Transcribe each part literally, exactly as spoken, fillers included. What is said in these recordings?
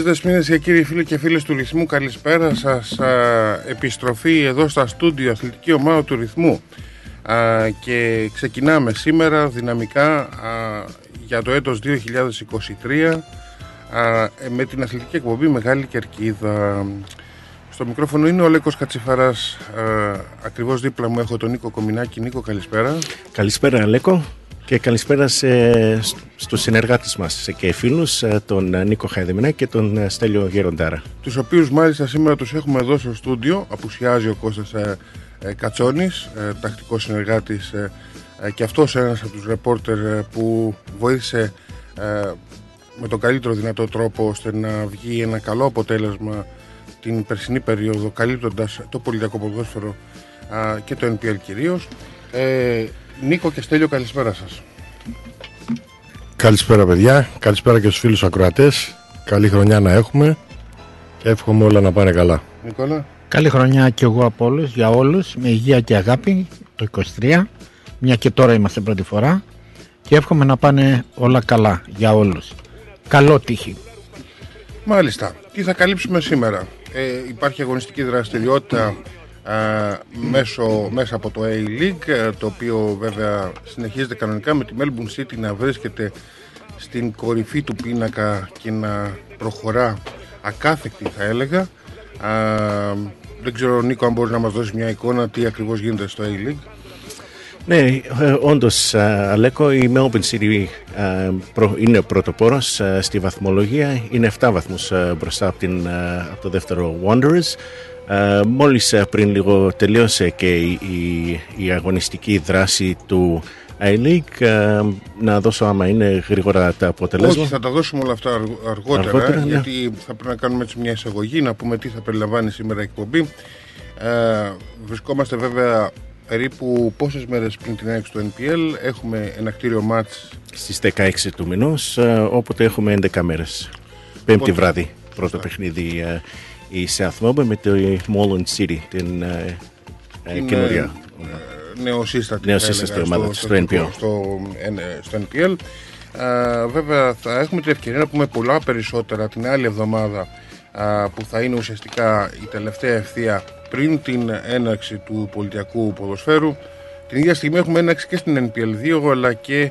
Κυρίες Δεσποινές και κύριοι φίλοι και φίλες του Ρυθμού, καλησπέρα σας. Επιστροφή εδώ στα στούντιο, αθλητική ομάδα του Ρυθμού, και ξεκινάμε σήμερα δυναμικά για το έτος δύο χιλιάδες είκοσι τρία με την αθλητική εκπομπή Μεγάλη Κερκίδα. Στο μικρόφωνο είναι ο Αλέκος Κατσιφαράς, ακριβώς δίπλα μου έχω τον Νίκο Κομινάκη. Νίκο, καλησπέρα. Καλησπέρα Αλέκο. Και καλησπέρα στους συνεργάτες μας και φίλους, τον Νίκο Χαϊδεμινά και τον Στέλιο Γεροντάρα. Τους οποίους μάλιστα σήμερα τους έχουμε εδώ στο στούντιο. Απουσιάζει ο Κώστας Κατσόνης, τακτικός συνεργάτης, και αυτός ένας από τους ρεπόρτερ που βοήθησε με τον καλύτερο δυνατό τρόπο ώστε να βγει ένα καλό αποτέλεσμα την περσινή περίοδο, καλύπτοντας το πολιτικό ποδόσφαιρο και το Ν Π Λ κυρίως. Νίκο και Στέλιο, καλησπέρα σας. Καλησπέρα παιδιά, καλησπέρα και στους φίλους ακροατές. Καλή χρονιά να έχουμε και εύχομαι όλα να πάνε καλά. Νικόλα. Καλή χρονιά και εγώ από όλους, για όλους, με υγεία και αγάπη το είκοσι τρία, μια και τώρα είμαστε πρώτη φορά, και εύχομαι να πάνε όλα καλά για όλους. Καλό τύχη. Μάλιστα, τι θα καλύψουμε σήμερα? ε, Υπάρχει αγωνιστική δραστηριότητα Uh, μέσω, μέσα από το A-League, uh, το οποίο βέβαια συνεχίζεται κανονικά με τη Melbourne City να βρίσκεται στην κορυφή του πίνακα και να προχωρά ακάθεκτη, θα έλεγα. Uh, δεν ξέρω Νίκο αν μπορείς να μας δώσεις μια εικόνα τι ακριβώς γίνεται στο A-League. Ναι, όντως Αλέκο, η Melbourne City είναι ο πρωτοπόρος στη βαθμολογία, είναι επτά βαθμούς μπροστά από, την, από το δεύτερο Wanderers. Uh, μόλις uh, πριν λίγο τελείωσε και η, η, η αγωνιστική δράση του A-League. Uh, να δώσω άμα είναι γρήγορα τα αποτελέσματα. Όχι, θα τα δώσουμε όλα αυτά αργότερα, αργότερα γιατί ναι. Θα πρέπει να κάνουμε έτσι μια εισαγωγή, να πούμε τι θα περιλαμβάνει σήμερα η εκπομπή. Uh, βρισκόμαστε βέβαια περίπου πόσες μέρες πριν την έναρξη του Ν Π Λ. Έχουμε ένα κτίριο μάτς στις δεκαέξι του μηνός, uh, όποτε έχουμε έντεκα μέρες. Πέμπτη οπότε, βράδυ, πρώτο θα. παιχνίδι uh, η Southampton με το Melbourne City, την uh, καινούργια uh, νεοσύστατη, νεοσύστατη ομάδα στο, στο, στο, στο, στο Ν Π Λ. Uh, βέβαια θα έχουμε την ευκαιρία να πούμε πολλά περισσότερα την άλλη εβδομάδα, uh, που θα είναι ουσιαστικά η τελευταία ευθεία πριν την έναρξη του πολιτιακού ποδοσφαίρου. Την ίδια στιγμή έχουμε έναρξη και στην Ν Π Λ δύο, αλλά και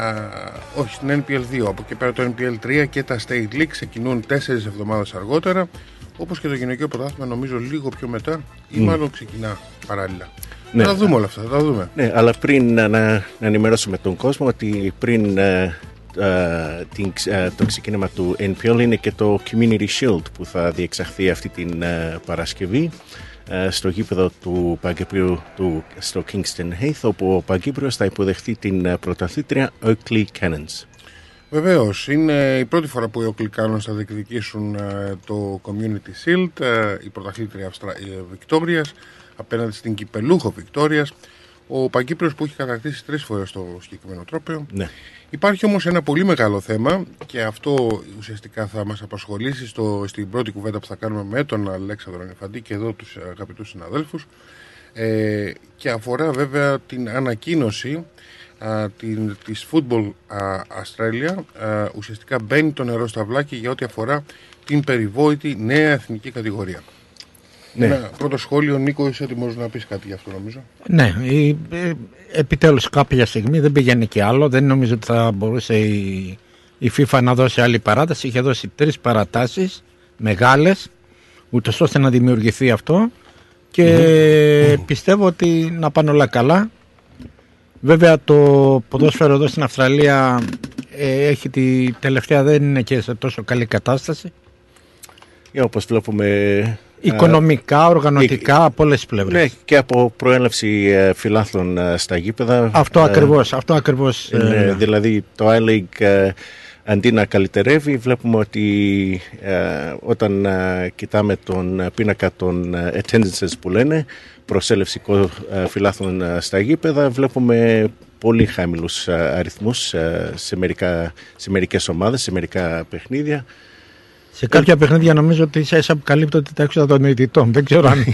uh, όχι στην Ν Π Λ δύο, από εκεί πέρα το Ν Π Λ τρία και τα State League ξεκινούν τέσσερις εβδομάδες αργότερα. Όπως και το γυναικείο πρωτάθλημα, νομίζω λίγο πιο μετά, ή mm. μάλλον ξεκινά παράλληλα. Ναι. Θα τα δούμε όλα αυτά, θα τα δούμε. Ναι, αλλά πριν να, να ενημερώσουμε τον κόσμο ότι πριν ε, ε, την, ε, το ξεκίνημα του Ν Π Λ είναι και το Community Shield που θα διεξαχθεί αυτή την ε, Παρασκευή ε, στο γήπεδο του Παγκύπριου του, στο Kingston Heath, όπου ο Παγκύπριος θα υποδεχθεί την ε, πρωταθλήτρια Oakley Cannons. Βεβαίως, είναι η πρώτη φορά που οι Oakley Cannons θα διεκδικήσουν το Community Shield, η πρωταθλήτρια Βικτόριας απέναντι στην κυπελούχο Βικτόριας, ο Παγκύπριος που έχει κατακτήσει τρεις φορές το συγκεκριμένο τρόπαιο. Ναι. Υπάρχει όμως ένα πολύ μεγάλο θέμα και αυτό ουσιαστικά θα μας απασχολήσει στο, στην πρώτη κουβέντα που θα κάνουμε με τον Αλέξανδρο Νεφαντή και εδώ τους αγαπητούς συναδέλφους, ε, και αφορά βέβαια την ανακοίνωση της Football Australia. Ουσιαστικά μπαίνει το νερό στα βλάκι για ό,τι αφορά την περιβόητη νέα εθνική κατηγορία. Ναι. Ένα πρώτο σχόλιο, Νίκο, είσαι έτοιμος να πεις κάτι γι' αυτό νομίζω? Ναι, επιτέλους κάποια στιγμή δεν πήγαινε και άλλο. Δεν νομίζω ότι θα μπορούσε η, η FIFA να δώσει άλλη παράταση. Είχε δώσει τρεις παρατάσεις μεγάλες ούτως ώστε να δημιουργηθεί αυτό. Και mm-hmm. πιστεύω ότι να πάνε όλα καλά. Βέβαια το ποδόσφαιρο εδώ στην Αυστραλία ε, έχει τη τελευταία, δεν είναι και σε τόσο καλή κατάσταση. Yeah, όπως βλέπουμε, οικονομικά, α, οργανωτικά, και, από όλες τις πλευρές. Ναι, και από προέλευση ε, φιλάθλων ε, στα γήπεδα. Αυτό ακριβώς. Ε, αυτό ακριβώς ε, ε, ε, δηλαδή το A-League ε, αντί να καλυτερεύει, βλέπουμε ότι ε, όταν ε, κοιτάμε τον πίνακα των ε, attendances που λένε, προσέλευση φιλάθλων στα γήπεδα, βλέπουμε πολύ χαμηλούς αριθμούς σε, μερικά, σε μερικές ομάδες, σε μερικά παιχνίδια. Σε κάποια παιχνίδια νομίζω ότι ίσα-ίσα αποκαλύπτονται τα έξοδα των ειδητών, δεν ξέρω αν...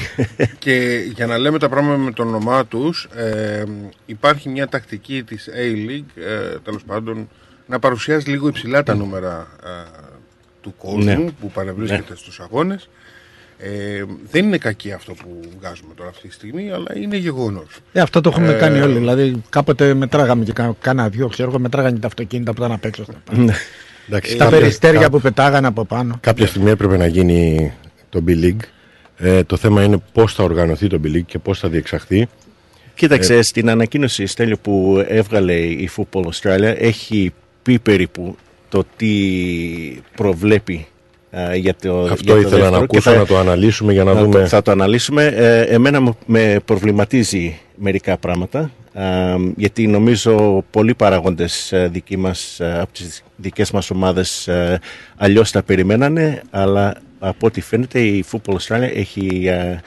Και για να λέμε τα πράγματα με το όνομά τους, ε, υπάρχει μια τακτική της A-League, ε, τέλος πάντων, να παρουσιάζει λίγο υψηλά τα νούμερα ε, του κόσμου, ναι, που παρευρίσκεται, ναι, στους αγώνες. Ε, δεν είναι κακή αυτό που βγάζουμε τώρα αυτή τη στιγμή, αλλά είναι γεγονός. Ε, αυτό το έχουμε ε, κάνει όλοι. Δηλαδή, κάποτε μετράγαμε και κάνα δύο, ξέρω εγώ, μετράγανε τα αυτοκίνητα που ήταν απ' έξω. Εντάξει, τα κάποια, περιστέρια κά... που πετάγανε από πάνω. Κάποια στιγμή έπρεπε να γίνει το B-League. Ε, το θέμα είναι πώς θα οργανωθεί το B-League και πώς θα διεξαχθεί. Κοίταξε, ε, στην ανακοίνωση, Στέλιο, που έβγαλε η Football Australia, έχει πει περίπου το τι προβλέπει για το, αυτό για το ήθελα να ακούσω, θα, να το αναλύσουμε για να, να δούμε. Θα το αναλύσουμε. Ε, εμένα με προβληματίζει μερικά πράγματα, ε, γιατί νομίζω πολλοί παράγοντες δικοί μας, από τις δικές μας ομάδες, ε, αλλιώς τα περιμένανε, αλλά από ό,τι φαίνεται η Football Australia έχει ε,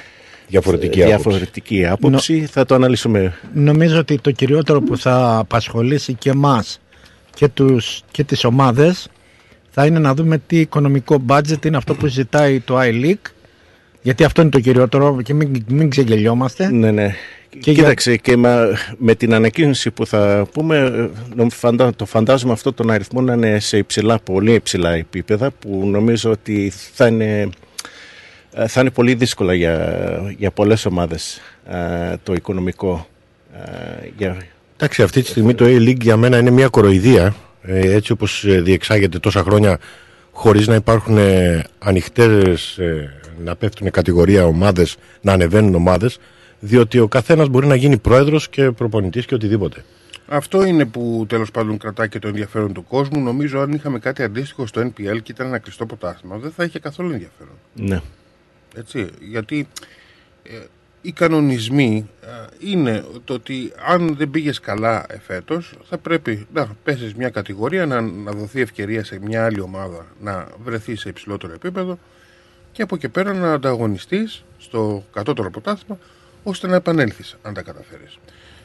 διαφορετική, διαφορετική άποψη. Νο, θα το αναλύσουμε. Νομίζω ότι το κυριότερο που θα απασχολήσει και εμάς και, τους, και τις ομάδες θα είναι να δούμε τι οικονομικό budget είναι αυτό που ζητάει το iLeague, γιατί αυτό είναι το κυριότερο και μην, μην ξεγελιόμαστε. Ναι, ναι. Και κοίταξε, για... και με, με την ανακοίνωση που θα πούμε, το φαντάζομαι αυτό τον αριθμό να είναι σε υψηλά, πολύ υψηλά επίπεδα, που νομίζω ότι θα είναι, θα είναι πολύ δύσκολα για, για πολλές ομάδες το οικονομικό. Για... Εντάξει, αυτή τη στιγμή το iLeague για μένα είναι μια κοροϊδία. Έτσι όπως διεξάγεται τόσα χρόνια, χωρίς να υπάρχουν ανοιχτές, να πέφτουν κατηγορία ομάδες, να ανεβαίνουν ομάδες, διότι ο καθένας μπορεί να γίνει πρόεδρος και προπονητής και οτιδήποτε. Αυτό είναι που τέλος πάντων κρατάει και το ενδιαφέρον του κόσμου. Νομίζω αν είχαμε κάτι αντίστοιχο στο N P L και ήταν ένα κλειστό ποτάθλημα, δεν θα είχε καθόλου ενδιαφέρον. Ναι. Έτσι, γιατί... Ε, οι κανονισμοί είναι το ότι αν δεν πήγες καλά εφέτος, θα πρέπει να πέσεις μια κατηγορία, να, να δοθεί ευκαιρία σε μια άλλη ομάδα να βρεθεί σε υψηλότερο επίπεδο και από εκεί πέρα να ανταγωνιστείς στο κατώτερο ποτάθλημα ώστε να επανέλθεις αν τα καταφέρεις.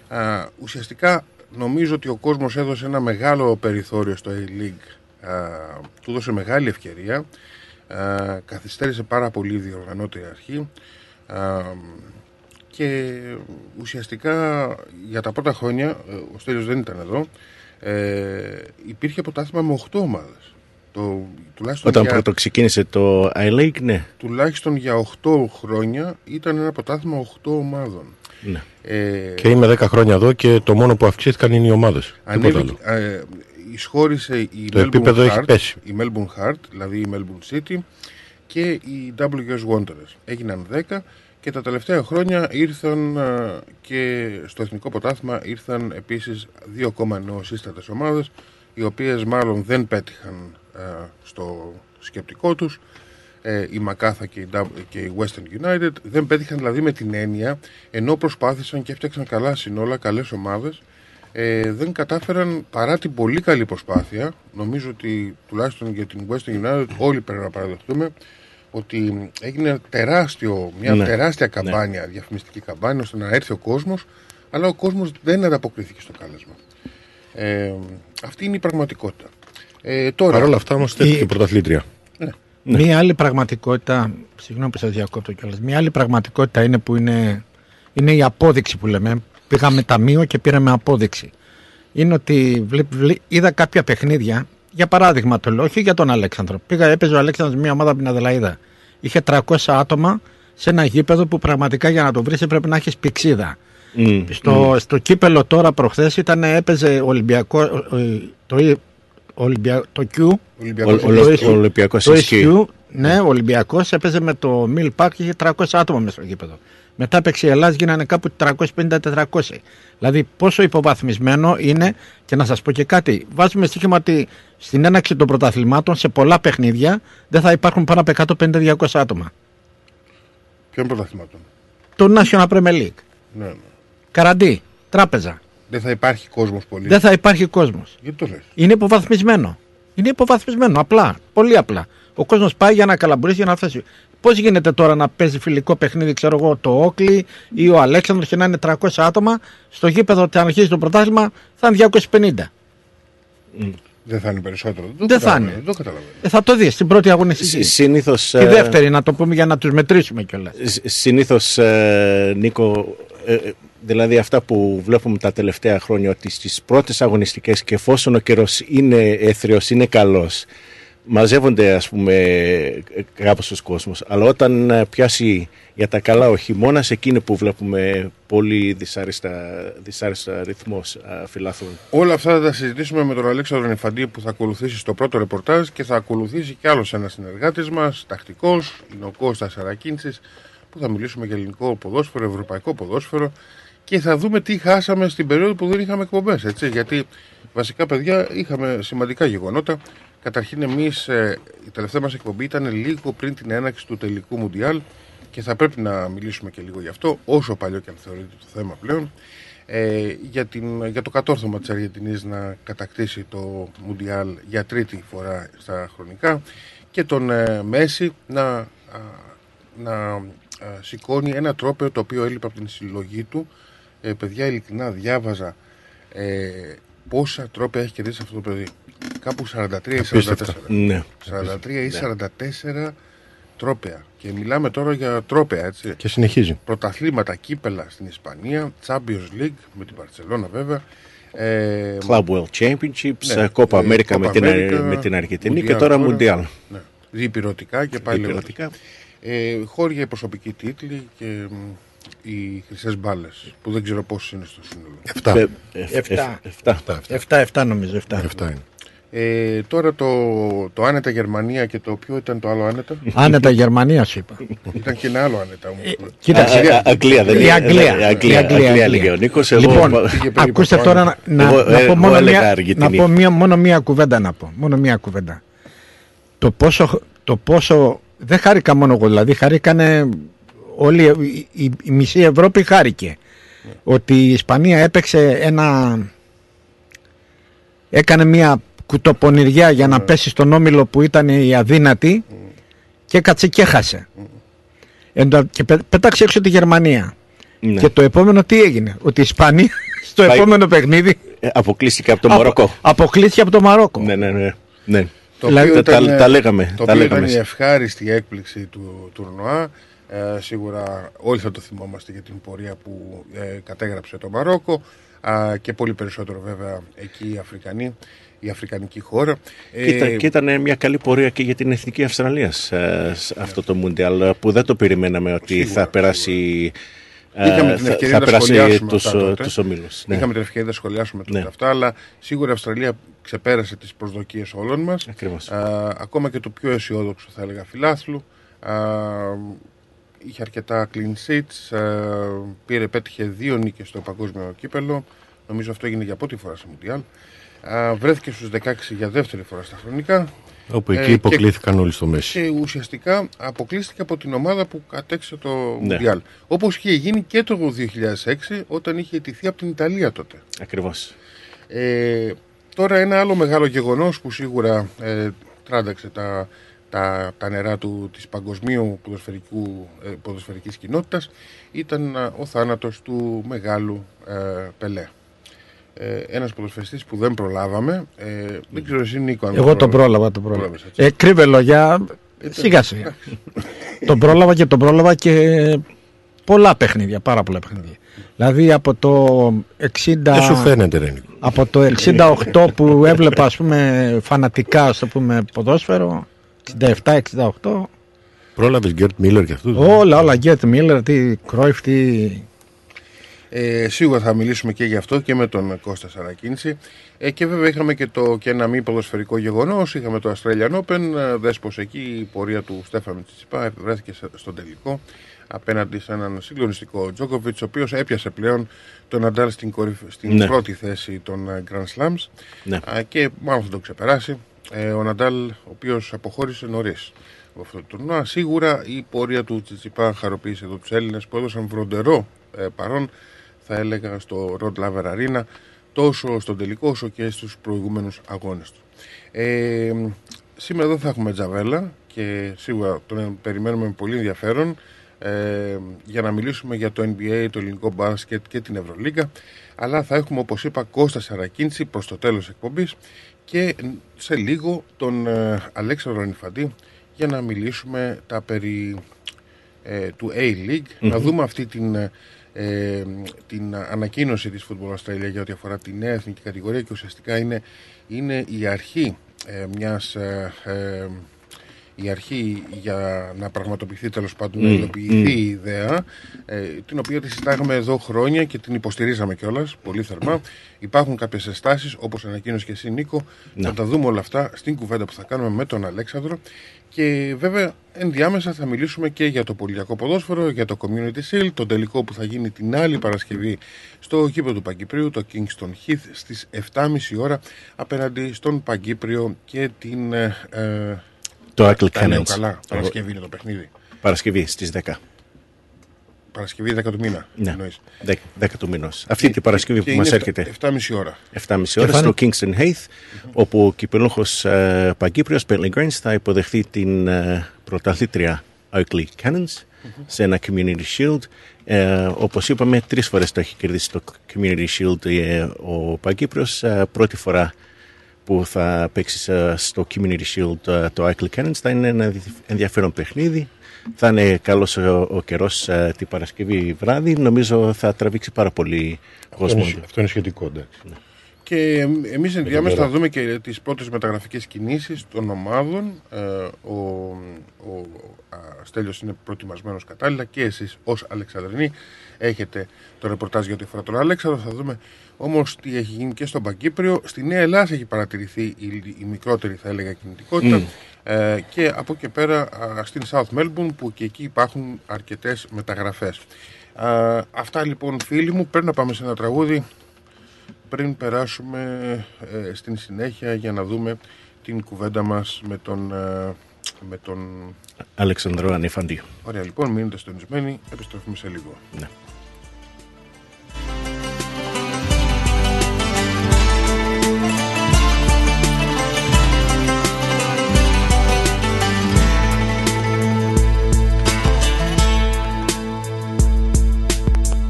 Α, ουσιαστικά νομίζω ότι ο κόσμος έδωσε ένα μεγάλο περιθώριο στο A-League, α, του δώσε μεγάλη ευκαιρία, α, καθυστέρησε πάρα πολύ η διοργανώτρια αρχή, α, και ουσιαστικά για τα πρώτα χρόνια, ο Στέλιος δεν ήταν εδώ, ε, υπήρχε ποτάθλημα με οκτώ ομάδες. Το, Όταν για, πρώτο ξεκίνησε το iLeague, ναι. Τουλάχιστον για οκτώ χρόνια ήταν ένα ποτάθλημα οκτώ ομάδων. Ναι. Ε, και είμαι δέκα χρόνια εδώ και το μόνο που αυξήθηκαν είναι οι ομάδες. Ανέβη, ε, εισχώρησε η το Melbourne επίπεδο Heart, έχει πέσει. Η Melbourne Heart, δηλαδή η Melbourne City και οι ντάμπλιου ες Wanderers. Έγιναν δέκα. Και τα τελευταία χρόνια ήρθαν και στο εθνικό ποτάθλημα ήρθαν επίσης δύο ακόμα νεοσύστατες ομάδες, οι οποίες μάλλον δεν πέτυχαν στο σκεπτικό τους, η Μακάθα και η Western United. Δεν πέτυχαν δηλαδή με την έννοια, ενώ προσπάθησαν και έφτιαξαν καλά συνόλα, καλές ομάδες, δεν κατάφεραν παρά την πολύ καλή προσπάθεια. Νομίζω ότι τουλάχιστον για την Western United όλοι πρέπει να παραδεχτούμε ότι έγινε τεράστιο, μια ναι, τεράστια καμπάνια, ναι, διαφημιστική καμπάνια, ώστε να έρθει ο κόσμος, αλλά ο κόσμος δεν ανταποκρίθηκε στο κάλεσμα. Ε, αυτή είναι η πραγματικότητα. Ε, τώρα... Παρ' όλα αυτά όμως θέλει και πρωταθλήτρια. Ναι. Ναι. Μια άλλη πραγματικότητα, συγγνώμη που σας διακόπτω κιόλας, μια άλλη πραγματικότητα είναι που είναι, είναι η απόδειξη που λέμε. Πήγαμε ταμείο και πήραμε απόδειξη. Είναι ότι βλέ, βλέ, είδα κάποια παιχνίδια. Για παράδειγμα το λέω, όχι για τον Αλέξανδρο. Πήγα, έπαιζε ο Αλέξανδρος μια ομάδα από την Αδελαΐδα. Είχε τριακόσια άτομα σε ένα γήπεδο που πραγματικά για να το βρεις πρέπει να έχεις πηξίδα. Mm. Στο, mm. στο κύπελο τώρα προχθές ήταν, έπαιζε Ολυμπιακό, το, Ολυμπια, το Q, Ολυμπιακός, το Ι Σ Κιου, ναι, ο Ολυμπιακός έπαιζε με το Mill Park και είχε τριακόσια άτομα μέσα στο γήπεδο. Μετά έπαιξε η Ελλάδα, γίνανε κάπου τριακόσια πενήντα με τετρακόσια. Δηλαδή, πόσο υποβαθμισμένο είναι, και να σας πω και κάτι. Βάζουμε στοίχημα ότι στην έναρξη των πρωταθλημάτων σε πολλά παιχνίδια δεν θα υπάρχουν πάνω από εκατόν πενήντα με διακόσια άτομα. Ποιον πρωταθλημάτων? Το National Premier League. Ναι, ναι. Καραντί, τράπεζα. Δεν θα υπάρχει κόσμος πολύ. Δεν θα υπάρχει κόσμος. Γιατί το λες? Είναι υποβαθμισμένο. Είναι υποβαθμισμένο, απλά. Πολύ απλά. Ο κόσμος πάει για να καλαμπουρήσει, για να φτάσει. Πώς γίνεται τώρα να παίζει φιλικό παιχνίδι, ξέρω εγώ, το Όκλι ή ο Αλέξανδρος και να είναι τριακόσια άτομα στο γήπεδο ότι αν αρχίζει το πρωτάθλημα θα είναι διακόσια πενήντα. Mm. Δεν θα είναι περισσότερο. Δεν, δεν θα είναι. Δεν ε, θα το δεις στην πρώτη αγωνιστική. Συνήθως. Τη δεύτερη, να το πούμε για να τους μετρήσουμε κιόλας. Συνήθως, ε, Νίκο, ε, δηλαδή αυτά που βλέπουμε τα τελευταία χρόνια, ότι στις πρώτες αγωνιστικές και εφόσον ο καιρός είναι έθριος, είναι καλός, μαζεύονται, ας πούμε, κάπως στους κόσμος. Αλλά όταν πιάσει για τα καλά ο χειμώνας, εκεί είναι που βλέπουμε πολύ δυσάρεστα ρυθμός φυλάθλων. Όλα αυτά θα τα συζητήσουμε με τον Αλέξανδρο Νεφαντή που θα ακολουθήσει στο πρώτο ρεπορτάζ, και θα ακολουθήσει κι άλλος ένας συνεργάτης μας, τακτικός, είναι ο Κώστας Αρακίντσης, που θα μιλήσουμε για ελληνικό ποδόσφαιρο, ευρωπαϊκό ποδόσφαιρο, και θα δούμε τι χάσαμε στην περίοδο που δεν είχαμε εκπομπές, έτσι, γιατί βασικά, παιδιά, είχαμε σημαντικά γεγονότα. Καταρχήν, εμείς, ε, η τελευταία μας εκπομπή ήταν λίγο πριν την έναρξη του τελικού Μουντιάλ, και θα πρέπει να μιλήσουμε και λίγο γι' αυτό, όσο παλιό και αν θεωρείται το θέμα πλέον, ε, για, την, για το κατόρθωμα της Αργεντινής να κατακτήσει το Μουντιάλ για τρίτη φορά στα χρονικά, και τον ε, Μέση να, α, να α, σηκώνει ένα τρόπαιο το οποίο έλειπε από την συλλογή του. Ε, παιδιά, ειλικρινά διάβαζα ε, πόσα τρόπαια έχει κερδίσει αυτό το παιδί. Κάπου σαράντα τρία ή σαράντα τέσσερα. Ναι. σαράντα τρία ή σαράντα τέσσερα τρόπαια. Και μιλάμε τώρα για τρόπαια, έτσι. Και συνεχίζει. Πρωταθλήματα, κύπελα στην Ισπανία, Champions League με την Μπαρσελόνα βέβαια. Ε, Club World Championships, ναι, Copa America, Copa America με, την, America, με την Αργεντινή Mundial, και τώρα Mundial. Ναι. Διπυρωτικά και πάλι. Διπυρωτικά. Ε, χώρια προσωπικοί τίτλοι και οι χρυσές μπάλες, που δεν ξέρω πόσες είναι στο σύνολο. εφτά. εφτά νομίζω. εφτά είναι. Ε, τώρα το, το άνετα Γερμανία, και το ποιο ήταν το άλλο άνετα. Άνετα Γερμανία, είπα. Ήταν και ένα άλλο άνετα. Κοίταξε. Αγγλία, δεν είναι. Λοιπόν, ακούστε τώρα να πω μόνο μία κουβέντα να πω. Μόνο μία κουβέντα. Το πόσο. Δεν χάρηκα μόνο εγώ, δηλαδή χάρηκανε. Όλη η, η, η μισή Ευρώπη χάρηκε, yeah, ότι η Ισπανία έπαιξε ένα, έκανε μια κουτοπονηριά για να, yeah, πέσει στον όμιλο που ήταν η αδύνατη, yeah, και έκατσε και έχασε, yeah, και πε, πετάξε έξω τη Γερμανία, yeah, και το επόμενο τι έγινε, ότι η Ισπανία στο Πάει... επόμενο παιχνίδι αποκλείστηκε από το Μαρόκο. Απο, αποκλείστηκε από το Μαρόκο. Ναι, ναι, ναι, ναι. Το δηλαδή, το, ήταν, τα, τα λέγαμε. Το οποίο ήταν η ευχάριστη έκπληξη του τουρνουά. Ε, σίγουρα όλοι θα το θυμόμαστε για την πορεία που ε, κατέγραψε το Μαρόκο, α, και πολύ περισσότερο βέβαια εκεί οι Αφρικανοί, η αφρικανική χώρα. Ήταν, ε, και ήταν μια καλή πορεία και για την Εθνική Αυστραλία ε, σε αυτό ναι. το Μουντιάλ, που δεν το περιμέναμε ότι σίγουρα, θα περάσει, ε, θα, θα περάσει τους ομίλους. Είχαμε ναι. την ευκαιρία να σχολιάσουμε ναι. αυτά, αλλά σίγουρα η Αυστραλία ξεπέρασε τις προσδοκίες όλων μας. Α, ακόμα και το πιο αισιόδοξο, θα έλεγα, φιλάθλου. Α, Είχε αρκετά clean sheets, πήρε, πέτυχε δύο νίκες στο παγκόσμιο κύπελο. Νομίζω αυτό έγινε για πρώτη φορά στο Μουντιάλ. Βρέθηκε στους δεκαέξι για δεύτερη φορά στα χρονικά. Όπου εκεί ε, υποκλήθηκαν και, όλοι στο μέση. Και ουσιαστικά αποκλείστηκε από την ομάδα που κατέξε το Μουντιάλ. Ναι. Όπως είχε γίνει και το δύο χιλιάδες έξι, όταν είχε αιτηθεί από την Ιταλία τότε. Ακριβώς. Ε, τώρα ένα άλλο μεγάλο γεγονός που σίγουρα ε, τράνταξε τα... Τα, τα νερά του, της παγκοσμίου ε, ποδοσφαιρικής κοινότητας, ήταν ε, ο θάνατος του μεγάλου ε, Πελέ. Ε, ένας ποδοσφαιριστής που δεν προλάβαμε. Ε, δεν ξέρω εσύ, Νίκο, αν Εγώ τον πρόλαβα. Το πρόλαβα. πρόλαβα ε, κρύβε λόγια, σιγά σιγά. τον πρόλαβα και τον πρόλαβα και πολλά παιχνίδια, πάρα πολλά παιχνίδια. Δηλαδή από το εξήντα... Δεν σου φαίνεται, ρε Νίκο. Από το εξήντα οκτώ που έβλεπα, ας πούμε, φανατικά, ας πούμε, ποδόσφαιρο, εξήντα επτά εξήντα οκτώ. Πρόλαβες Γκέρτ Μίλλερ και αυτούς. Όλα, όλα Γκέρτ Μίλλερ, τι Κρόιφ, τι... Ε, σίγουρα θα μιλήσουμε και γι' αυτό και με τον Κώστα Σαρακίνηση. Ε, και βέβαια είχαμε και, το, και ένα μη ποδοσφαιρικό γεγονός. Είχαμε το Australian Open, δέσπος εκεί η πορεία του Στέφανου Τσιτσιπά. Βρέθηκε στον τελικό απέναντι σε έναν συγκλονιστικό Τζόκοβιτς, ο οποίος έπιασε πλέον τον Ναντάλ στην, κορυφ... στην ναι. πρώτη θέση των Grand Slams, ναι. και μάλλον θα τον ξεπεράσει. Ο Ναντάλ, ο οποίος αποχώρησε νωρίς από αυτό το τουρνουά. Σίγουρα η πορεία του Τσιτσιπά χαροποίησε εδώ τους Έλληνες που έδωσαν βροντερό ε, παρόν, θα έλεγα, στο Rod Laver Arena, τόσο στον τελικό όσο και στους προηγούμενους αγώνες του. Ε, σήμερα εδώ θα έχουμε τζαβέλα και σίγουρα τον περιμένουμε με πολύ ενδιαφέρον ε, για να μιλήσουμε για το N B A, το ελληνικό μπάσκετ και την Ευρωλίγκα. Αλλά θα έχουμε, όπως είπα, Κώστα Σαρακίνηση προς το τέλος εκπομπής, και σε λίγο τον ε, Αλέξανδρο Νηφαντή για να μιλήσουμε τα περί ε, του A-League, mm-hmm. να δούμε αυτή την, ε, την ανακοίνωση της Football Australia για ό,τι αφορά τη νέα εθνική κατηγορία, και ουσιαστικά είναι, είναι η αρχή ε, μιας ε, ε, η αρχή για να πραγματοποιηθεί, τέλος πάντων mm. να υλοποιηθεί mm. η ιδέα, ε, την οποία τη συντάγαμε εδώ χρόνια και την υποστηρίζαμε κιόλας πολύ θερμά. Υπάρχουν κάποιες ενστάσεις, όπως ανακοίνωσε και εσύ, Νίκο, να. θα τα δούμε όλα αυτά στην κουβέντα που θα κάνουμε με τον Αλέξανδρο. Και βέβαια ενδιάμεσα θα μιλήσουμε και για το πολιτιακό ποδόσφαιρο, για το Community Shield, τον τελικό που θα γίνει την άλλη Παρασκευή στο γήπεδο του Παγκυπρίου, το Kingston Heath, στις επτά και μισή ώρα απέναντι στον Παγκύπριο και την... Ε, ε, Το Ackle Cannons. Καλά, Παρασκευή είναι το παιχνίδι. Παρασκευή στις δέκα. Παρασκευή δέκα του μήνα. Ναι, δέκα του μήνος. Αυτή και, την Παρασκευή που μας έρχεται. επτά και μισή ώρα. επτά και μισή ώρα στο Kingston Heath, mm-hmm. όπου ο κυπελούχος uh, Παγκύπριος, Bentley Grange, θα υποδεχθεί την uh, πρωταθλήτρια Ackle Cannons mm-hmm. σε ένα Community Shield. Uh, όπως είπαμε, τρεις φορές το έχει κερδίσει το Community Shield uh, ο Παγκύπριος. Uh, πρώτη φορά που θα παίξει στο Community Shield το Ackle Cannons. Θα είναι ένα ενδιαφέρον παιχνίδι. Θα είναι καλός ο, ο καιρός την Παρασκευή βράδυ. Νομίζω θα τραβήξει πάρα πολύ κόσμο. Αυτό, αυτό είναι σχετικό, εντάξει. Ναι. Και εμείς ενδιάμεσα θα δούμε και τις πρώτες μεταγραφικές κινήσεις των ομάδων. Ε, ο ο Στέλιος είναι προετοιμασμένος κατάλληλα και εσείς ως Αλεξανδρινοί έχετε το ρεπορτάζ για ό,τι αφορά τον Αλέξανδρο. Θα δούμε όμως τι έχει γίνει και στον Παγκύπριο. Στη Νέα Ελλάδα έχει παρατηρηθεί η, η μικρότερη, θα έλεγα, κινητικότητα mm. ε, και από εκεί πέρα στην South Melbourne, που και εκεί υπάρχουν αρκετές μεταγραφές. Ε, αυτά λοιπόν, φίλοι μου, πρέπει να πάμε σε ένα τραγούδι πριν περάσουμε ε, στην συνέχεια για να δούμε την κουβέντα μας με τον, ε, με τον... Αλεξανδρό Ανιφαντίου. Ωραία, λοιπόν, μείνετε συντονισμένοι, επιστρέφουμε σε λίγο. Ναι.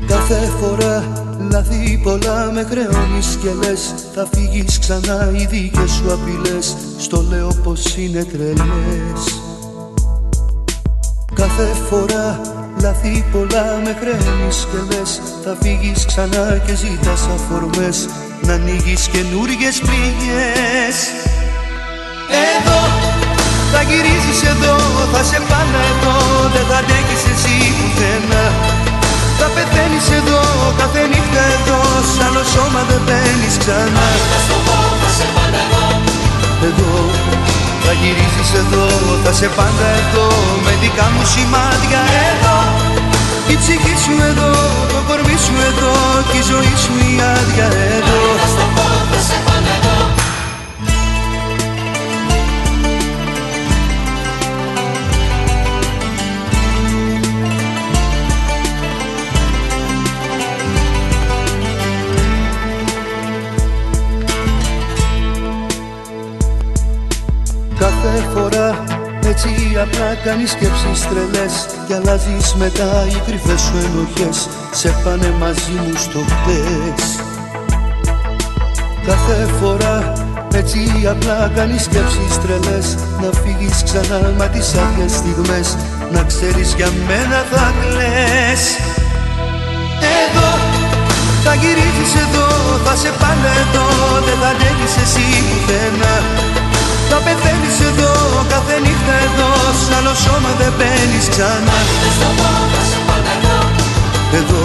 Κάθε φορά λάθη πολλά με χρεώνεις και λες, θα φύγεις ξανά, οι δικές σου απειλές στο λέω πως είναι τρελές. Κάθε φορά λάθη πολλά με χρεώνεις και λες, θα φύγεις ξανά και ζητάς αφορμές να ανοίγεις καινούργιες πληγές. Εδώ θα γυρίζεις, εδώ θα σε πάντα, εδώ δεν θα αντέχεις εσύ πουθενά. Θα πεθαίνεις εδώ, κάθε νύχτα εδώ, σ' άλλο σώμα δεν μπαίνεις ξανά. Πάντα στο πω, θα σε πάντα εδώ. Εδώ, θα γυρίζεις εδώ, θα σε πάντα εδώ, με δικά μου σημάδια εδώ. Η ψυχή σου εδώ, το κορμί σου εδώ, κι η ζωή σου η άδεια εδώ. Πάντα στο πω, θα σε πάντα εδώ. Κάθε φορά έτσι απλά κάνεις σκέψεις τρελές κι αλλάζεις μετά, οι κρυφές σου ενοχές σε πάνε μαζί μου στο χτες. Κάθε φορά έτσι απλά κάνεις σκέψεις τρελές, να φύγεις ξανά, μα τις άδειες στιγμές να ξέρεις για μένα θα κλαις. Εδώ θα γυρίζεις εδώ, θα σε πάνε εδώ, δεν θα ανέβεις εσύ πουθενά. Θα πεθαίνεις εδώ, κάθε νύχτα εδώ, σ' άλλο σώμα δεν μπαίνεις ξανά. Εδώ,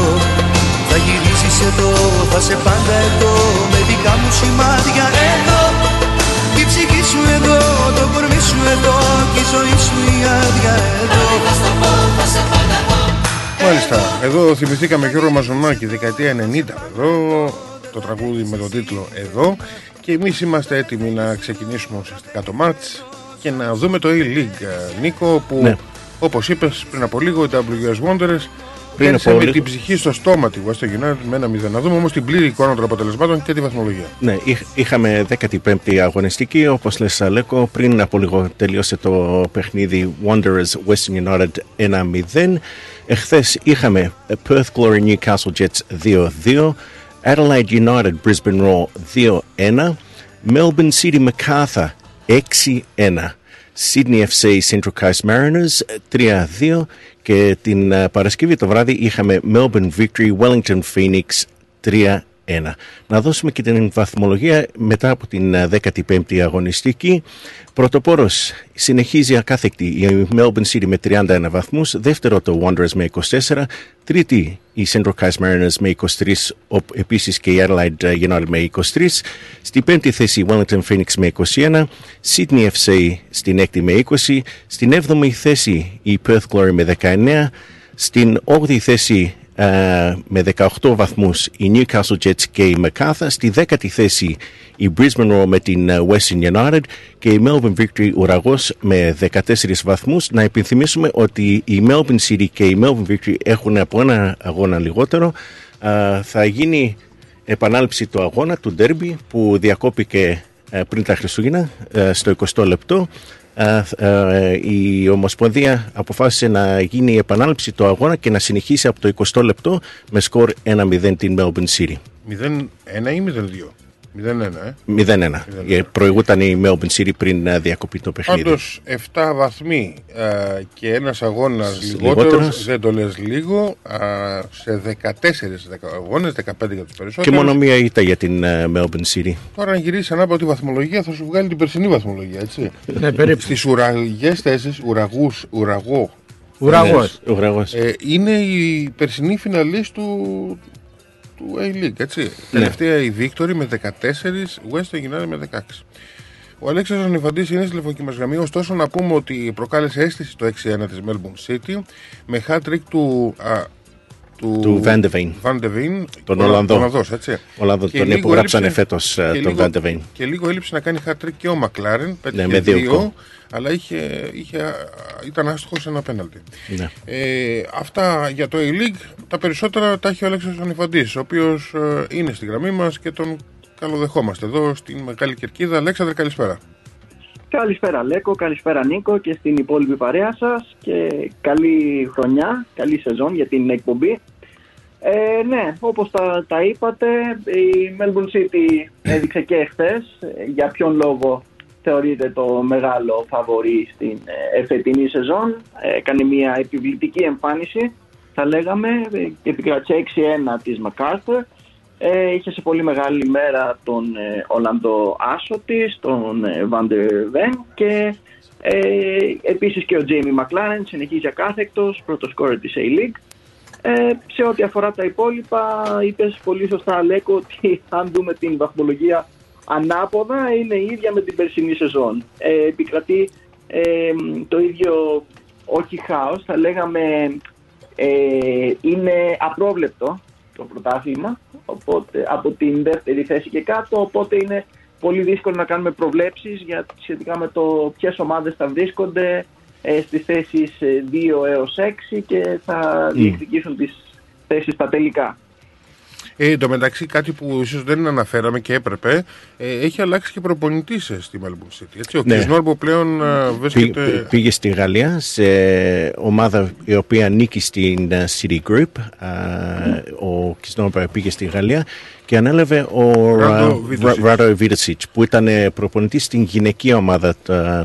θα γυρίσεις εδώ, θα σε πάντα εδώ, με δικά μου σημάδια εδώ. Η ψυχή σου εδώ, το κορμί σου εδώ, κι η ζωή σου η άδεια εδώ. Μάλιστα, εδώ θυμηθήκαμε Γιώργο Μαζονάκη, δεκαετία ενενήντα, εδώ το τραγούδι με τον τίτλο «Εδώ». Και εμείς είμαστε έτοιμοι να ξεκινήσουμε ουσιαστικά το μάτς και να δούμε το E-League, Νίκο, που ναι. όπως είπες πριν από λίγο, οι ντάμπλιου ες Wanderers πέρασε με λίγο. την ψυχή στο στόμα τη Western United με ένα μηδέν. Να δούμε όμως την πλήρη εικόνα των αποτελεσμάτων και τη βαθμολογία. Ναι, είχαμε δέκατη πέμπτη αγωνιστική, όπως λες Αλέκο, πριν από λίγο τελείωσε το παιχνίδι Wanderers Western United ένα μηδέν. Εχθές είχαμε Perth Glory Newcastle Jets δύο δύο. Adelaide United, Brisbane Roar δύο ένα, Melbourne City MacArthur έξι ένα, Sydney εφ σι Central Coast Mariners τρία δύο και την uh, Παρασκευή το βράδυ είχαμε Melbourne Victory, Wellington Phoenix τρία ένα. ένα. Να δώσουμε και την βαθμολογία μετά από την δέκατη πέμπτη αγωνιστική. Πρωτοπόρος συνεχίζει ακάθεκτη η Melbourne City με τριάντα ένα βαθμούς, δεύτερο το Wanderers με είκοσι τέσσερα, τρίτη η Central Coast Mariners με είκοσι τρία, επίσης και η Adelaide United με είκοσι τρία, στην πέμπτη θέση η Wellington Phoenix με είκοσι ένα, Sydney εφ σι στην έκτη με είκοσι, στην έβδομη θέση η Perth Glory με δεκαεννέα, στην όγδοη θέση Uh, με δεκαοκτώ βαθμούς η Newcastle Jets και η MacArthur, στη δέκατη θέση η Brisbane Roar με την Western United και η Melbourne Victory Ουραγός με δεκατέσσερα βαθμούς. Να υπενθυμίσουμε ότι η Melbourne City και η Melbourne Victory έχουν από ένα αγώνα λιγότερο. Uh, θα γίνει επανάληψη του αγώνα του derby που διακόπηκε uh, πριν τα Χριστούγεννα uh, στο εικοστό λεπτό. Uh, uh, η Ομοσπονδία αποφάσισε να γίνει η επανάληψη του αγώνα και να συνεχίσει από το εικοστό λεπτό με σκορ ένα μηδέν την Melbourne City. μηδέν ένα ή μηδέν δύο? μηδέν ένα, ε? μηδέν ένα. Yeah, προηγούταν η Melbourne City πριν uh, διακοπεί το παιχνίδι. Όντως επτά βαθμοί uh, και ένας αγώνας λιγότερος, δεν το λες λίγο, uh, σε δεκατέσσερα αγώνες, δεκαπέντε για τους περισσότερους. Και μόνο μία ήττα για την uh, Melbourne City. Τώρα αν γυρίσεις ανάποδα τη βαθμολογία θα σου βγάλει την περσινή βαθμολογία, έτσι. Ναι, περίπου. Στις ουραγές θέσεις, ουραγούς, ουραγό. Ουραγός. Ουραγός. Ε, είναι η περσινή φιναλής του... του A-League, έτσι. Ναι. Τελευταία η Victory με δεκατέσσερα, Western United με δεκαέξι. Ο Αλέξανδρος Ανιφαντής είναι στη τηλεφωνική γραμμή. Ωστόσο, να πούμε ότι προκάλεσε αίσθηση το έξι ένα της Melbourne City με hat-trick του, α, του, του Van de Veen. Van de Veen, τον Ολλανδό. Τον υπογράψανε φέτος τον Van de Veen. Και λίγο έλειψε να κάνει hat-trick και ο Μακλάρεν. Ναι, με δύο. Αλλά είχε, είχε, ήταν άστοχος ένα πέναλτι. Ναι. Ε, αυτά για το A-League. Τα περισσότερα τα έχει ο Αλέξανδρος Ανιφαντής, ο οποίος ε, είναι στη γραμμή μας και τον καλοδεχόμαστε εδώ στην Μεγάλη Κερκίδα. Αλέξανδρε, καλησπέρα. Καλησπέρα Λέκο, καλησπέρα Νίκο και στην υπόλοιπη παρέα σας και καλή χρονιά, καλή σεζόν για την εκπομπή. Ε, ναι, όπως τα, τα είπατε, η Melbourne City έδειξε και χθες για ποιον λόγο θεωρείται το μεγάλο φαβορί στην εφετινή σεζόν. Έκανε μια επιβλητική εμφάνιση, θα λέγαμε, επικράτησε έξι ένα της MacArthur. Ε, είχε σε πολύ μεγάλη μέρα τον ε, Ολλανδό άσο της, τον ε, Van de Ven και ε, επίσης και ο Jamie McLaren συνεχίζει ακάθεκτος, πρώτος σκόρερ της A-League. Ε, σε ό,τι αφορά τα υπόλοιπα, είπες πολύ σωστά Αλέκο ότι αν δούμε την βαθμολογία ανάποδα είναι η ίδια με την περσινή σεζόν. Ε, επικρατεί ε, το ίδιο, όχι χάος, θα λέγαμε ε, είναι απρόβλεπτο το πρωτάθλημα, οπότε, από την δεύτερη θέση και κάτω, οπότε είναι πολύ δύσκολο να κάνουμε προβλέψεις για, σχετικά με το ποιες ομάδες θα βρίσκονται ε, στις θέσεις δύο έως έξι και θα mm. διεκδικήσουν τις θέσεις τα τελικά. Ε, εν τω μεταξύ, κάτι που ίσως δεν αναφέραμε και έπρεπε, ε, έχει αλλάξει και προπονητή στη Melbourne City. Έτσι, ο ναι. Νόρμπο πλέον βρίσκεται. Πή, πήγε στη Γαλλία, σε ομάδα η οποία νίκη στην City Group. Mm. Ο Κισνόρμπο πήγε στη Γαλλία και ανέλαβε ο Ράντο Βίρτσιτς, που ήταν προπονητής στην γυναικεία ομάδα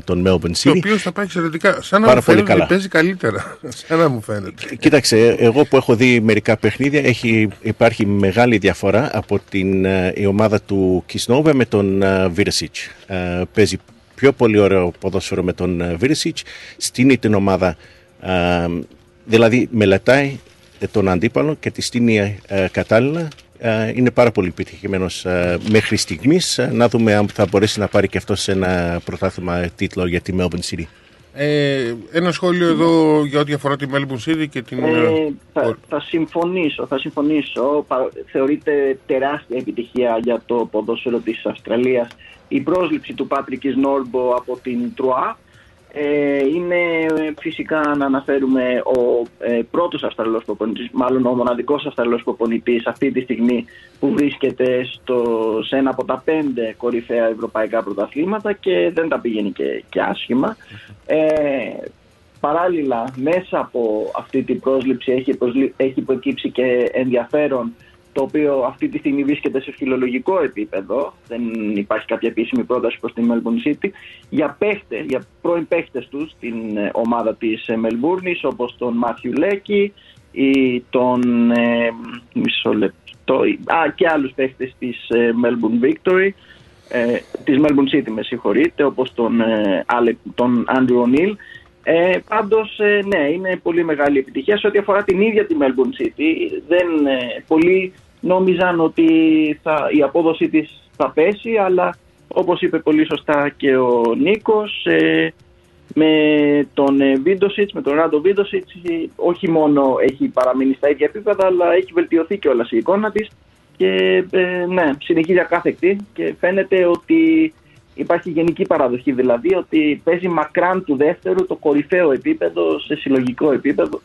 των Melbourne City. Το οποίο θα πάει εξαιρετικά. Σαν να μου φαίνεται ότι παίζει καλύτερα. Σαν να μου φαίνεται. Κοίταξε, εγώ που έχω δει μερικά παιχνίδια, έχει, υπάρχει μεγάλη διαφορά από την η ομάδα του Κισνόβε με τον Βίρτσιτς. Παίζει πιο πολύ ωραίο ποδόσφαιρο με τον Βίρτσιτς. Στείνει την ομάδα, δηλαδή μελετάει τον αντίπαλο και τη στείνει κατάλληλα. Είναι πάρα πολύ επιτυχημένος μέχρι στιγμής. Να δούμε αν θα μπορέσει να πάρει και αυτός ένα πρωτάθλημα τίτλο για τη Melbourne City. Ε, ένα σχόλιο εδώ για ό,τι αφορά τη Melbourne City και την... Ε, θα, θα συμφωνήσω, θα συμφωνήσω. Θεωρείται τεράστια επιτυχία για το ποδόσφαιρο της Αυστραλίας η πρόσληψη του Πάτρικ Νόρμπο από την Τρουά. Ε, είναι φυσικά να αναφέρουμε ο ε, πρώτος Αυστραλός προπονητής, μάλλον ο μοναδικός Αυστραλός προπονητής αυτή τη στιγμή που βρίσκεται στο, σε ένα από τα πέντε κορυφαία ευρωπαϊκά πρωταθλήματα και δεν τα πηγαίνει και, και άσχημα. Ε, παράλληλα, μέσα από αυτή την πρόσληψη έχει, προσλη, έχει προκύψει και ενδιαφέρον, το οποίο αυτή τη στιγμή βρίσκεται σε φιλολογικό επίπεδο, δεν υπάρχει κάποια επίσημη πρόταση προς την Melbourne City, για παίχτες, για πρώην παίχτες τους στην ομάδα της Μελβούρνης, όπως τον Μάθιου Λέκη, ή τον ε, μισό λεπτό, α, και άλλους παίχτες της ε, Melbourne Victory, ε, της Melbourne City με συγχωρείτε, όπως τον, ε, τον Andrew O'Neill. Ε, πάντως ε, ναι, είναι πολύ μεγάλη επιτυχία. Σε ό,τι αφορά την ίδια τη Melbourne City, δεν, ε, πολλοί νόμιζαν ότι θα, η απόδοσή της θα πέσει, αλλά όπως είπε πολύ σωστά και ο Νίκος, ε, με τον Βίντοσιτς, με τον Ράντο Βίντοσιτς, όχι μόνο έχει παραμείνει στα ίδια επίπεδα, αλλά έχει βελτιωθεί κιόλας η εικόνα της και ε, ναι, συνεχίζει ακάθεκτη και φαίνεται ότι υπάρχει γενική παραδοχή, δηλαδή ότι παίζει μακράν του δεύτερου το κορυφαίο επίπεδο σε συλλογικό επίπεδο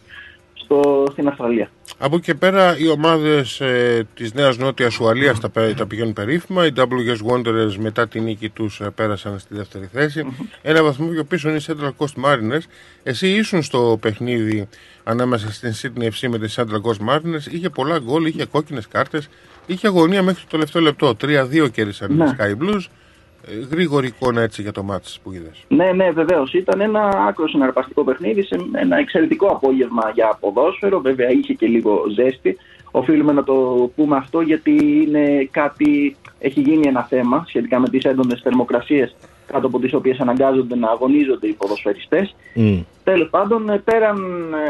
στο, στην Αυστραλία. Από εκεί και πέρα οι ομάδες ε, της Νέας Νότιας Ουαλίας τα, τα πηγαίνουν περίφημα. Οι ντάμπλιου ες Wanderers μετά την νίκη τους πέρασαν στη δεύτερη θέση. Ένα βαθμό πιο πίσω είναι η Central Coast Mariners. Εσύ ήσουν στο παιχνίδι ανάμεσα στην Sydney εφ σι με τη Central Coast Mariners. Είχε πολλά γκολ, είχε κόκκινες κάρτες, είχε αγωνία μέχρι το τελευταίο λεπτό. τρία δύο κέρδισαν οι Sky Blues. Γρήγορη εικόνα έτσι για το μάτς που είδες. Ναι, ναι, βεβαίως. Ήταν ένα άκρο συναρπαστικό παιχνίδι, σε ένα εξαιρετικό απόγευμα για ποδόσφαιρο. Βέβαια είχε και λίγο ζέστη. Οφείλουμε να το πούμε αυτό, γιατί είναι κάτι, έχει γίνει ένα θέμα σχετικά με τις έντονες θερμοκρασίες κάτω από τις οποίες αναγκάζονται να αγωνίζονται οι ποδοσφαιριστές. Mm. Τέλος πάντων, πέραν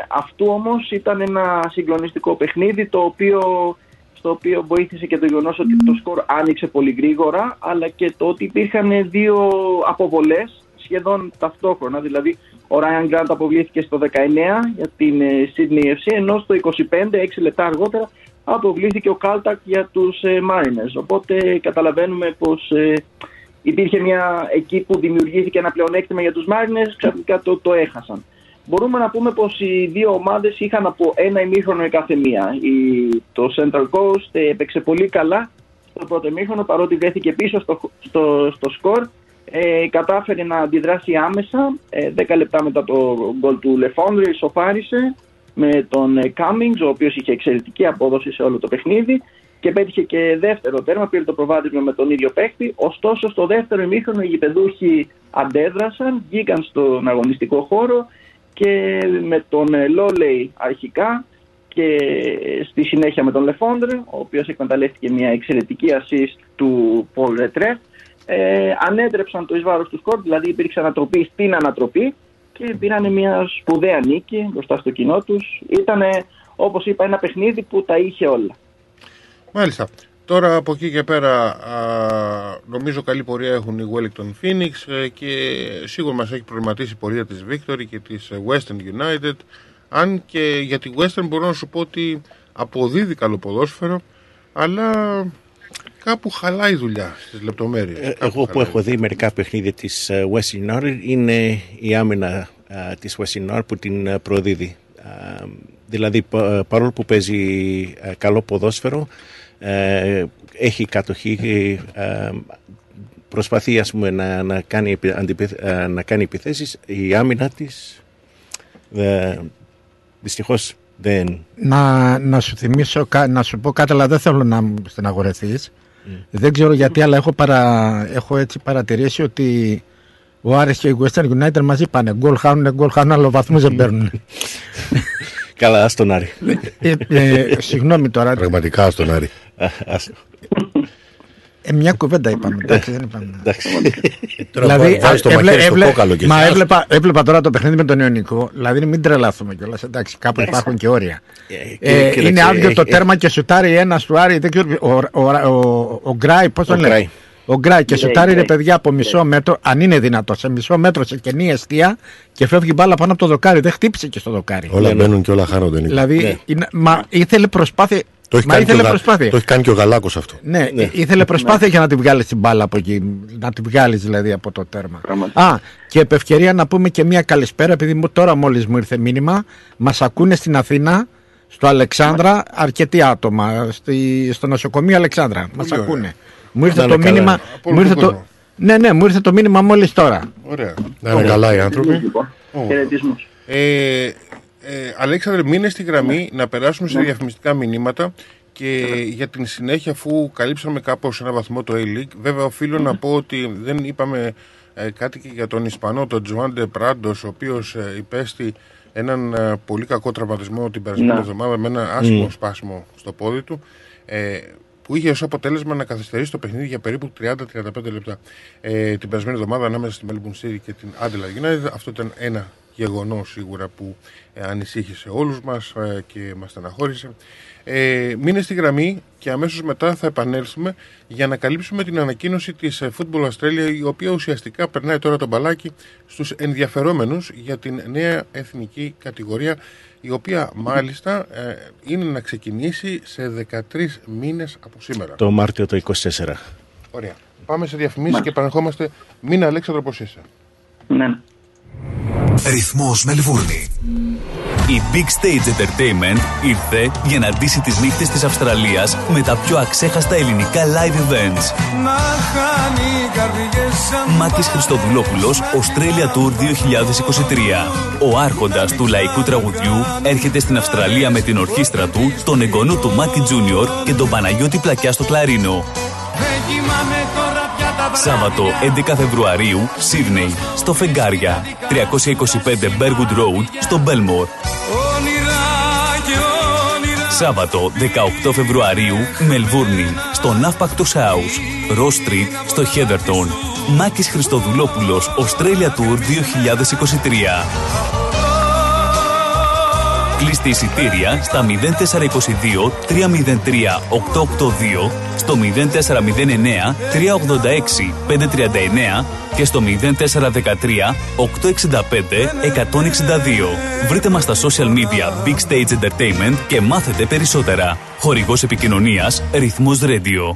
αυτού όμως ήταν ένα συγκλονιστικό παιχνίδι, το οποίο... το οποίο βοήθησε και το γεγονός ότι το σκορ άνοιξε πολύ γρήγορα, αλλά και το ότι υπήρχαν δύο αποβολές σχεδόν ταυτόχρονα. Δηλαδή ο Ryan Grant αποβλήθηκε στο δεκαεννιά για την Sydney εφ σι, ενώ στο είκοσι πέντε, έξι λεπτά αργότερα, αποβλήθηκε ο Caltech για τους Mariners. Οπότε καταλαβαίνουμε πως ε, υπήρχε μια, εκεί που δημιουργήθηκε ένα πλεονέκτημα για τους Mariners, ξαφνικά το, το έχασαν. Μπορούμε να πούμε πως οι δύο ομάδες είχαν από ένα ημίχρονο η κάθε μία. Το Central Coast έπαιξε πολύ καλά στο πρώτο ημίχρονο, παρότι βρέθηκε πίσω στο, στο, στο σκορ. Ε, κατάφερε να αντιδράσει άμεσα. Ε, δέκα λεπτά μετά το γκολ του Lefondre ισοφάρισε με τον Cummings, ο οποίος είχε εξαιρετική απόδοση σε όλο το παιχνίδι και πέτυχε και δεύτερο τέρμα, πήρε το προβάδισμα με τον ίδιο παίκτη. Ωστόσο, στο δεύτερο ημίχρονο οι γηπεδούχοι αντέδρασαν, βγήκαν στον αγωνιστικό χώρο και με τον Λόλεϊ αρχικά και στη συνέχεια με τον Λεφόντρε, ο οποίος εκμεταλλεύτηκε μια εξαιρετική assist του Πολ Ρετρέφ, ε, ανέτρεψαν το εις βάρος του σκορ, δηλαδή υπήρξε ανατροπή στην ανατροπή και πήραν μια σπουδαία νίκη μπροστά στο κοινό τους. Ήταν, όπως είπα, ένα παιχνίδι που τα είχε όλα. Μάλιστα. Τώρα από εκεί και πέρα α, νομίζω καλή πορεία έχουν οι Wellington Phoenix ε, και σίγουρα μας έχει προβληματίσει η πορεία της Victory και της Western United. Αν και για τη Western μπορώ να σου πω ότι αποδίδει καλό ποδόσφαιρο, αλλά κάπου χαλάει η δουλειά στις λεπτομέρειες. Ε, εγώ που χαλάει. Έχω δει μερικά παιχνίδια της Western United, είναι η άμυνα α, της Western United που την προδίδει. Α, δηλαδή πα, παρόλο που παίζει α, καλό ποδόσφαιρο, Ε, έχει κατοχή, ε, προσπαθεί ας πούμε, να, να, κάνει, να κάνει επιθέσεις, η άμυνα της ε, δυστυχώς δεν... Να, να σου θυμίσω, να σου πω κάτι, αλλά δεν θέλω να στεναχωρεθείς. Mm. Δεν ξέρω γιατί, αλλά έχω, παρα, έχω έτσι παρατηρήσει ότι ο Άρης και η Western United μαζί πάνε γκολ χάνουν, γκολ χάνουν, αλλά βαθμούς δεν παίρνουν. Καλά, ας τον Άρη. ε, ε, συγγνώμη τώρα. Πραγματικά, ας τον Άρη. ε, μια κουβέντα είπαμε. Εντάξει, δεν είπαμε. Δηλαδή, μα έβλεπα, έβλεπα τώρα το παιχνίδι με τον Ιωνικό. Δηλαδή, μην τρελαθούμε κιόλας. Εντάξει, κάπου υπάρχουν και όρια. ε, είναι άδειο το τέρμα και σουτάρει ένας του Άρη. Ο Γκράι, πώς τον λέει. Ο Γκράι και σουτάρει ρε παιδιά από μισό μέτρο, αν είναι δυνατό, σε μισό μέτρο σε κενή εστία και φεύγει μπάλα πάνω από το δοκάρι. Δεν χτύπησε και στο δοκάρι. Όλα μπαίνουν και όλα χάνονται. Δηλαδή, μα ήθελε προσπάθεια. Το έχει κάνει και ο Γαλάκος αυτό. Ναι, ήθελε προσπάθεια για να τη βγάλει την μπάλα από εκεί. Να τη βγάλει δηλαδή από το τέρμα. Α, και επ' ευκαιρία να πούμε και μια καλησπέρα, επειδή τώρα μόλις μου ήρθε μήνυμα, μας ακούνε στην Αθήνα. Στο Αλεξάνδρα, αρκετοί άτομα. Στη, στο νοσοκομείο Αλεξάνδρα. Μας ακούνε. Μου ήρθε το καλά. μήνυμα. Μου ήρθε το... Ναι, ναι, μου ήρθε το μήνυμα μόλις τώρα. Ωραία. Να είναι καλά οι άνθρωποι. Χαιρετισμούς. Ε, ε, Αλέξανδρε, μείνε στη γραμμή, ναι. να περάσουμε σε ναι. διαφημιστικά μηνύματα και ναι. για την συνέχεια, αφού καλύψαμε κάπως ένα βαθμό το A-League. Βέβαια, οφείλω ναι. να πω ότι δεν είπαμε ε, κάτι και για τον Ισπανό, τον Τζουάντε Πράντος, ο οποίος ε, υπέστη έναν πολύ κακό τραυματισμό την περασμένη να. εβδομάδα με ένα άσχημο mm. σπάσιμο στο πόδι του, ε, που είχε ως αποτέλεσμα να καθυστερήσει το παιχνίδι για περίπου τριάντα με τριάντα πέντε λεπτά. Ε, την περασμένη εβδομάδα ανάμεσα στη Melbourne City και την Adelaide United. Αυτό ήταν ένα γεγονός σίγουρα που ε, ανησύχησε όλους μας ε, και μας στεναχώρησε. Ε, μείνε στη γραμμή και αμέσως μετά θα επανέλθουμε για να καλύψουμε την ανακοίνωση της Football Australia, η οποία ουσιαστικά περνάει τώρα τον μπαλάκι στους ενδιαφερόμενους για την νέα εθνική κατηγορία, η οποία μάλιστα ε, είναι να ξεκινήσει σε δεκατρείς μήνες από σήμερα. Το Μάρτιο το είκοσι τέσσερα. Ωραία. Πάμε σε διαφημίσεις Μάλιστα. και επανερχόμαστε. Μην Αλέξανδρο, πώς είσαι? Ναι. Ρυθμός Μελβούρνη. Η Big Stage Entertainment ήρθε για να ντύσει τις νύχτες της Αυστραλίας με τα πιο αξέχαστα ελληνικά live events. Μάκης Χριστοδουλόπουλος, Australia Tour δύο χιλιάδες είκοσι τρία. Ο άρχοντας του λαϊκού τραγουδιού έρχεται στην Αυστραλία με την ορχήστρα του, τον εγγονό του Μάκη Junior και τον Παναγιώτη Πλακιά στο κλαρίνο. Σάββατο έντεκα Φεβρουαρίου, Σίδνεϊ, στο Φεγγάρια, τριακόσια είκοσι πέντε Μπέργκουντ Ρόουντ, στο Μπέλμορ. Σάββατο δεκαοκτώ Φεβρουαρίου, Μελβούρνη, στο Ναύπακτο Σάους, Ρο Στριτ, στο Χέδερτον. Μάκης Χριστοδουλόπουλος, Australia Tour δύο χιλιάδες είκοσι τρία. Κλείστε εισιτήρια στα μηδέν τέσσερα δύο δύο τρία μηδέν τρία οκτώ οκτώ δύο, στο μηδέν τέσσερα μηδέν εννέα τρία οκτώ έξι πέντε τρία εννέα και στο μηδέν τέσσερα ένα τρία οκτώ έξι πέντε ένα έξι δύο. Βρείτε μας στα social media Big Stage Entertainment και μάθετε περισσότερα. Χορηγός επικοινωνίας Ρυθμός Radio.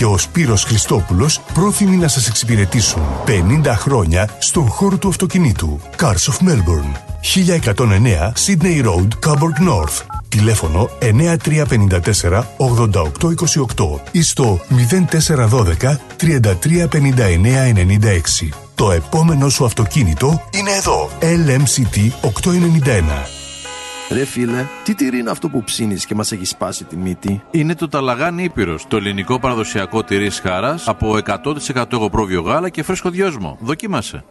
ο Σπύρος Χριστόπουλος πρόθυμοι να σας εξυπηρετήσουν πενήντα χρόνια στον χώρο του αυτοκινήτου. Cars of Melbourne, χίλια εκατόν εννέα Sydney Road, Coburg North. Τηλέφωνο εννέα τρία πέντε τέσσερα οκτώ οκτώ δύο οκτώ ή στο μηδέν τέσσερα ένα δύο τρία τρία πέντε εννέα εννιά έξι. Το επόμενο σου αυτοκίνητο είναι εδώ. ελ εμ σι τι οκτακόσια ενενήντα ένα. Ρε φίλε, τι τυρί είναι αυτό που ψήνεις και μας έχει σπάσει τη μύτη? Είναι το Ταλαγάνι Ήπειρος, το ελληνικό παραδοσιακό τυρί σχάρας από εκατό τοις εκατό εγωπρόβιο γάλα και φρέσκο δυόσμο. Δοκίμασε.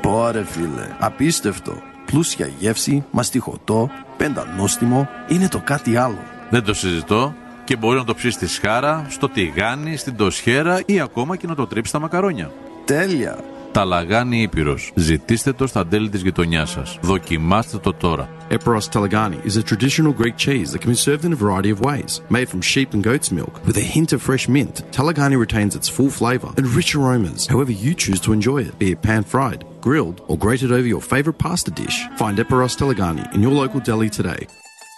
Πόρε φίλε, απίστευτο. Πλούσια γεύση, μαστιχωτό, πεντανόστιμο, είναι το κάτι άλλο. Δεν το συζητώ. Και μπορεί να το ψήσεις στη σχάρα, στο τηγάνι, στην τοσχέρα ή ακόμα και να το τρίψεις στα μακαρόνια. Τέλεια! Ταλαγάνι Ήπειρος. Ζητήστε το στα τέλη της γειτονιάς σας. Δοκιμάστε το τώρα. Eperos Talagani is a traditional Greek cheese that can be served in a variety of ways. Made from sheep and goat's milk with a hint of fresh mint, Talagani retains its full flavor and rich aromas however you choose to enjoy it, be it pan-fried, grilled or grated over your favorite pasta dish. Find Eperos Talagani in your local deli today.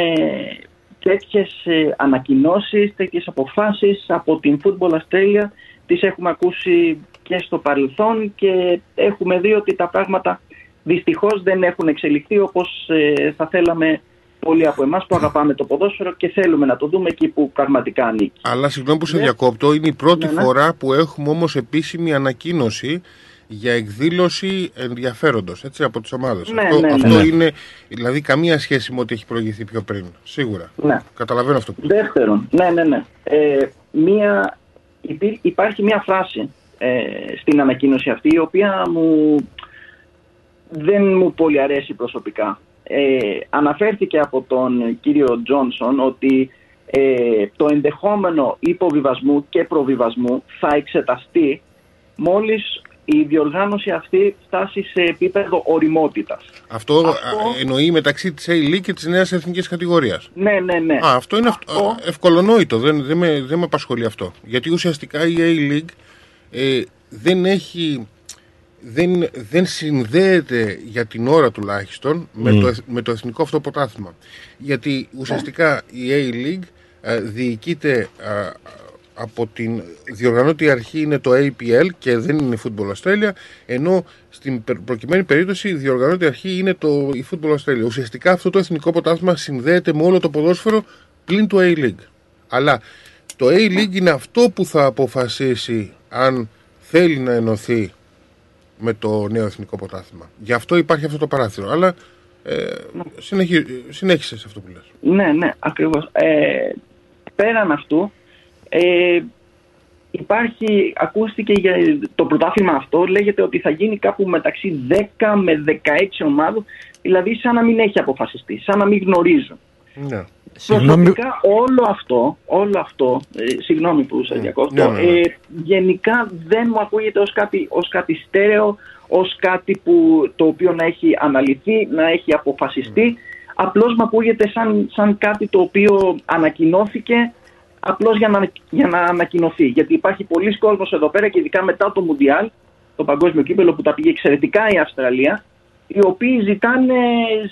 τέτοιες ε, ανακοινώσεις, τέτοιες αποφάσεις από την Football Australia, τις έχουμε ακούσει και στο παρελθόν και έχουμε δει ότι τα πράγματα δυστυχώς δεν έχουν εξελιχθεί όπως ε, θα θέλαμε πολλοί από εμάς που αγαπάμε το ποδόσφαιρο και θέλουμε να το δούμε εκεί που πραγματικά ανήκει. Αλλά συγγνώμη που σε ναι. διακόπτω, είναι η πρώτη ναι, ναι. φορά που έχουμε όμως επίσημη ανακοίνωση για εκδήλωση ενδιαφέροντος, έτσι, από τις ομάδες. Ναι, αυτό ναι, ναι, αυτό ναι. είναι, δηλαδή, καμία σχέση με ό,τι έχει προηγηθεί πιο πριν, σίγουρα. Ναι. Καταλαβαίνω αυτό που... Δεύτερον, ναι, ναι, ναι. Ε, μία, υπή, υπάρχει μία φράση στην ανακοίνωση αυτή, η οποία μου δεν μου πολύ αρέσει προσωπικά. Ε, αναφέρθηκε από τον κύριο Τζόνσον ότι ε, το ενδεχόμενο υποβιβασμού και προβιβασμού θα εξεταστεί μόλις η διοργάνωση αυτή φτάσει σε επίπεδο οριμότητας. Αυτό, αυτό... εννοεί μεταξύ της A-League και της νέας εθνικής κατηγορίας. Ναι, ναι, ναι. Α, αυτό είναι αυτό... ευκολονόητο, δεν, δεν, με, δεν με απασχολεί αυτό. Γιατί ουσιαστικά η A-League Ε, δεν έχει, δεν, δεν συνδέεται για την ώρα τουλάχιστον mm. με, το, με το εθνικό αυτό πρωτάθλημα. Γιατί ουσιαστικά yeah. η A-League ε, διοικείται ε, από την διοργανώτη αρχή, είναι το έι πι ελ και δεν είναι η Football Australia, ενώ στην προκειμένη περίπτωση η διοργανώτη αρχή είναι το, η Football Australia. Ουσιαστικά αυτό το εθνικό πρωτάθλημα συνδέεται με όλο το ποδόσφαιρο πλην του A-League. Αλλά το A-League είναι αυτό που θα αποφασίσει αν θέλει να ενωθεί με το νέο εθνικό πρωτάθλημα. Γι' αυτό υπάρχει αυτό το παράθυρο. Αλλά ε, ναι. συνέχι, συνέχισες αυτό που λες. Ναι, ναι, ακριβώς. Ε, πέραν αυτού, ε, υπάρχει, ακούστηκε για το πρωτάθλημα αυτό, λέγεται ότι θα γίνει κάπου μεταξύ δέκα με δεκαέξι ομάδων, δηλαδή σαν να μην έχει αποφασιστεί, σαν να μην γνωρίζουν. Ναι. Προσωπικά όλο αυτό, όλο αυτό ε, συγγνώμη που σας διακόπτω, ναι, ναι, ναι. Ε, γενικά δεν μου ακούγεται ως κάτι, ως κάτι στέρεο, ως κάτι που, το οποίο να έχει αναλυθεί, να έχει αποφασιστεί. Mm. Απλώς μου ακούγεται σαν, σαν κάτι το οποίο ανακοινώθηκε απλώς για να, για να ανακοινωθεί. Γιατί υπάρχει πολλής κόσμος εδώ πέρα και ειδικά μετά το Μουντιάλ, το παγκόσμιο κύπελλο που τα πήγε εξαιρετικά η Αυστραλία, οι οποίοι ζητάνε,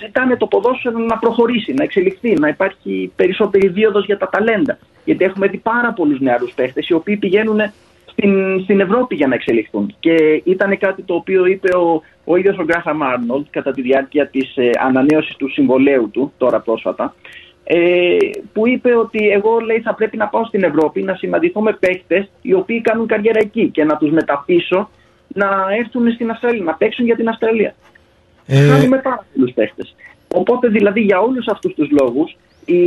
ζητάνε το ποδόσφαιρο να προχωρήσει, να εξελιχθεί, να υπάρχει περισσότερη δίωδος για τα ταλέντα. Γιατί έχουμε δει πάρα πολλούς νεαρούς παίχτες οι οποίοι πηγαίνουν στην, στην Ευρώπη για να εξελιχθούν. Και ήταν κάτι το οποίο είπε ο, ο ίδιος ο Γκράχαμ Άρνολντ κατά τη διάρκεια της ε, ανανέωσης του συμβολέου του, τώρα πρόσφατα, ε, που είπε ότι εγώ, λέει, θα πρέπει να πάω στην Ευρώπη να συναντηθώ με παίχτες οι οποίοι κάνουν καριέρα εκεί και να τους μεταπίσω να έρθουν στην Αυστραλία, να παίξουν για την Αυστραλία. Κάνουμε πάρα πολλούς παίχτες. Οπότε δηλαδή για όλους αυτούς τους λόγους η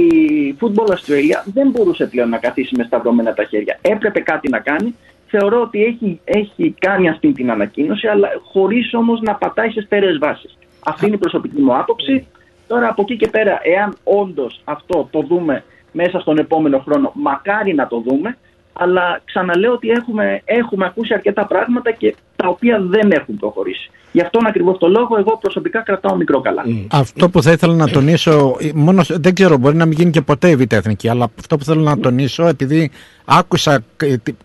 Football Australia δεν μπορούσε πλέον να καθίσει με σταυρωμένα τα χέρια. Έπρεπε κάτι να κάνει. Θεωρώ ότι έχει, έχει κάνει αυτή την ανακοίνωση, αλλά χωρίς όμως να πατάει σε στέρεες βάσεις. Αυτή είναι η προσωπική μου άποψη. Τώρα από εκεί και πέρα, εάν όντως αυτό το δούμε μέσα στον επόμενο χρόνο, μακάρι να το δούμε. Αλλά ξαναλέω ότι έχουμε, έχουμε ακούσει αρκετά πράγματα και τα οποία δεν έχουν προχωρήσει. Γι' αυτόν ακριβώς το λόγο εγώ προσωπικά κρατάω μικρό καλά. Mm. Αυτό που θα ήθελα να τονίσω, μόνο, δεν ξέρω, μπορεί να μην γίνει και ποτέ η Β' Εθνική, αλλά αυτό που θέλω να τονίσω, επειδή άκουσα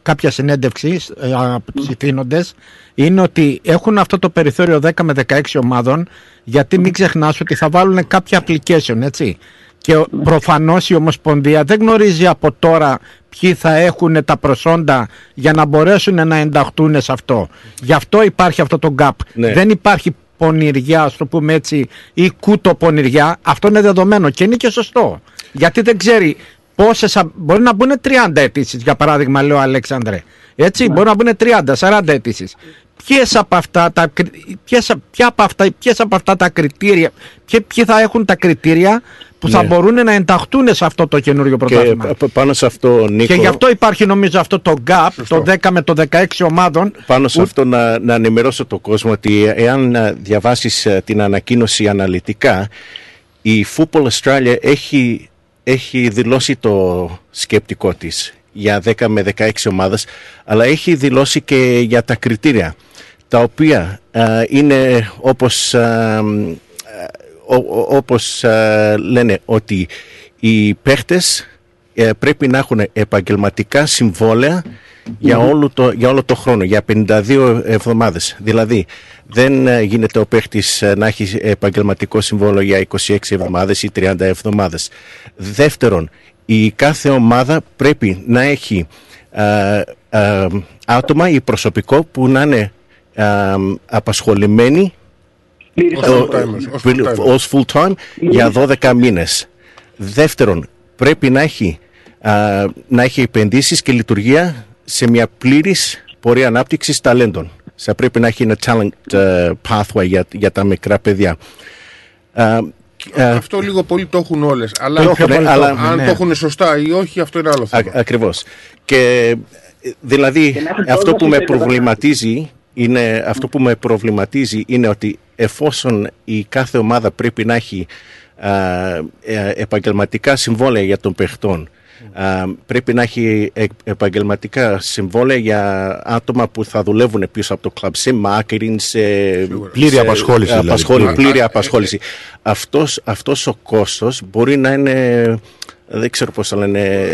κάποια συνέντευξη από τους ηθήνοντες, είναι ότι έχουν αυτό το περιθώριο δέκα με δεκαέξι ομάδων, γιατί μην ξεχνάς ότι θα βάλουν κάποια application, έτσι. Και προφανώς η Ομοσπονδία δεν γνωρίζει από τώρα ποιοι θα έχουν τα προσόντα για να μπορέσουν να ενταχθούν σε αυτό. Γι' αυτό υπάρχει αυτό το gap. Ναι. Δεν υπάρχει πονηριά, ας το πούμε έτσι, ή κούτο πονηριά. Αυτό είναι δεδομένο και είναι και σωστό. Γιατί δεν ξέρει πόσες. Μπορεί να μπουν τριάντα αιτήσεις, για παράδειγμα, λέω, Αλέξανδρε. Έτσι, ναι. Μπορεί να μπουν τριάντα σαράντα αιτήσεις. Ποιες από αυτά τα, ποιες, ποια από αυτά, ποιες από αυτά τα κριτήρια, ποιοι, ποιοι θα έχουν τα κριτήρια που θα ναι. μπορούν να ενταχθούν σε αυτό το καινούριο πρωτάθλημα. Και πάνω σε αυτό, Νίκο. Και γι' αυτό υπάρχει νομίζω αυτό το gap, σωστό. Το δέκα με το δεκαέξι ομάδων. Πάνω σε που... αυτό να, να ενημερώσω τον κόσμο ότι εάν διαβάσεις την ανακοίνωση αναλυτικά, η Football Australia έχει, έχει δηλώσει το σκεπτικό της για δέκα με δεκαέξι ομάδες, αλλά έχει δηλώσει και για τα κριτήρια, τα οποία α, είναι όπως, α, ό, όπως α, λένε ότι οι παίχτες α, πρέπει να έχουν επαγγελματικά συμβόλαια mm-hmm. για, όλο το, για όλο το χρόνο, για πενήντα δύο εβδομάδες. Δηλαδή δεν α, γίνεται ο παίχτης α, να έχει επαγγελματικό συμβόλαιο για είκοσι έξι εβδομάδες ή τριάντα εβδομάδες. Δεύτερον, η κάθε ομάδα πρέπει να έχει α, α, άτομα ή προσωπικό που να είναι α, απασχολημένοι ως full time για δώδεκα μήνες. Δεύτερον, πρέπει να έχει, α, να έχει επενδύσεις και λειτουργία σε μια πλήρης πορεία ανάπτυξης ταλέντων. Θα πρέπει να έχει ένα talent uh, pathway για, για τα μικρά παιδιά. Α, Αυτό λίγο πολύ το έχουν όλες. Αλλά, το έχουν, ναι, αλλά αν ναι. το έχουν σωστά ή όχι, αυτό είναι άλλο θέμα. Α, ακριβώς. Και δηλαδή και αυτό που με προβληματίζει είναι, αυτό που με προβληματίζει είναι ότι εφόσον η κάθε ομάδα πρέπει να έχει α, επαγγελματικά συμβόλαια για τον παιχτών, α, πρέπει να έχει επαγγελματικά συμβόλαια για άτομα που θα δουλεύουν πίσω από το κλαμπ, σε marketing, σε πλήρη απασχόληση. Σε, δηλαδή. Πλήρη απασχόληση. Αυτός, αυτός ο κόστος μπορεί να είναι, δεν ξέρω πώς θα λένε,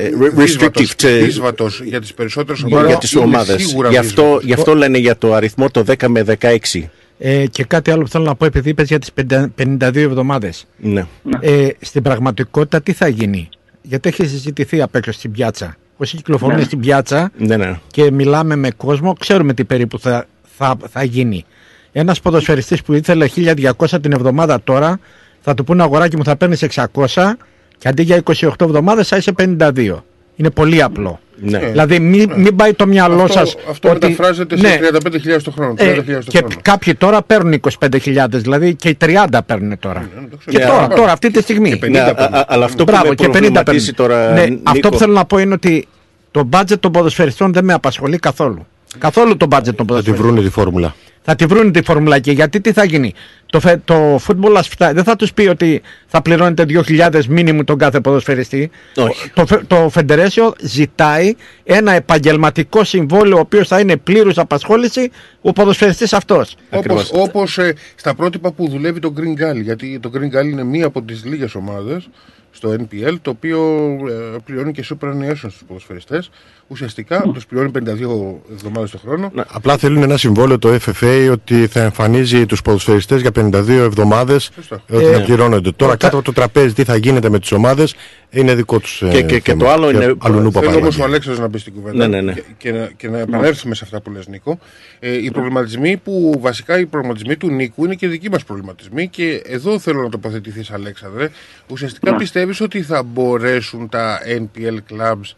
δύσβατος για τις περισσότερες ομάδες. Για τις ομάδες. Γι' αυτό, γι' αυτό λένε για το αριθμό το δέκα με δεκαέξι. Ε, και κάτι άλλο που θέλω να πω, επειδή είπες για τις πενήντα δύο εβδομάδες. Ναι. Ε, στην πραγματικότητα τι θα γίνει? Γιατί έχει συζητηθεί απ' έξω στην πιάτσα. Όσοι κυκλοφορούν ναι. στην πιάτσα ναι, ναι. και μιλάμε με κόσμο, ξέρουμε τι περίπου θα, θα, θα γίνει. Ένας ποδοσφαιριστής που ήθελε χίλια διακόσια την εβδομάδα τώρα, θα του πούνε αγοράκι μου θα παίρνεις εξακόσια και αντί για είκοσι οκτώ εβδομάδες θα είσαι πενήντα δύο. Είναι πολύ απλό. Ναι. Δηλαδή μην, μην πάει το μυαλό σας. Αυτό, αυτό ότι... μεταφράζεται σε ναι. τριάντα πέντε χιλιάδες το χρόνο. τριάντα χιλιάδες ε, το χρόνο. Και κάποιοι τώρα παίρνουν είκοσι πέντε χιλιάδες, δηλαδή και τριάντα παίρνουν τώρα. Ναι, και ναι, τώρα, ναι, τώρα, αυτή τη στιγμή. Και πενήντα ναι, αλλά αυτό μπράβο, που με προβληματίσει τώρα, ναι, Νίκο... Αυτό που θέλω να πω είναι ότι το budget των ποδοσφαιριστών δεν με απασχολεί καθόλου. Καθόλου το budget των ποδοσφαιριστών. Θα τη βρούνε τη φόρμουλα. Θα τη βρούνε τη φόρμουλα και γιατί τι θα γίνει. Το, φε... το football ασφτά... δεν θα τους πει ότι θα πληρώνετε δύο χιλιάδες μήνυμου τον κάθε ποδοσφαιριστή. Όχι. Το, φε... το Φεντερέσιο ζητάει ένα επαγγελματικό συμβόλαιο ο οποίος θα είναι πλήρους απασχόληση ο ποδοσφαιριστής αυτός. Όπως, όπως ε, στα πρότυπα που δουλεύει το Green Gall, γιατί το Green Gall είναι μία από τις λίγες ομάδες στο εν πι ελ, το οποίο ε, πληρώνει και superannuation στους ποδοσφαιριστές. Ουσιαστικά mm. τους πληρώνει πενήντα δύο εβδομάδες το χρόνο. Να, απλά θέλουν ένα συμβόλαιο το εφ εφ έι ότι θα εμφανίζει τους ποδοσφαιριστές για πενήντα δύο εβδομάδες ε, ότι θα πληρώνονται. Ε, Τώρα κάτω από το τραπέζι τι θα γίνεται με τις ομάδες είναι δικό τους ε, και, και, και το άλλο είναι... Θέλω όμως ο Αλέξανδρος να μπει στην κουβέντα ναι, ναι, ναι. Και, και, να, και να επανέλθουμε σε αυτά που λες Νίκο. Ε, οι προβληματισμοί που βασικά οι προβληματισμοί του Νίκου είναι και δικοί μας προβληματισμοί και εδώ θέλω να τοποθετηθείς Αλέξανδρε. Ουσιαστικά ναι. πιστεύεις ότι θα μπορέσουν τα εν πι ελ clubs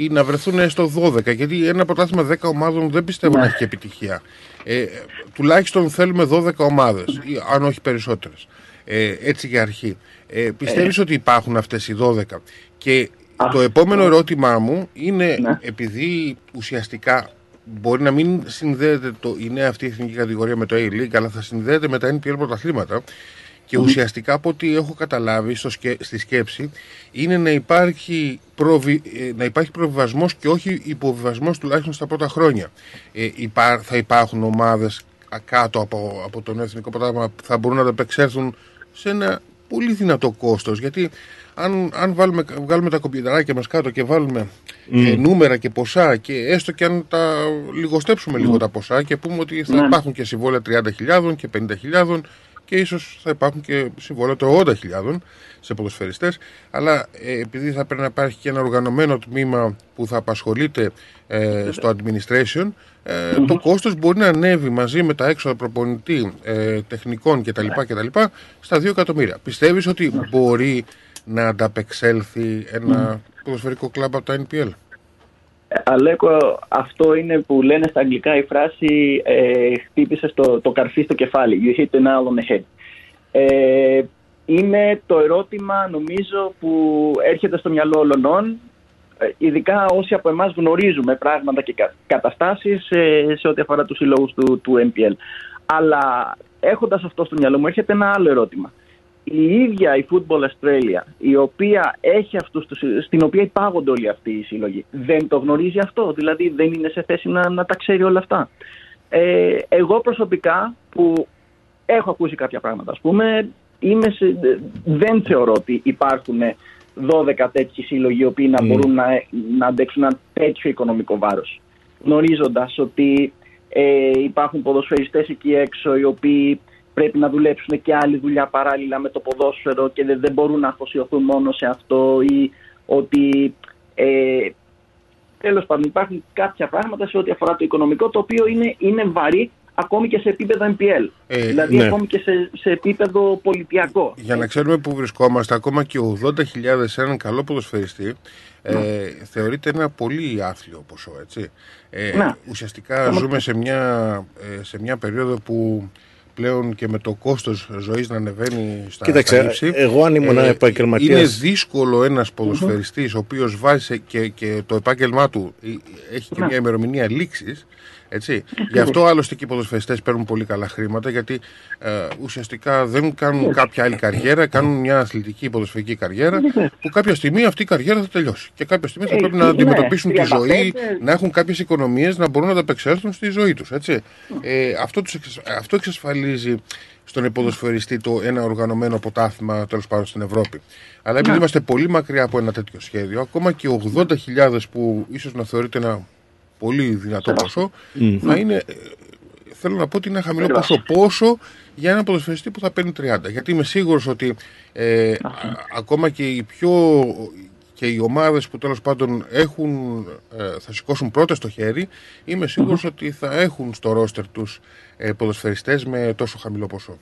ή να βρεθούν στο δώδεκα, γιατί ένα πρωτάθλημα δέκα ομάδων δεν πιστεύω ναι. να έχει και επιτυχία. Ε, τουλάχιστον θέλουμε δώδεκα ομάδες, ή, αν όχι περισσότερες. Ε, έτσι για αρχή. Ε, πιστεύεις ε. ότι υπάρχουν αυτές οι δώδεκα. Και Α, το επόμενο ναι. ερώτημά μου είναι, ναι. επειδή ουσιαστικά μπορεί να μην συνδέεται το, η νέα αυτή η εθνική κατηγορία με το A-League, αλλά θα συνδέεται με τα εν πι ελ πρωταθλήματα, και ουσιαστικά από ό,τι έχω καταλάβει στο σκε... στη σκέψη είναι να υπάρχει, προβι... να υπάρχει προβιβασμός και όχι υποβιβασμός τουλάχιστον στα πρώτα χρόνια. Ε, υπά... Θα υπάρχουν ομάδες κάτω από, από τον εθνικό πρωτάθλημα που θα μπορούν να τα επεξέλθουν σε ένα πολύ δυνατό κόστος. Γιατί αν, αν βάλουμε, βγάλουμε τα κομπιουτεράκια μας κάτω και βάλουμε mm. ε, νούμερα και ποσά και έστω και αν τα λιγοστέψουμε mm. λίγο τα ποσά και πούμε ότι θα mm. υπάρχουν και συμβόλαια τριάντα χιλιάδες και πενήντα χιλιάδες και ίσως θα υπάρχουν και συμβόλαια των ογδόντα χιλιάδων σε ποδοσφαιριστές, αλλά ε, επειδή θα πρέπει να υπάρχει και ένα οργανωμένο τμήμα που θα απασχολείται ε, στο administration, ε, mm-hmm. το κόστος μπορεί να ανέβει μαζί με τα έξοδα προπονητή, ε, τεχνικών κτλ, κτλ στα δύο εκατομμύρια. Πιστεύεις ότι μπορεί να ανταπεξέλθει ένα mm-hmm. ποδοσφαιρικό κλαμπ από τα εν πι ελ? Αλέκο, αυτό είναι που λένε στα αγγλικά η φράση ε, χτύπησε στο, το καρφί στο κεφάλι. You hit the nail on the head. Ε, είναι το ερώτημα νομίζω που έρχεται στο μυαλό όλων, ειδικά όσοι από εμάς γνωρίζουμε πράγματα και κα, καταστάσεις ε, σε ό,τι αφορά τους συλλόγους του, του εν πι ελ. Αλλά έχοντας αυτό στο μυαλό μου έρχεται ένα άλλο ερώτημα. Η ίδια η Football Australia, η οποία έχει αυτούς τους, στην οποία υπάγονται όλοι αυτοί οι σύλλογοι, δεν το γνωρίζει αυτό, δηλαδή δεν είναι σε θέση να, να τα ξέρει όλα αυτά. Ε, εγώ προσωπικά που έχω ακούσει κάποια πράγματα, ας πούμε, είμαι σε, δεν θεωρώ ότι υπάρχουν δώδεκα τέτοιοι σύλλογοι οι οποίοι να mm. μπορούν να, να αντέξουν ένα τέτοιο οικονομικό βάρος. Γνωρίζοντας ότι ε, υπάρχουν ποδοσφαιριστές εκεί έξω οι οποίοι πρέπει να δουλέψουν και άλλη δουλειά παράλληλα με το ποδόσφαιρο και δεν μπορούν να αφοσιωθούν μόνο σε αυτό ή ότι ε, τέλος πάντων υπάρχουν κάποια πράγματα σε ό,τι αφορά το οικονομικό το οποίο είναι, είναι βαρύ ακόμη και σε επίπεδο εν πι ελ, ε, δηλαδή ναι. ακόμη και σε, σε επίπεδο πολιτιακό. Για να ξέρουμε που βρισκόμαστε, ακόμα και ογδόντα χιλιάδες έναν καλό ποδοσφαιριστή ε, ναι. θεωρείται ένα πολύ άθλιο ποσό, έτσι. Ε, ουσιαστικά ζούμε σε μια, σε μια περίοδο που πλέον και με το κόστος ζωής να ανεβαίνει στα, κοίταξε, στα ύψη. Εγώ αν ήμουν ε, επαγγελματίας... Είναι δύσκολο ένας ποδοσφαιριστής, mm-hmm. ο οποίος βάζει και, και το επάγγελμά του έχει και mm-hmm. μια ημερομηνία λήξης, έτσι. Mm-hmm. Γι' αυτό άλλωστε και οι ποδοσφαιριστές παίρνουν πολύ καλά χρήματα, γιατί ε, ουσιαστικά δεν κάνουν mm-hmm. κάποια άλλη καριέρα, κάνουν μια αθλητική ποδοσφαιρική καριέρα, mm-hmm. που κάποια στιγμή αυτή η καριέρα θα τελειώσει. Και κάποια στιγμή θα mm-hmm. πρέπει να αντιμετωπίσουν mm-hmm. τη ζωή, mm-hmm. να έχουν κάποιες οικονομίες, να μπορούν να τα επεξέλθουν στη ζωή τους, έτσι. Mm-hmm. Ε, αυτό, τους εξασ... αυτό εξασφαλίζει στον ποδοσφαιριστή το ένα οργανωμένο ποτάθλημα, τέλος πάντων στην Ευρώπη. Αλλά επειδή mm-hmm. είμαστε πολύ μακριά από ένα τέτοιο σχέδιο, ακόμα και ογδόντα χιλιάδες που ίσως να θεωρείται ένα πολύ δυνατό ποσό, mm. θα είναι, θέλω να πω ότι είναι ένα χαμηλό ποσό. Πόσο για έναν ποδοσφαιριστή που θα παίρνει τριάντα. Γιατί είμαι σίγουρος ότι ε, α, ακόμα και οι, πιο, και οι ομάδες που τέλος πάντων έχουν, ε, θα σηκώσουν πρώτες το χέρι, είμαι σίγουρος mm. ότι θα έχουν στο ρόστερ τους ε, ποδοσφαιριστές με τόσο χαμηλό ποσό.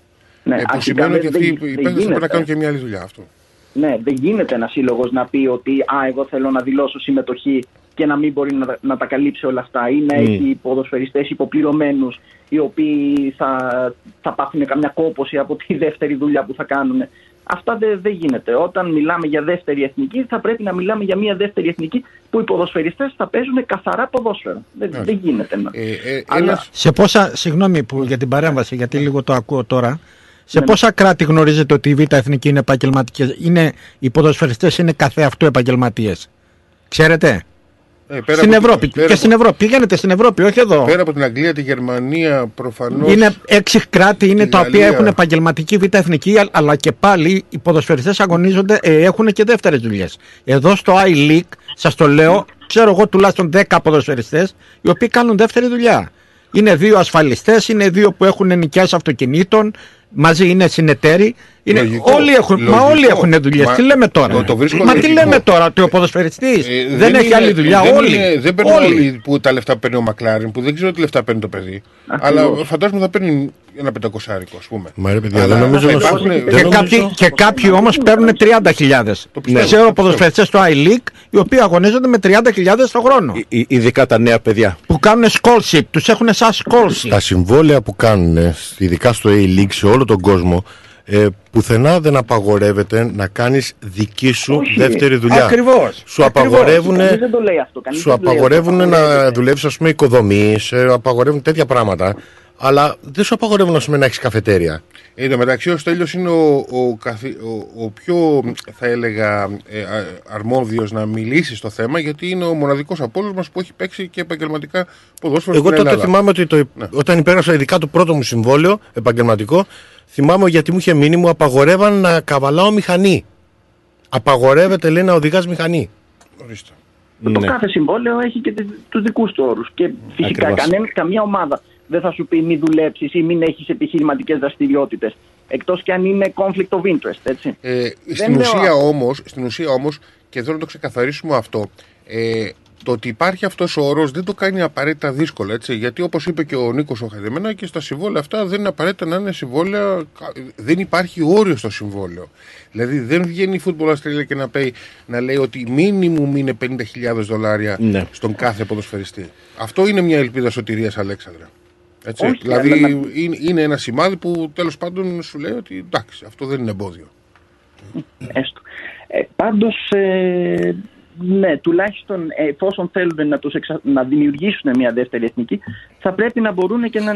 Ναι, ε, που σημαίνει ότι αυτοί οι παίκτες θα πρέπει να κάνουν και μια άλλη δουλειά αυτό. Ναι, δεν γίνεται ένας σύλλογος να πει ότι «Α, εγώ θέλω να δηλώσω συμμετοχή» και να μην μπορεί να, να τα καλύψει όλα αυτά. Ή να mm. έχει ποδοσφαιριστές υποπληρωμένους, οι οποίοι θα, θα πάθουν καμιά κόπωση από τη δεύτερη δουλειά που θα κάνουν. Αυτά δεν δε γίνεται. Όταν μιλάμε για δεύτερη εθνική, θα πρέπει να μιλάμε για μια δεύτερη εθνική που οι ποδοσφαιριστές θα παίζουν καθαρά ποδόσφαιρο. Δεν δε γίνεται. Ε, ε, ε, Αλλά... ένας... Σε πόσα, συγγνώμη που, για την παρέμβαση, γιατί λίγο το ακούω τώρα. Σε ναι, πόσα ναι. κράτη γνωρίζετε ότι η Β' Εθνική είναι επαγγελματικές, είναι, οι ποδοσφαιριστές είναι καθεαυτού επαγγελματίες? Ξέρετε. Ε, στην Ευρώπη. Πέρα και από... στην Ευρώπη. Πήγαινετε στην Ευρώπη, όχι εδώ. Πέρα από την Αγγλία, τη Γερμανία, προφανώς. Είναι έξι κράτη είναι τα οποία έχουν επαγγελματική Β' Εθνική, αλλά και πάλι οι ποδοσφαιριστές αγωνίζονται, ε, έχουν και δεύτερες δουλειές. Εδώ στο I-League, σας το λέω, ξέρω εγώ τουλάχιστον δέκα ποδοσφαιριστές, οι οποίοι κάνουν δεύτερη δουλειά. Είναι δύο ασφαλιστές, είναι δύο που έχουν νοικιάσει αυτοκινήτων, μαζί είναι συνεταίροι. Είναι... Όλοι έχουν... Μα όλοι έχουν δουλειές. Μα... Τι λέμε τώρα. Το, το Μα λογικό. Τι λέμε τώρα, ότι ο ποδοσφαιριστής ε, δεν, δεν έχει είναι, άλλη δουλειά. Δεν όλοι. Είναι, δεν παίρνουν όλοι. όλοι που τα λεφτά παίρνει ο Μακλάριν, που δεν ξέρω τι λεφτά παίρνει το παιδί. Ακριβώς. Αλλά φαντάζομαι θα παίρνει ένα πεντακοσάρικο, ας πούμε. Μα ρε παιδιά, αλλά, δεν νομίζω να πούμε. Και, νομίζω... και κάποιοι όμως παίρνουν τριάντα χιλιάδες. Ξέρω ποδοσφαιριστές στο I-League, οι οποίοι αγωνίζονται με τριάντα χιλιάδες το χρόνο. Ειδικά τα νέα παιδιά. Που κάνουν scholarship, τους έχουν σαν scholarship. Τα συμβόλαια που κάνουν, ειδικά στο I-League, σε όλο τον κόσμο. Ε, πουθενά δεν απαγορεύεται να κάνεις δική σου Όχι, δεύτερη δουλειά. Ακριβώς. Σου απαγορεύουν, σου απαγορεύουν αυτό, να δουλεύεις, ας πούμε, οικοδομή, απαγορεύουν τέτοια πράγματα. Αλλά δεν σου απαγορεύουν, ας πούμε, να έχεις καφετέρια. Εν τω μεταξύ, ο Στέλιος είναι ο, ο, ο, ο πιο, θα έλεγα, ε, αρμόδιος να μιλήσει στο θέμα, γιατί είναι ο μοναδικός από όλους μας που έχει παίξει και επαγγελματικά ποδόσφαιρο. Εγώ τότε θυμάμαι ότι το, ναι. όταν υπέγραψα ειδικά το πρώτο μου συμβόλαιο επαγγελματικό, θυμάμαι γιατί μου είχε μείνει, μου απαγορεύαν να καβαλάω μηχανή. Απαγορεύεται, λέει, να οδηγάς μηχανή. Ορίστε. Το ναι. κάθε συμβόλαιο έχει και τους δικούς του όρους. Και φυσικά κανένα, καμία ομάδα δεν θα σου πει μην δουλέψεις ή μην έχεις επιχειρηματικές δραστηριότητες. Εκτός και αν είναι conflict of interest, έτσι. Ε, στην, ουσία όμως, στην ουσία όμως, και εδώ να το ξεκαθαρίσουμε αυτό, ε, το ότι υπάρχει αυτός ο όρος δεν το κάνει απαραίτητα δύσκολο, έτσι. Γιατί όπως είπε και ο Νίκος ο Χαδεμένα, και στα συμβόλαια αυτά δεν είναι απαραίτητα να είναι συμβόλαια, δεν υπάρχει όριο στο συμβόλαιο. Δηλαδή δεν βγαίνει η Football Australia και να, πει, να λέει ότι μίνιμουμ είναι πενήντα χιλιάδες δολάρια ναι. στον κάθε ποδοσφαιριστή. Αυτό είναι μια ελπίδα σωτηρίας, Αλέξανδρα. Έτσι, Όχι, δηλαδή αλλά... είναι ένα σημάδι που τέλος πάντων σου λέει ότι εντάξει, αυτό δεν είναι εμπόδιο. Έστω. Ε, πάντως, ε, ναι, τουλάχιστον εφόσον θέλουν να, τους εξα... να δημιουργήσουν μια δεύτερη εθνική, θα πρέπει να μπορούν και να,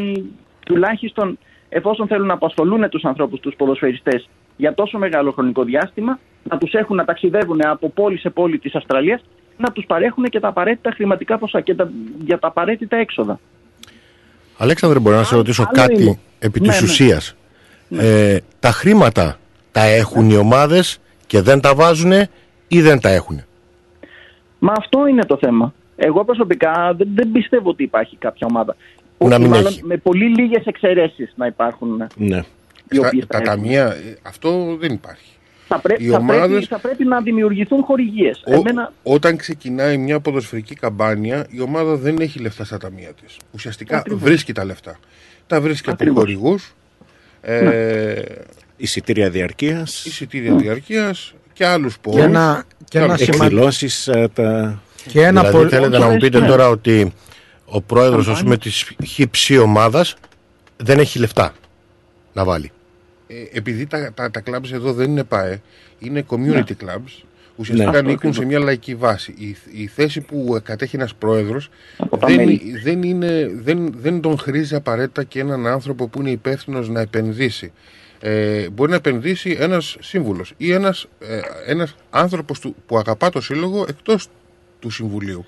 τουλάχιστον εφόσον θέλουν να απασχολούν τους ανθρώπους, τους ποδοσφαιριστές, για τόσο μεγάλο χρονικό διάστημα, να τους έχουν να ταξιδεύουν από πόλη σε πόλη της Αυστραλίας, να τους παρέχουν και τα απαραίτητα χρηματικά ποσά και τα... για τα απαραίτητα έξοδα. Αλέξανδρε, μπορώ να σε ρωτήσω Ά, κάτι είναι. επί ναι, της ναι. ουσίας. Ναι. Ε, τα χρήματα τα έχουν ναι. οι ομάδες και δεν τα βάζουν ή δεν τα έχουν? Μα αυτό είναι το θέμα. Εγώ προσωπικά δεν, δεν πιστεύω ότι υπάρχει κάποια ομάδα. Να μην μάλλον, έχει. Με πολύ λίγες εξαιρέσεις να υπάρχουν. Ναι. Στα, τα ταμεία, αυτό δεν υπάρχει. Θα, πρέ, θα, ομάδες... πρέπει, θα πρέπει να δημιουργηθούν χορηγίες. Ο, Εμένα... Όταν ξεκινάει μια ποδοσφαιρική καμπάνια, η ομάδα δεν έχει λεφτά στα ταμεία της. Ουσιαστικά Ακριβώς. βρίσκει τα λεφτά. Τα βρίσκει Ακριβώς. από χορηγούς, ε... εισιτήρια διαρκείας, εισιτήρια διαρκείας και άλλους πόρους. Και ένα εκδηλώσεις. Και ένα, και τα... και ένα δηλαδή, πο... θέλετε να μου πείτε ναι. τώρα ότι ο πρόεδρος, ας πούμε, της χι ψι ομάδας δεν έχει λεφτά να βάλει. Επειδή τα, τα, τα clubs εδώ δεν είναι ΠΑΕ, είναι community yeah. clubs, ουσιαστικά yeah. ανήκουν yeah. σε μια λαϊκή βάση. Η, η θέση που κατέχει ένας πρόεδρος δεν, δεν, είναι, δεν, δεν τον χρήζει απαραίτητα και έναν άνθρωπο που είναι υπεύθυνος να επενδύσει. Ε, μπορεί να επενδύσει ένας σύμβουλος ή ένας, ε, ένας άνθρωπος του, που αγαπά το σύλλογο εκτός του συμβουλίου.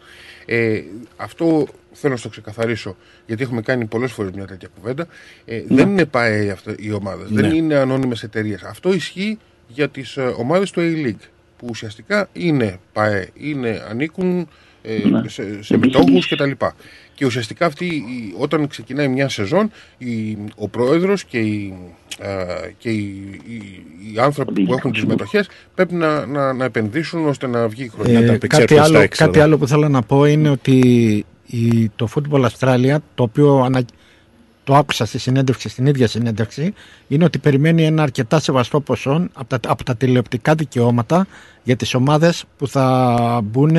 Ε, αυτό θέλω να το ξεκαθαρίσω, γιατί έχουμε κάνει πολλές φορές μια τέτοια κουβέντα. Ε, ναι. Δεν είναι ΠΑΕ οι ομάδες, ναι. δεν είναι ανώνυμες εταιρείες. Αυτό ισχύει για τις ομάδες του A-League, που ουσιαστικά είναι ΠΑΕ, είναι, ανήκουν ε, ναι. σε, σε μετόχους κτλ. Και, και ουσιαστικά αυτή, όταν ξεκινάει μια σεζόν, η, ο πρόεδρος και οι, α, και οι, οι, οι άνθρωποι που έχουν τις μετοχές πρέπει να, να, να επενδύσουν ώστε να βγει η χρονιά. Ε, κάτι, άλλο, κάτι άλλο που θέλω να πω είναι ότι η, το Football Australia, το οποίο ανα, το άκουσα στη συνέντευξη, στην ίδια συνέντευξη, είναι ότι περιμένει ένα αρκετά σεβαστό ποσό από τα, από τα τηλεοπτικά δικαιώματα για τις ομάδες που θα μπουν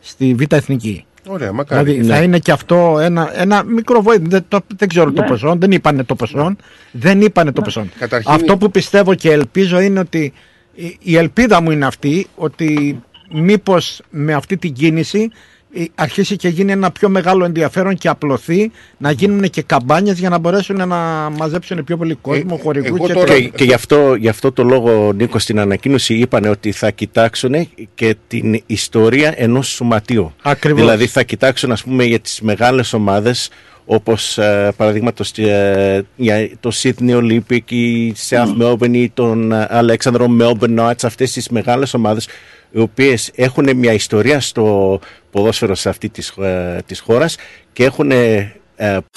στη Β' Εθνική. Ωραία, μακάρι. Δηλαδή ναι. θα είναι και αυτό ένα, ένα μικρό βοήθεια. Δεν, το, δεν ξέρω ναι. το ποσό, δεν είπανε το ποσό. Ναι. Δεν είπανε ναι. το ποσό. Καταρχήν... Αυτό που πιστεύω και ελπίζω είναι ότι η, η ελπίδα μου είναι αυτή, ότι μήπως με αυτή την κίνηση αρχίσει και γίνει ένα πιο μεγάλο ενδιαφέρον και απλωθεί, να γίνουν και καμπάνιες για να μπορέσουν να μαζέψουν πιο πολύ κόσμο, χορηγούς και τώρα... Και, και γι' αυτό, γι' αυτό το λόγο, Νίκο, στην ανακοίνωση είπανε ότι θα κοιτάξουν και την ιστορία ενός σωματείου. Ακριβώς. Δηλαδή θα κοιτάξουν, ας πούμε, για τις μεγάλες ομάδες, όπως ε, παραδείγματος ε, το Sydney Olympic, η South mm. Melbourne ή τον Alexandro Melbourne Knights, αυτές τις μεγάλες ομάδες οι οποίες έχουν μια ιστορία στο ποδόσφαιρο σε αυτή της, ε, της χώρας και έχουν ε,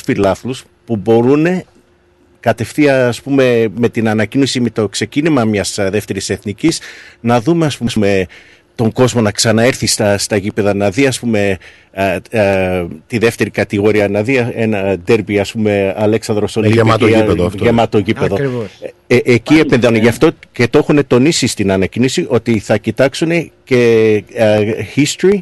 φιλάθλους που μπορούν κατευθείαν, ας πούμε, με την ανακοίνωση, με το ξεκίνημα μιας δεύτερης εθνικής, να δούμε, ας πούμε, τον κόσμο να ξαναέρθει στα, στα γήπεδα, να δει, ας πούμε, α, α, τη δεύτερη κατηγορία, να δει ένα ντέρμπι, ας πούμε, Αλέξανδρος Ολυμπιακός, γεμάτο γήπεδο. Αυτό, γεμάτο γήπεδο. Ε, ε, εκεί επενδύουν. Γι' αυτό και το έχουν τονίσει στην ανακοίνωση, ότι θα κοιτάξουν και uh, history,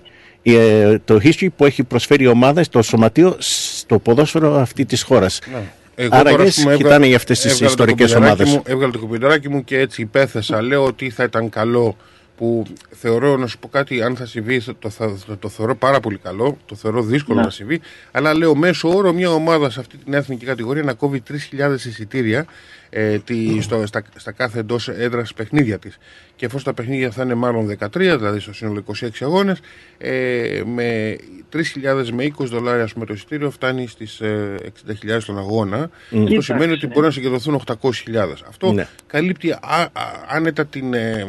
uh, το history που έχει προσφέρει η ομάδα, το σωματείο, στο ποδόσφαιρο αυτή της χώρας. Ναι. Εγώ άρα τώρα, πούμε, κοιτάνε για αυτές τις ιστορικές ομάδες. Μου, έβγαλε το κουμπινεράκι μου και έτσι υπέθεσα. Λέω ότι θα ήταν καλό, που θεωρώ, να σου πω κάτι, αν θα συμβεί, το, θα, το, το θεωρώ πάρα πολύ καλό, το θεωρώ δύσκολο να. να συμβεί, αλλά λέω μέσω όρο μια ομάδα σε αυτή την εθνική κατηγορία να κόβει τρεις χιλιάδες εισιτήρια ε, τη, στο, στα, στα κάθε εντός έδρας παιχνίδια της. Και εφόσον τα παιχνίδια θα είναι μάλλον δεκατρία, δηλαδή στο σύνολο είκοσι έξι αγώνες, ε, με τρεις χιλιάδες με είκοσι δολάρια, ας πούμε, το εισιτήριο φτάνει στις ε, εξήντα χιλιάδες τον αγώνα. Mm. Αυτό σημαίνει ότι μπορεί να συγκεντρωθούν οκτακόσιες χιλιάδες. Αυτό ναι. καλύπτει α, α, άνετα την... Ε,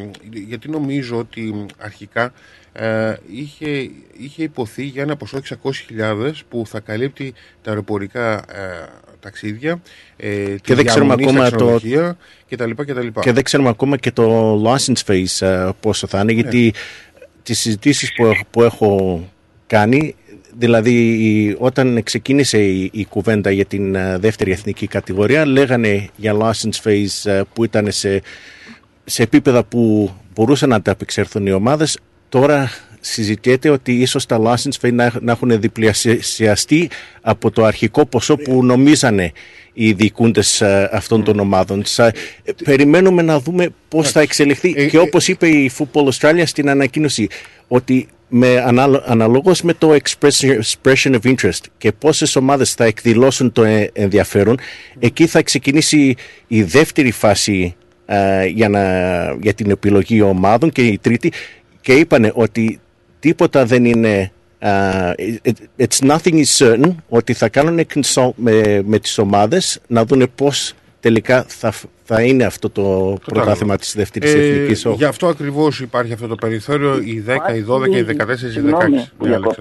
γιατί νομίζω ότι αρχικά ε, είχε, είχε υποθεί για ένα ποσό εξακόσιες χιλιάδες που θα καλύπτει τα αεροπορικά ε, ταξίδια, ε, και δεν ξέρουμε ακόμα το... και τα λοιπά και τα λοιπά. Και δεν ξέρουμε ακόμα και το license fees ε, πόσο θα είναι, γιατί ναι. τις συζητήσεις που, που έχω κάνει, δηλαδή όταν ξεκίνησε η, η κουβέντα για την uh, δεύτερη εθνική κατηγορία, λέγανε για license fees uh, που ήταν σε, σε επίπεδα που μπορούσαν να ανταπεξέλθουν οι ομάδες. Τώρα συζητιέται ότι ίσως τα license fees να, να έχουν διπλασιαστεί από το αρχικό ποσό που νομίζανε οι διοικούντες uh, αυτών των ομάδων. Σα, περιμένουμε να δούμε πώς θα εξελιχθεί. Ε, και όπως είπε η Football Australia στην ανακοίνωση, ότι με αναλόγως με το expression of interest και πόσες ομάδες θα εκδηλώσουν το ενδιαφέρον, εκεί θα ξεκινήσει η δεύτερη φάση α, για, να, για την επιλογή ομάδων, και η τρίτη, και είπανε ότι τίποτα δεν είναι α, it, it's nothing is certain, ότι θα κάνουν consult με, με τις ομάδες να δουν πώς τελικά θα, θα είναι αυτό το πρωτάθλημα της δεύτερης ε, εθνικής. Γι' αυτό ακριβώς υπάρχει αυτό το περιθώριο, οι δέκα, οι δώδεκα, οι δεκατέσσερις, οι δεκαέξι.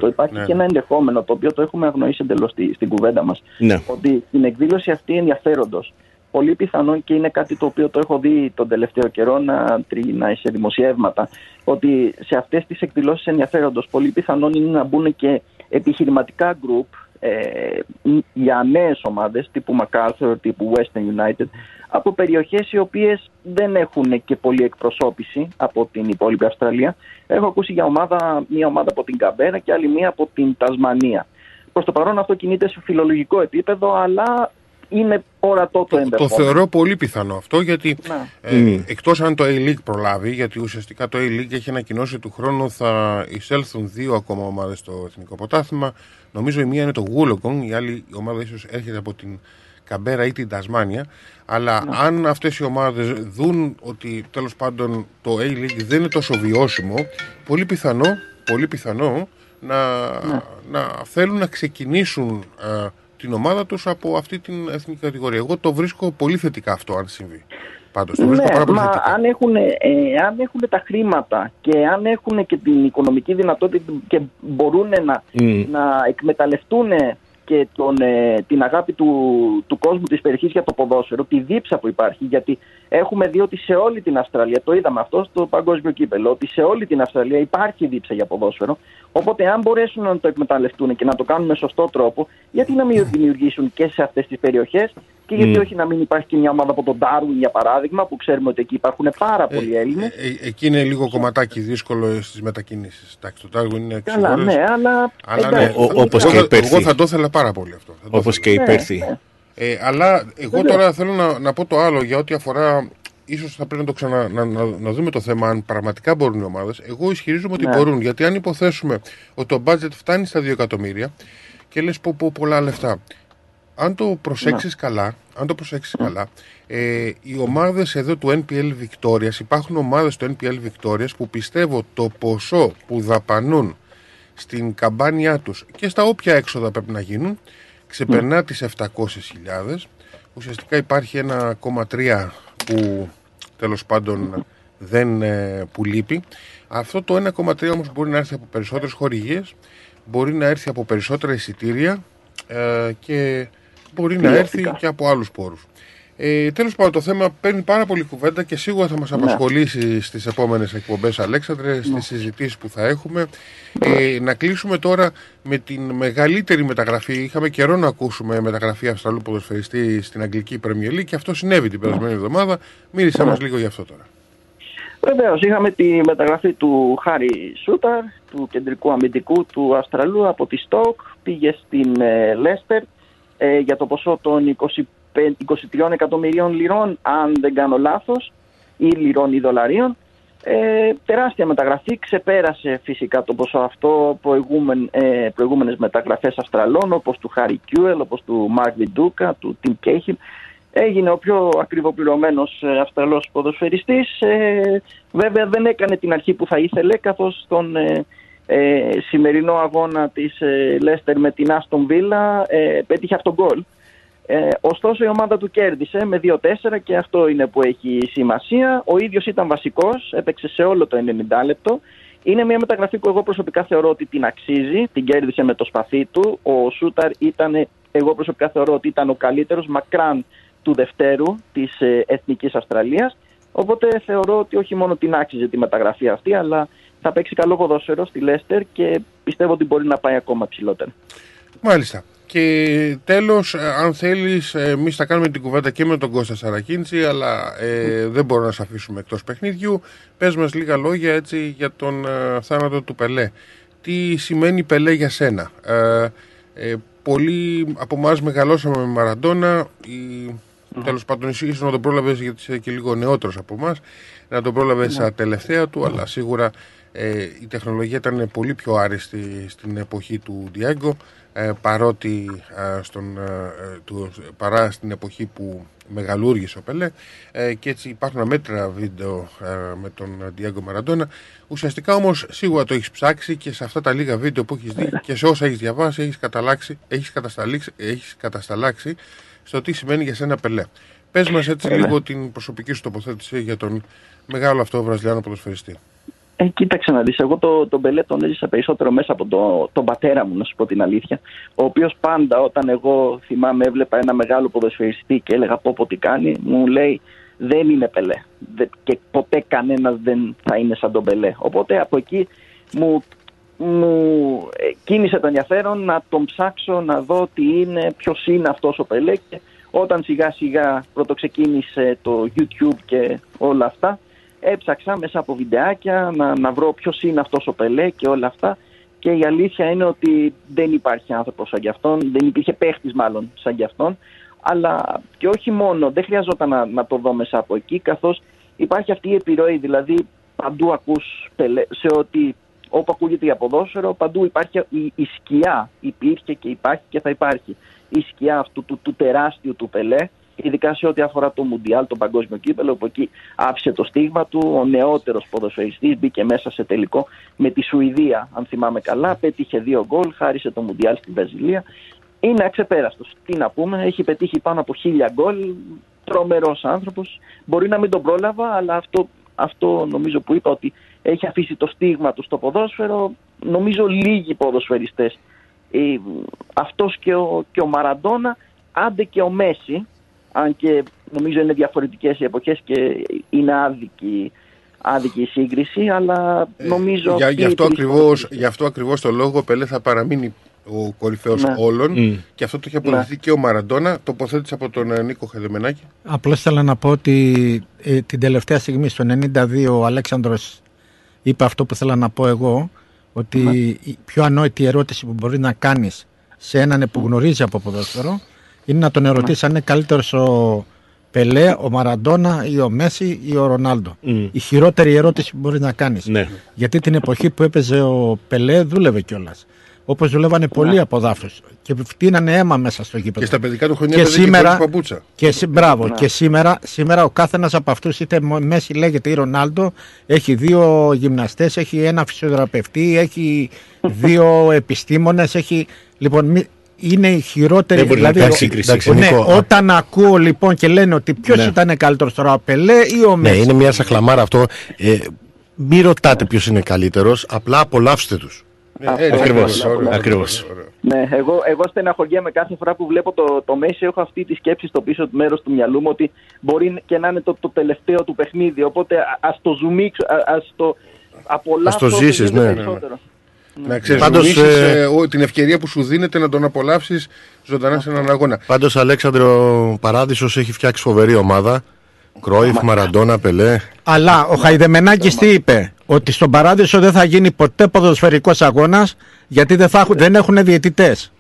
Υπάρχει ναι. και ένα ενδεχόμενο, το οποίο το έχουμε αγνοήσει εντελώς στην κουβέντα μας. Ναι. Ότι στην εκδήλωση αυτή ενδιαφέροντος, πολύ πιθανόν, και είναι κάτι το οποίο το έχω δει τον τελευταίο καιρό να τριγυρνάει σε δημοσιεύματα, ότι σε αυτές τις εκδηλώσεις ενδιαφέροντος, πολύ πιθανόν είναι να μπουν και επιχειρηματικά group, Ε, για νέες ομάδες τύπου MacArthur, τύπου Western United, από περιοχές οι οποίες δεν έχουν και πολλή εκπροσώπηση από την υπόλοιπη Αυστραλία. Έχω ακούσει για ομάδα, μια ομάδα από την Καμπέρα και άλλη μια από την Τασμανία. Προς το παρόν αυτό κινείται σε φιλολογικό επίπεδο, αλλά είναι ορατό το ενδεχόμενο. Το θεωρώ πολύ πιθανό αυτό, γιατί ε, mm. εκτός αν το A-League προλάβει, γιατί ουσιαστικά το A-League έχει ανακοινώσει του χρόνου θα εισέλθουν δύο ακόμα ομάδες στο Εθνικό Πρωτάθλημα. Νομίζω η μία είναι το Wollongong, η άλλη η ομάδα ίσως έρχεται από την Καμπέρα ή την Τασμάνια. Αλλά mm. αν αυτές οι ομάδες δουν ότι τέλος πάντων το A-League δεν είναι τόσο βιώσιμο, πολύ πιθανό, πολύ πιθανό να, mm. να θέλουν να ξεκινήσουν α, την ομάδα τους από αυτή την εθνική κατηγορία. Εγώ το βρίσκω πολύ θετικά αυτό, αν συμβεί. Πάντως, το ναι, βρίσκω πάρα πολύ θετικά. Αν έχουν, ε, αν έχουν τα χρήματα και αν έχουν και την οικονομική δυνατότητα και μπορούν να, mm. να εκμεταλλευτούν και τον, ε, την αγάπη του, του κόσμου της περιοχής για το ποδόσφαιρο, τη δίψα που υπάρχει, γιατί έχουμε δει ότι σε όλη την Αυστραλία, το είδαμε αυτό στο παγκόσμιο κύπελλο, ότι σε όλη την Αυστραλία υπάρχει δίψα για ποδόσφαιρο, οπότε αν μπορέσουν να το εκμεταλλευτούν και να το κάνουν με σωστό τρόπο, γιατί να μην δημιουργήσουν και σε αυτές τις περιοχές, και γιατί mm. όχι να μην υπάρχει και μια ομάδα από τον Ντάρουιν, για παράδειγμα, που ξέρουμε ότι εκεί υπάρχουν πάρα πολλοί Έλληνες. Ε, ε, ε, εκεί είναι λίγο κομμάτι δύσκολο στις μετακινήσεις. Το Ντάρουιν είναι εξωτερικό. Αλλά ναι, αλλά. αλλά ναι, ο, όπως θα, και υπέρθη. Εγώ θα το ήθελα πάρα πολύ αυτό. Όπως και υπέρθη. Ναι, ναι. Ε, αλλά εγώ ναι. τώρα θέλω να, να πω το άλλο για ό,τι αφορά. Ίσως θα πρέπει να το ξανα, να, να, να δούμε το θέμα αν πραγματικά μπορούν οι ομάδες. Εγώ ισχυρίζομαι ότι ναι. μπορούν. Γιατί αν υποθέσουμε ότι το budget φτάνει στα δύο εκατομμύρια και λες πω, πω πολλά λεφτά. Αν το προσέξεις yeah. καλά, αν το προσέξεις yeah. καλά ε, οι ομάδες εδώ του εν πι ελ Βικτόριας, υπάρχουν ομάδες του εν πι ελ Βικτόριας που πιστεύω το ποσό που δαπανούν στην καμπάνια τους και στα όποια έξοδα πρέπει να γίνουν ξεπερνά yeah. τις επτακόσιες χιλιάδες. Ουσιαστικά υπάρχει ένα κόμμα τρία που τέλος πάντων δεν, που λείπει. Αυτό το ένα κόμμα τρία όμως μπορεί να έρθει από περισσότερες χορηγίες, μπορεί να έρθει από περισσότερα εισιτήρια ε, και... μπορεί να έρθει και από άλλους πόρους. Ε, τέλος πάντων, το θέμα παίρνει πάρα πολύ κουβέντα και σίγουρα θα μας απασχολήσει στις επόμενες εκπομπές, Αλέξανδρε, στις συζητήσεις που θα έχουμε. Ε, να κλείσουμε τώρα με την μεγαλύτερη μεταγραφή. Είχαμε καιρό να ακούσουμε μεταγραφή Αυστραλού ποδοσφαιριστή στην Αγγλική Πρεμιερ Λιγκ και αυτό συνέβη την περασμένη εβδομάδα. Μίλησέ μας λίγο γι' αυτό τώρα. Βεβαίως, είχαμε τη μεταγραφή του Χάρι Σούταρ, του κεντρικού αμυντικού του Αυστραλού από τη Στόκ, πήγε στην Λέστερ. Ε, για το ποσό των είκοσι τρία εκατομμυρίων λιρών, αν δεν κάνω λάθος, ή λιρών ή δολαρίων. Ε, τεράστια μεταγραφή, ξεπέρασε φυσικά το ποσό αυτό προηγούμεν, ε, προηγούμενες μεταγραφές Αυστραλών, όπως του Χάρι Κιούελ, όπως του Μάρκ Βιντούκα, του Τιμ Κέιχιλ. Έγινε ο πιο ακριβοπληρωμένος Αυστραλός ποδοσφαιριστής. Ε, βέβαια δεν έκανε την αρχή που θα ήθελε, καθώς τον... Ε, Ε, σημερινό αγώνα της Λέστερ ε, με την Άστον Βίλα ε, πέτυχε αυτόν τον γκολ. Ε, ωστόσο η ομάδα του κέρδισε με δύο τέσσερα και αυτό είναι που έχει σημασία. Ο ίδιος ήταν βασικός, έπαιξε σε όλο το ενενήντα λεπτό. Είναι μια μεταγραφή που εγώ προσωπικά θεωρώ ότι την αξίζει, την κέρδισε με το σπαθί του. Ο Σούταρ ήταν, εγώ προσωπικά θεωρώ ότι ήταν ο καλύτερος μακράν του Δευτέρου της ε, Εθνικής Αυστραλίας. Οπότε θεωρώ ότι όχι μόνο την άξιζε τη μεταγραφή αυτή, αλλά θα παίξει καλό ποδόσφαιρο στη Λέστερ και πιστεύω ότι μπορεί να πάει ακόμα ψηλότερα. Μάλιστα. Και τέλος, αν θέλεις, εμείς θα κάνουμε την κουβέντα και με τον Κώστα Σαρακίντσι, αλλά ε, δεν μπορώ να σε αφήσουμε εκτός παιχνιδιού. Πες μας λίγα λόγια έτσι, για τον ε, θάνατο του Πελέ. Τι σημαίνει Πελέ για σένα? Ε, ε, πολλοί από εμάς μεγαλώσαμε με Μαραντόνα. Η... Τέλος πάντων, ίσως να τον πρόλαβες, γιατί είσαι και λίγο νεότερος από εμάς, να τον πρόλαβες στα τελευταία του, αλλά σίγουρα ε, η τεχνολογία ήταν πολύ πιο άριστη στην εποχή του Ντιάγκο, ε, παρότι ε, στον, ε, του, παρά στην εποχή που μεγαλούργησε ο Πελέ, ε, και έτσι υπάρχουν αμέτρητα βίντεο ε, με τον Ντιάγκο Μαραντόνα. Ουσιαστικά όμως σίγουρα το έχεις ψάξει και σε αυτά τα λίγα βίντεο που έχεις δει και σε όσα έχεις διαβάσει, έχεις, έχεις, έχεις κατασταλάξει στο τι σημαίνει για σένα Πελέ. Πες μας έτσι Πελέ. λίγο την προσωπική σου τοποθέτηση για τον μεγάλο αυτό Βραζιλιάνο ποδοσφαιριστή. Ε, κοίταξε να δεις, εγώ το, τον Πελέ τον έζησα περισσότερο μέσα από το, τον πατέρα μου, να σου πω την αλήθεια, ο οποίος πάντα όταν εγώ θυμάμαι έβλεπα ένα μεγάλο ποδοσφαιριστή και έλεγα πω πω τι κάνει, μου λέει δεν είναι Πελέ και ποτέ κανένας δεν θα είναι σαν τον Πελέ. Οπότε από εκεί μου... μου κίνησε το ενδιαφέρον να τον ψάξω, να δω τι είναι, ποιος είναι αυτός ο Πελέ, και όταν σιγά σιγά πρωτοξεκίνησε το YouTube και όλα αυτά, έψαξα μέσα από βιντεάκια να, να βρω ποιος είναι αυτός ο Πελέ και όλα αυτά, και η αλήθεια είναι ότι δεν υπάρχει άνθρωπος σαν κι αυτόν, δεν υπήρχε παίχτης μάλλον σαν κι αυτόν, αλλά και όχι μόνο, δεν χρειαζόταν να, να το δω μέσα από εκεί, καθώς υπάρχει αυτή η επιρροή, δηλαδή παντού ακούς Πελέ, σε ό,τι όπου ακούγεται για ποδόσφαιρο, παντού υπάρχει η, η σκιά, υπήρχε και υπάρχει και θα υπάρχει η σκιά αυτού του, του τεράστιου του Πελέ, ειδικά σε ό,τι αφορά το Μουντιάλ, το παγκόσμιο κύπελλο, που εκεί άφησε το στίγμα του. Ο νεότερος ποδοσφαιριστής μπήκε μέσα σε τελικό με τη Σουηδία, αν θυμάμαι καλά, πέτυχε δύο γκολ, χάρισε το Μουντιάλ στην Βραζιλία. Είναι αξεπέραστος, τι να πούμε, έχει πετύχει πάνω από χίλια γκολ, τρομερός άνθρωπος. Μπορεί να μην τον πρόλαβα, αλλά αυτό, αυτό νομίζω που είπα, ότι έχει αφήσει το στίγμα του στο ποδόσφαιρο. Νομίζω λίγοι ποδοσφαιριστές ε, αυτός και ο, και ο Μαραντόνα, άντε και ο Μέση, αν και νομίζω είναι διαφορετικές οι εποχές και είναι άδικη, άδικη η σύγκριση, αλλά νομίζω... Ε, για, γι, αυτό ακριβώς, γι' αυτό ακριβώς το λόγο ο Πελέ θα παραμείνει ο κορυφαίος ναι. όλων mm. και αυτό το έχει αποδειχθεί ναι. και ο Μαραντόνα, τοποθέτησε από τον Νίκο Χαδεμενάκη. Απλώς θέλω να πω ότι ε, την τελευταία στιγμή στο ενενήντα δύο ο Αλέξανδρος είπε αυτό που θέλω να πω εγώ, ότι ναι. η πιο ανόητη ερώτηση που μπορεί να κάνεις σε έναν που γνωρίζει από ποδόσφαιρο είναι να τον ερωτήσει αν είναι καλύτερος ο Πελέ, ο Μαραντόνα ή ο Μέση ή ο Ρονάλντο. Mm. Η χειρότερη ερώτηση που μπορεί να κάνεις. Ναι. Γιατί την εποχή που έπαιζε ο Πελέ δούλευε κιόλας. Όπως δουλεύανε ναι. πολλοί από δάφους και φτύνανε αίμα μέσα στο γήπεδο. Και στα παιδικά του χρονιά και σήμερα. Παπούτσα. Και, σή, μπράβο, ναι. και σήμερα, σήμερα ο κάθε ένας από αυτούς, είτε Μέση λέγεται ή Ρονάλντο, έχει δύο γυμναστές, έχει ένα φυσιοθεραπευτή, έχει δύο επιστήμονες. Έχει... Λοιπόν, είναι η χειρότερη δηλαδή, να σύγκριση. Εντάξει, ναι, Νίκο, όταν α... ακούω λοιπόν και λένε ότι ποιος ναι. ήταν καλύτερος τώρα, ο Πελέ ή ο Μέση. Ναι, είναι μια σαχλαμάρα αυτό. Ε, μην ρωτάτε ποιος είναι καλύτερος, απλά απολαύστε τους. Ακριβώς. Ακριβώς. Ναι, εγώ, εγώ στεναχωριέμαι κάθε φορά που βλέπω το, το Μέση. Έχω αυτή τη σκέψη στο πίσω του μέρος του μυαλού μου ότι μπορεί και να είναι το, το τελευταίο του παιχνίδι. Οπότε ας το ζουμίξω, ας το απολαύσω. Ας το ζήσεις, ναι. Να ξέρεις, πάντως, ε... Ε, την ευκαιρία που σου δίνεται να τον απολαύσεις ζωντανά σε έναν αγώνα. Πάντως, Αλέξανδρο, Παράδεισος έχει φτιάξει φοβερή ομάδα. Κρόιφ, Μαραντόνα, Πελέ. Αλλά ο Χαϊδεμενάκης τι είπε? Ότι στον Παράδεισο δεν θα γίνει ποτέ ποδοσφαιρικός αγώνας γιατί δεν, θα, δεν έχουν διαιτητές.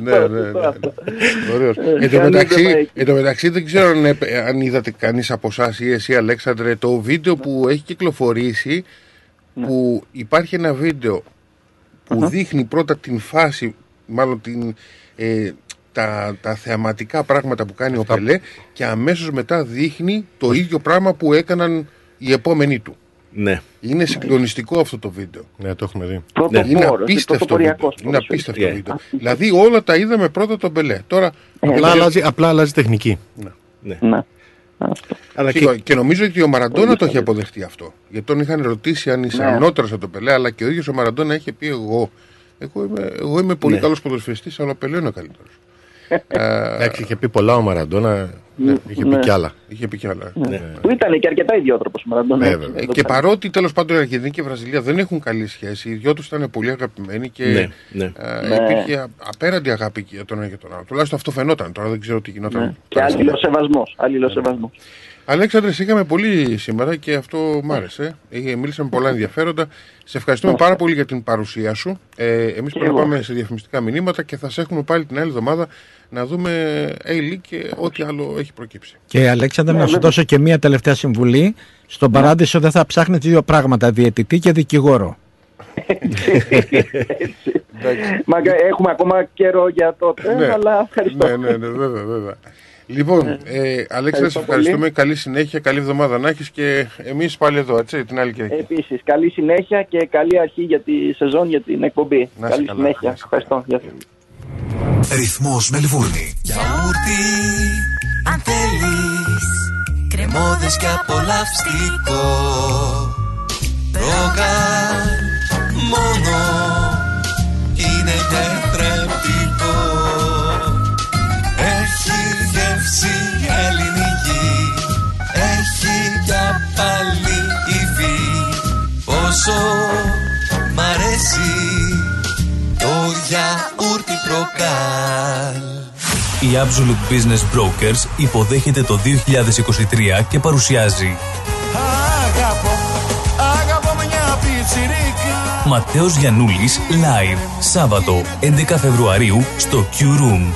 Ναι, ναι, ναι. Ωραίος. Εν τω μεταξύ δεν ξέρω αν είδατε κανείς από εσάς ή εσύ, Αλέξανδρε, το βίντεο που έχει κυκλοφορήσει, που υπάρχει ένα βίντεο που δείχνει πρώτα την φάση, μάλλον την... Τα, τα θεαματικά πράγματα που κάνει αυτά. Ο Πελέ και αμέσως μετά δείχνει το ίδιο πράγμα που έκαναν οι επόμενοι του. Ναι. Είναι συγκλονιστικό αυτό το βίντεο. Ναι, το έχουμε δει. Ναι. Είναι απίστευτο βίντεο. Είναι απίστευτο yeah. βίντεο. Yeah. Δηλαδή όλα τα είδαμε πρώτα τον Πελέ. Τώρα, yeah. απλά, yeah. Αλλάζει, απλά αλλάζει τεχνική. Ναι. ναι. ναι. Αλλά και... και νομίζω ότι ο Μαραντόνα το έχει αποδεχτεί αυτό. Γιατί τον είχαν ρωτήσει αν είσαι yeah. ανώτερος από τον Πελέ, αλλά και ο ίδιος ο Μαραντόνα είχε πει εγώ. Εγώ είμαι, εγώ είμαι πολύ yeah. καλός ποδοσφαιριστής, αλλά ο Πελέ είναι καλύτερος. Εντάξει, είχε πει πολλά ο Μαραντόνα, ναι, είχε, ναι. πει άλλα. είχε πει κι άλλα. Ναι. Ναι. Που ήταν και αρκετά ιδιότροπος ο Μαραντόνα. Ναι, ναι. Και παρότι τέλος πάντων η Αργεντινή και η Βραζιλία δεν έχουν καλή σχέση, οι δυο τους ήταν πολύ αγαπημένοι και ναι, ναι. Α, ναι. υπήρχε απέραντη αγάπη για τον ένα και τον άλλο. Τουλάχιστον αυτό φαινόταν, τώρα δεν ξέρω τι γινόταν. Ναι. Και αλληλοσεβασμός. Ναι. Αλέξανδρε, είχαμε πολύ σήμερα και αυτό μ' άρεσε. Μίλησαμε πολλά ενδιαφέροντα. Σε ευχαριστούμε πάρα πολύ για την παρουσία σου. Ε, εμείς πρέπει να πάμε σε διαφημιστικά μηνύματα και θα σε έχουμε πάλι την άλλη εβδομάδα να δούμε A-League και ό,τι άλλο έχει προκύψει. Και Αλέξανδρε, να σου δώσω και μία τελευταία συμβουλή. Στον Παράδεισο δεν θα ψάχνετε δύο πράγματα, διαιτητή και δικηγόρο. Έχουμε ακόμα καιρό για τότε, αλλά ευχαριστώ. Ναι, ναι, βέβαια, βέβαια. Λοιπόν, ε, Αλέξη, σας ευχαριστούμε. Πολύ. Καλή συνέχεια, καλή εβδομάδα να έχεις και εμείς πάλι εδώ, έτσι, την άλλη Κυριακή. Επίσης, καλή συνέχεια και καλή αρχή για τη σεζόν, για την εκπομπή. Να καλή καλά, συνέχεια. Καλά. Ευχαριστώ. Ρυθμός Μελβούρνη. Γιαούρτι, αν θέλεις, κρεμόδες και απολαυστικό. Ρόγαν, μόνο, είναι τετρεπτικό. Έχει γεύση ελληνική, έχει για πάλι υφή. Πόσο μ' αρέσει το γιαούρτι Προκάλ. Η Absolute Business Brokers υποδέχεται το δύο χιλιάδες είκοσι τρία και παρουσιάζει Αγαπώ, αγαπώ μια πιτσιρίκα. Ματέος Γιαννούλης live, Σάββατο έντεκα Φεβρουαρίου στο Q Room.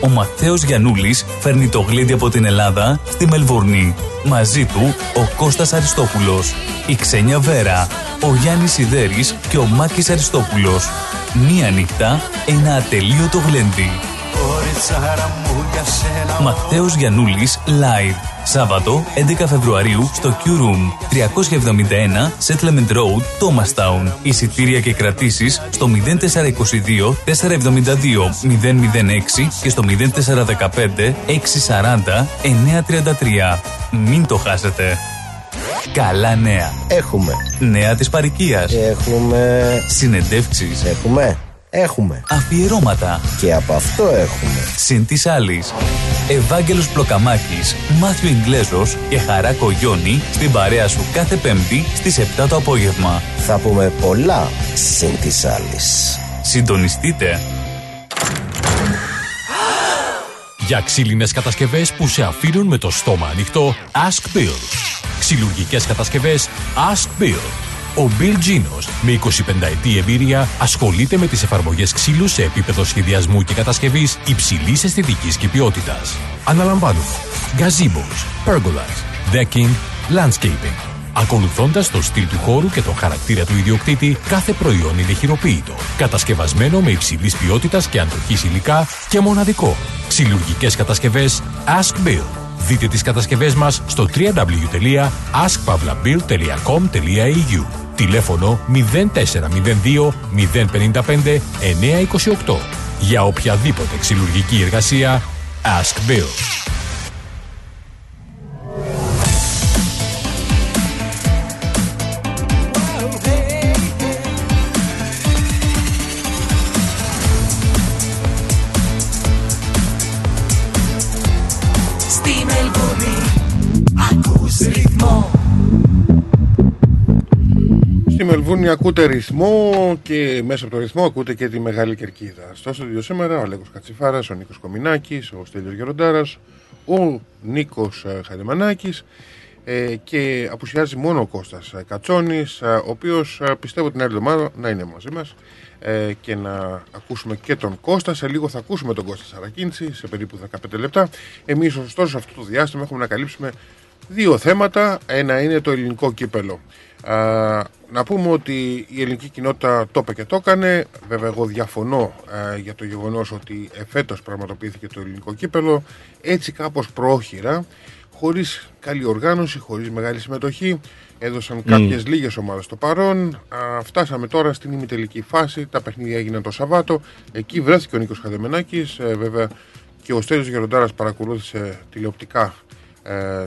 Ο Ματέος Γιαννούλης φέρνει το γλέντι από την Ελλάδα στη Μελβούρνη. Μαζί του ο Κώστας Αριστόπουλος, η Ξένια Βέρα, ο Γιάννης Σιδέρης και ο Μάκης Αριστόπουλος. Μία νύχτα, ένα ατελείωτο γλέντι. Ματέος Γιαννούλης live, Σάββατο έντεκα Φεβρουαρίου στο Q Room, τριακόσια εβδομήντα ένα Settlement Road, Thomastown. Εισιτήρια και κρατήσεις στο μηδέν τέσσερα είκοσι δύο, τέσσερα εβδομήντα δύο, μηδέν μηδέν έξι και στο μηδέν τέσσερα δεκαπέντε, εξακόσια σαράντα, εννιακόσια τριάντα τρία. Μην το χάσετε. Καλά νέα. Έχουμε. Νέα της παροικίας. Έχουμε. Συνεντεύξεις. Έχουμε. Έχουμε. Αφιερώματα. Και από αυτό έχουμε. Συν της άλλης. Ευάγγελος Πλοκαμάκης, Μάθιο Ιγκλέζος και Χαρά Κογιώνη στην παρέα σου κάθε Πέμπτη στις επτά το απόγευμα. Θα πούμε πολλά συν της άλλης. Συντονιστείτε. Για ξύλινες κατασκευές που σε αφήνουν με το στόμα ανοιχτό, Ask Bill. Ξυλουργικές κατασκευές, Ask Bill. Ο Bill Ginos, με εικοσιπενταετή εμπειρία, ασχολείται με τις εφαρμογές ξύλου σε επίπεδο σχεδιασμού και κατασκευής υψηλής αισθητικής και ποιότητας. Αναλαμβάνουμε gazebos, pergolas, decking, landscaping. Ακολουθώντας το στυλ του χώρου και τον χαρακτήρα του ιδιοκτήτη, κάθε προϊόν είναι χειροποίητο. Κατασκευασμένο με υψηλής ποιότητας και αντοχής υλικά και μοναδικό. Ξυλουργικές κατασκευές Ask Bill. Δείτε τις κατασκευές μας στο double-u double-u double-u τελεία ask pavlabil τελεία com τελεία e u. Τηλέφωνο μηδέν τέσσερα μηδέν δύο μηδέν πέντε πέντε εννιά δύο οκτώ. Για οποιαδήποτε ξυλουργική εργασία, Ask Bill. Μελβούνι ακούτε ρυθμό και μέσα από το ρυθμό ακούτε και τη Μεγάλη Κερκίδα. Στο στούντιο σήμερα ο Αλέκος Κατσιφάρας, ο Νίκος Κομινάκης, ο Στέλιος Γεροντάρας, ο Νίκος Χαριμανάκης και απουσιάζει μόνο ο Κώστας Κατσόνης, ο οποίος πιστεύω την άλλη εβδομάδα να είναι μαζί μας και να ακούσουμε και τον Κώστα. Σε λίγο θα ακούσουμε τον Κώστα Σαρακίνηση, σε περίπου δεκαπέντε λεπτά. Εμείς ωστόσο σε αυτό το διάστημα έχουμε να καλύψουμε δύο θέματα. Ένα είναι το ελληνικό κύπελο. Uh, να πούμε ότι η ελληνική κοινότητα το είπε και το έκανε. Βέβαια εγώ διαφωνώ uh, για το γεγονός ότι εφέτος πραγματοποιήθηκε το ελληνικό κύπελο έτσι κάπως πρόχειρα, χωρίς καλή οργάνωση, χωρίς μεγάλη συμμετοχή. Έδωσαν mm. κάποιες λίγες ομάδες το παρόν. uh, Φτάσαμε τώρα στην ημιτελική φάση. Τα παιχνίδια έγιναν το Σαββάτο. Εκεί βρέθηκε ο Νίκος Χαδεμενάκης. uh, Βέβαια και ο Στέλιος Γεροντάρας παρακολούθησε τηλεοπτικά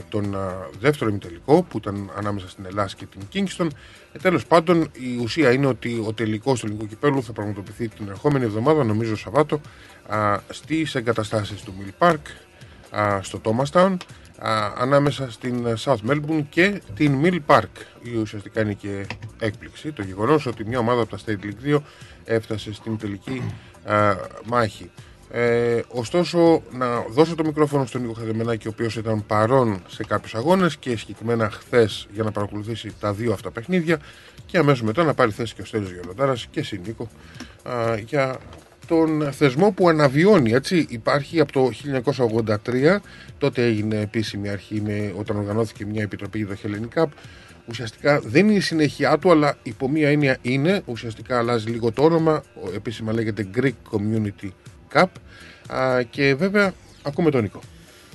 τον δεύτερο ημιτελικό που ήταν ανάμεσα στην Ελλάδα και την Κίνγκστον. Ε, τέλος πάντων, η ουσία είναι ότι ο τελικός του ελληνικού κυπέλλου θα πραγματοποιηθεί την ερχόμενη εβδομάδα, νομίζω Σαββάτο, α, στις εγκαταστάσεις του Mill Park, α, στο Thomastown, α, ανάμεσα στην South Melbourne και την Mill Park. Η ουσιαστικά είναι και έκπληξη το γεγονός ότι μια ομάδα από τα State League δύο έφτασε στην τελική α, μάχη. Ε, ωστόσο, να δώσω το μικρόφωνο στον Νίκο Χαδεμενάκη, ο οποίος ήταν παρόν σε κάποιους αγώνες και συγκεκριμένα χθες για να παρακολουθήσει τα δύο αυτά παιχνίδια. Και αμέσως μετά να πάρει θέση και ο Στέλιος Γεροντάρας και εσύ, Νίκο, α, για τον θεσμό που αναβιώνει. Έτσι, υπάρχει από το χίλια εννιακόσια ογδόντα τρία, τότε έγινε επίσημη αρχή με, όταν οργανώθηκε μια επιτροπή για το Hellenic Cup. Ουσιαστικά δεν είναι η συνέχειά του, αλλά υπό μία έννοια είναι. Ουσιαστικά αλλάζει λίγο το όνομα, επίσημα λέγεται Greek Community Cup. Α, και βέβαια ακούμε τον Νίκο.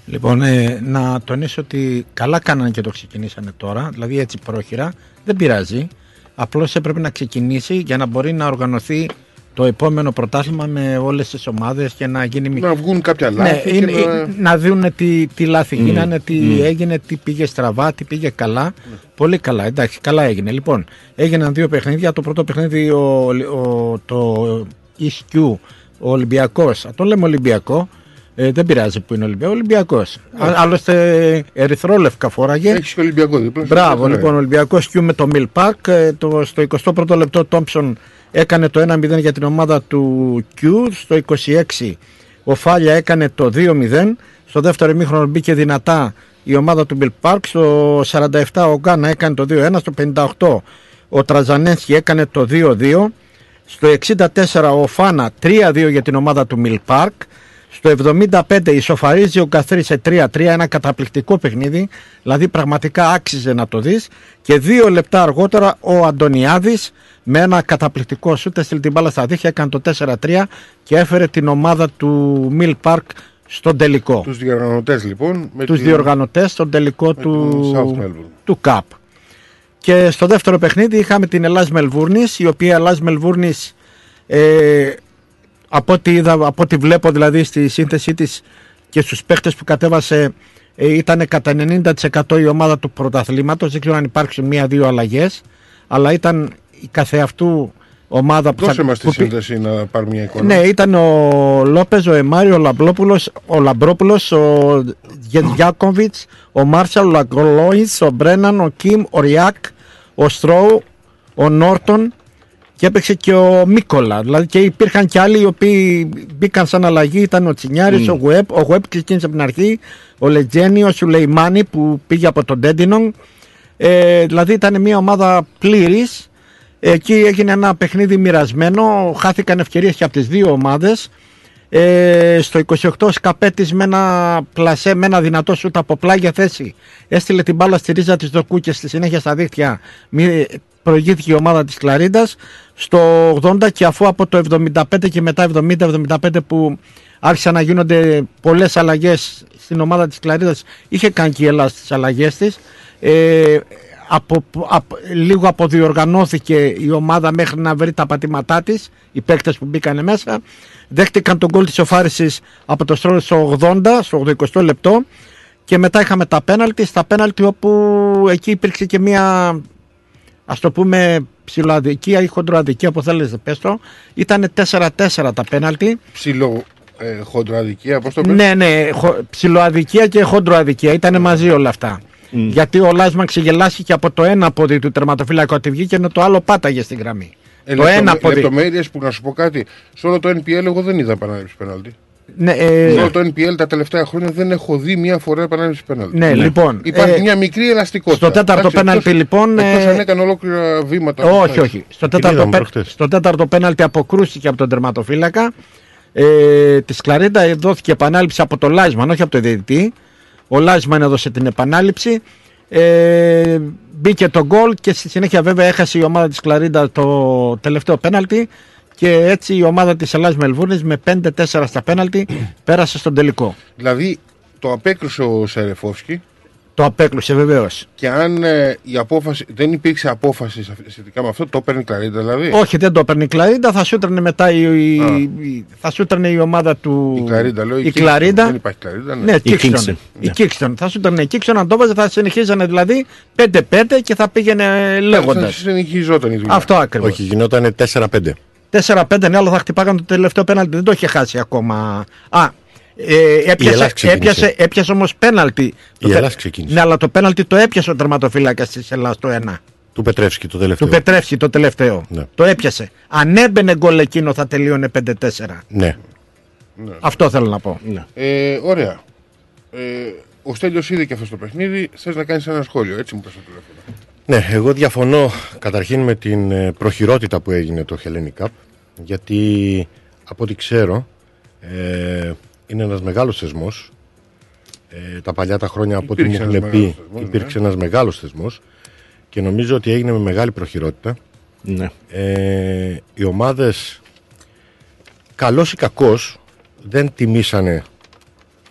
Λοιπόν, ε, να τονίσω ότι καλά κάνανε και το ξεκινήσανε τώρα, δηλαδή έτσι πρόχειρα, δεν πειράζει. Απλώς έπρεπε να ξεκινήσει για να μπορεί να οργανωθεί το επόμενο πρωτάθλημα με όλες τις ομάδες και να γίνει. Να βγουν κάποια λάθη. Ναι, είναι, να... να δουν τι, τι λάθη mm. γίνανε, τι mm. έγινε, τι πήγε στραβά, τι πήγε καλά. Mm. Πολύ καλά, εντάξει, καλά έγινε. Λοιπόν, έγιναν δύο παιχνίδια. Το πρώτο παιχνίδι ο, ο, το Ι Σ Κιου. Ο Ολυμπιακός, το λέμε Ολυμπιακό, ε, δεν πειράζει που είναι Ολυμπιακό, Ολυμπιακός. Yeah. Άλλωστε ερυθρόλευκα φόραγε. Έχεις και Ολυμπιακό δίπλα. Μπράβο, λοιπόν, ο Ολυμπιακός Κιου με το Mill Park. Ε, το, στο εικοστό πρώτο λεπτό Τόμψον έκανε το ένα μηδέν για την ομάδα του Κιου. Στο εικοστό έκτο ο Φάλια έκανε το δύο μηδέν. Στο δεύτερο ημίχρονο μπήκε δυνατά η ομάδα του Mill Park. Στο σαράντα επτά ο Γκάνα έκανε το δύο ένα. Στο πενήντα οκτώ ο Τραζανένσκι έκανε το δύο δύο. Στο εξήντα τέσσερα ο Φάνα τρία δύο για την ομάδα του Mill Park. Στο εβδομήντα πέντε ισοφαρίζει ο Καθρί σε τρία τρία. Ένα καταπληκτικό παιχνίδι. Δηλαδή πραγματικά άξιζε να το δεις. Και δύο λεπτά αργότερα ο Αντωνιάδης με ένα καταπληκτικό σούτ έστειλε την μπάλα στα δίχτυα. Έκανε το τέσσερα τρία και έφερε την ομάδα του Mill Park στον τελικό. Τους διοργανωτές λοιπόν. Τους την... διοργανωτές στον τελικό του... του Cup. Και στο δεύτερο παιχνίδι είχαμε την Ελλάς Μελβούρνης, η οποία Ελλάς Μελβούρνης, ε, από ό,τι είδα, από ό,τι βλέπω δηλαδή στη σύνθεσή της και στους παίχτες που κατέβασε, ήταν κατά ενενήντα τοις εκατό η ομάδα του πρωταθλήματος. Δεν ξέρω αν υπάρξουν μία-δύο αλλαγές, αλλά ήταν η καθεαυτού ομάδα που. Δώσε θα... μας τη σύνδεση να πάρουμε μια εικόνα. Ναι, ήταν ο Λόπεζ, ο Εμάρη, ο Λαμπρόπουλος, ο, Λαμπρόπουλος, ο Γιάκοβιτς, ο Μάρσαλ, ο Λαγκολόιτς, ο Μπρέναν, ο Κιμ, ο Ριάκ, ο Στρώου, ο Νόρτον και έπαιξε και ο Μίκολα. Δηλαδή και υπήρχαν και άλλοι οι οποίοι μπήκαν σαν αλλαγή. Ήταν ο Τσινιάρης, mm. ο Γουέπ, ο Γουέπ ξεκίνησε από την αρχή, ο Λετζένι, ο Σουλεϊμάνι που πήγε από τον Τέντινον. Ε, δηλαδή ήταν μια ομάδα πλήρης. Εκεί έγινε ένα παιχνίδι μοιρασμένο, χάθηκαν ευκαιρίες και από τις δύο ομάδες. Ε, στο είκοσι οκτώ ο Σκαπέτης με ένα πλασέ, με ένα δυνατό σούτ από πλάγια θέση, έστειλε την μπάλα στη ρίζα της Δοκού και στη συνέχεια στα δίχτυα προηγήθηκε η ομάδα της Κλαρίντας. Στο ογδόντα και αφού από το εβδομήντα πέντε και μετά εβδομήντα εβδομήντα πέντε που άρχισαν να γίνονται πολλές αλλαγές στην ομάδα της Κλαρίντας, είχε κάνει και η Ελλάδα στις αλλαγές της. Ε, Από, από, λίγο αποδιοργανώθηκε η ομάδα μέχρι να βρει τα πατήματά της. Οι παίκτες που μπήκανε μέσα δέχτηκαν τον γκολ της οφάρισης από το Στρόλ στο ογδόντα, στο ογδοηκοστό λεπτό, και μετά είχαμε τα πέναλτι. Στα πέναλτι όπου εκεί υπήρξε και μια, ας το πούμε, ψιλοαδικία ή χοντροαδικία, όπως θέλετε πες το. Ήτανε τέσσερα τέσσερα τα πέναλτι. Ψιλο ε, χοντροαδικία, πώς το πες? Ναι, ναι, χο, ψιλοαδικία και χοντροαδικία. Ήτανε μαζί όλα αυτά. Mm. Γιατί ο Λάσμαν ξεγελάστηκε από το ένα πόδι του τερματοφύλακα ότι βγήκε, ενώ το άλλο πάταγε στην γραμμή. Ε, το λεπτομε, ένα πόδι. Λεπτομέρειες που να σου πω κάτι. Σε όλο το εν πι ελ εγώ δεν είδα επανάληψη πέναλτι. Ναι, ε, σε όλο το εν πι ελ τα τελευταία χρόνια δεν έχω δει μια φορά επανάληψη πέναλτι. Ναι, ναι. Λοιπόν, υπάρχει ε, μια μικρή ελαστικότητα. Στο τέταρτο πέναλτι λοιπόν. Εκτός αν έκανε ολόκληρα βήματα. Όχι, όχι. όχι. Στο, τέταρτο πέ, στο τέταρτο πέναλτι αποκρούστηκε από τον τερματοφύλακα ε, τη Κλαρίντα. Δόθηκε επανάληψη από το Λάσμαν, όχι από το διαιτητή. Ο Λάσμαν έδωσε την επανάληψη, ε, μπήκε το γκολ και στη συνέχεια βέβαια έχασε η ομάδα της Κλαρίντα το τελευταίο πέναλτι και έτσι η ομάδα της Ελλάς Μελβούρνης με πέντε τέσσερα στα πέναλτι πέρασε στον τελικό. Δηλαδή το απέκλουσε ο Σερεφόφσκι. Το απέκλουσε βεβαίως. Και αν ε, η απόφαση, δεν υπήρξε απόφαση σχετικά με αυτό, το παίρνει η Κλαρίντα δηλαδή? Όχι, δεν το παίρνει η Κλαρίντα, θα σούτρανε μετά η, η, θα σούτρανε η ομάδα του. Η Κλαρίντα, λέω. Η, η Κλαρίντα. Δεν υπάρχει Κλαρίντα, ναι. Ναι, η Κίξτον. Η Κίξτον. Ναι. Θα σούτρανε η Κίξτον, αν το βάζε, θα συνεχίζανε δηλαδή πέντε πέντε και θα πήγαινε λέγοντας. Θα συνεχιζόταν η δουλειά. Αυτό ακριβώς. Όχι, γινόταν τέσσερα πέντε. τέσσερα πέντε, ναι, αλλά θα χτυπάγαν το τελευταίο πέναλτι, δεν το είχε χάσει ακόμα. Α, Ε, έπιασε, έπιασε, έπιασε όμως πέναλτι. Η Ελλάς ξεκίνησε. Ναι, αλλά το πέναλτι το έπιασε ο τερματοφύλακας της Ελλάς το ένα. Του Πετρεύσκη το τελευταίο. Του Πετρεύσκη το τελευταίο. Ναι. Το έπιασε. Αν έμπαινε γκολ εκείνο θα τελείωνε πέντε τέσσερα. Ναι. Αυτό θέλω να πω. Ναι. Ε, ωραία. Ε, ο Στέλιος είδε και αυτό το παιχνίδι. Θες να κάνεις ένα σχόλιο, έτσι μου πες το τηλέφωνο. Ναι, εγώ διαφωνώ καταρχήν με την προχειρότητα που έγινε το Hellenic Cup. Γιατί από ό,τι ξέρω. Ε, Είναι ένας μεγάλος θεσμός. Ε, τα παλιά τα χρόνια από ό,τι μου έχουν πει υπήρξε ένας μεγάλος θεσμός και νομίζω ότι έγινε με μεγάλη προχειρότητα. Ναι. Ε, οι ομάδες, καλώς ή κακώς, δεν τιμήσανε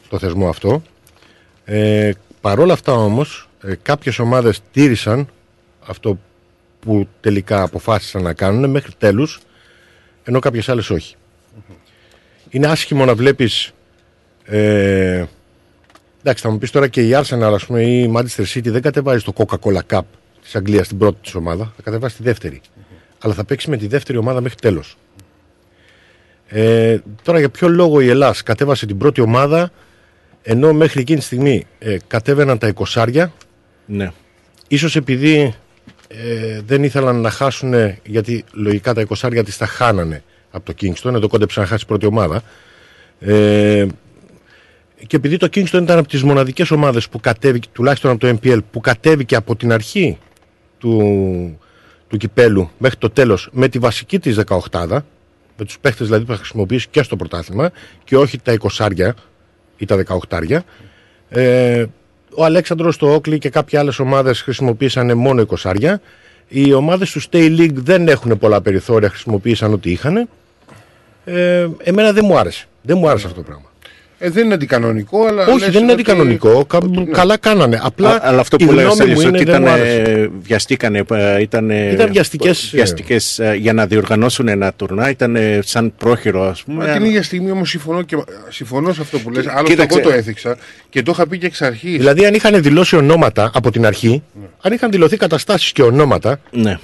το θεσμό αυτό. Ε, παρόλα αυτά όμως, ε, κάποιες ομάδες τήρησαν αυτό που τελικά αποφάσισαν να κάνουν μέχρι τέλους, ενώ κάποιες άλλες όχι. Είναι άσχημο να βλέπεις. Ε, εντάξει, θα μου πεις τώρα και η Arsenal, ας πούμε, ή η Manchester City δεν κατεβάζει το Coca-Cola Cup της Αγγλίας στην πρώτη της ομάδα, θα κατεβάζει τη δεύτερη. Mm-hmm. Αλλά θα παίξει με τη δεύτερη ομάδα μέχρι τέλος. Ε, τώρα για ποιο λόγο η Ελλάς κατέβασε την πρώτη ομάδα, ενώ μέχρι εκείνη τη στιγμή ε, κατέβαιναν τα εικοσάρια. Ναι. Ίσως επειδή ε, δεν ήθελαν να χάσουν, γιατί λογικά τα εικοσάρια της τα χάνανε από το Kingston, εδώ κόντεψε να χάσει πρώτη ομάδα. Ε, και επειδή το Kingston ήταν από τις μοναδικές ομάδες που κατέβηκε, τουλάχιστον από το εν πι ελ, που κατέβηκε από την αρχή του, του κυπέλου μέχρι το τέλος με τη βασική της δεκαοκτάδα, με τους παίχτες δηλαδή που θα χρησιμοποιήσει και στο πρωτάθλημα και όχι τα εικοσάρια ή τα δεκαοκτάρια. Ε, ο Αλέξανδρος, το Όκλι και κάποιες άλλες ομάδες χρησιμοποίησαν μόνο εικοσάρια. Οι ομάδες του Stay League δεν έχουν πολλά περιθώρια, χρησιμοποίησαν ό,τι είχαν. Ε, εμένα δεν μου άρεσε. Δεν μου άρεσε αυτό το πράγμα. Ε, δεν είναι αντικανονικό, αλλά. Όχι, δεν είναι αντικανονικό. Κα... Ναι. Καλά κάνανε. Απλά. Α, αλλά αυτό που λέγαμε ότι ήταν. Βιαστήκανε. Ήταν βιαστικές. Για να διοργανώσουν ένα τουρνά, ήταν σαν πρόχειρο, ας πούμε. Μα την ίδια στιγμή όμως συμφωνώ, και... συμφωνώ σε αυτό που λες. Άλλωστε, εγώ το έθιξα και το είχα πει και εξ αρχής. Δηλαδή, αν είχαν δηλώσει ονόματα από την αρχή, ναι. αν είχαν δηλωθεί καταστάσεις και ονόματα. Ναι.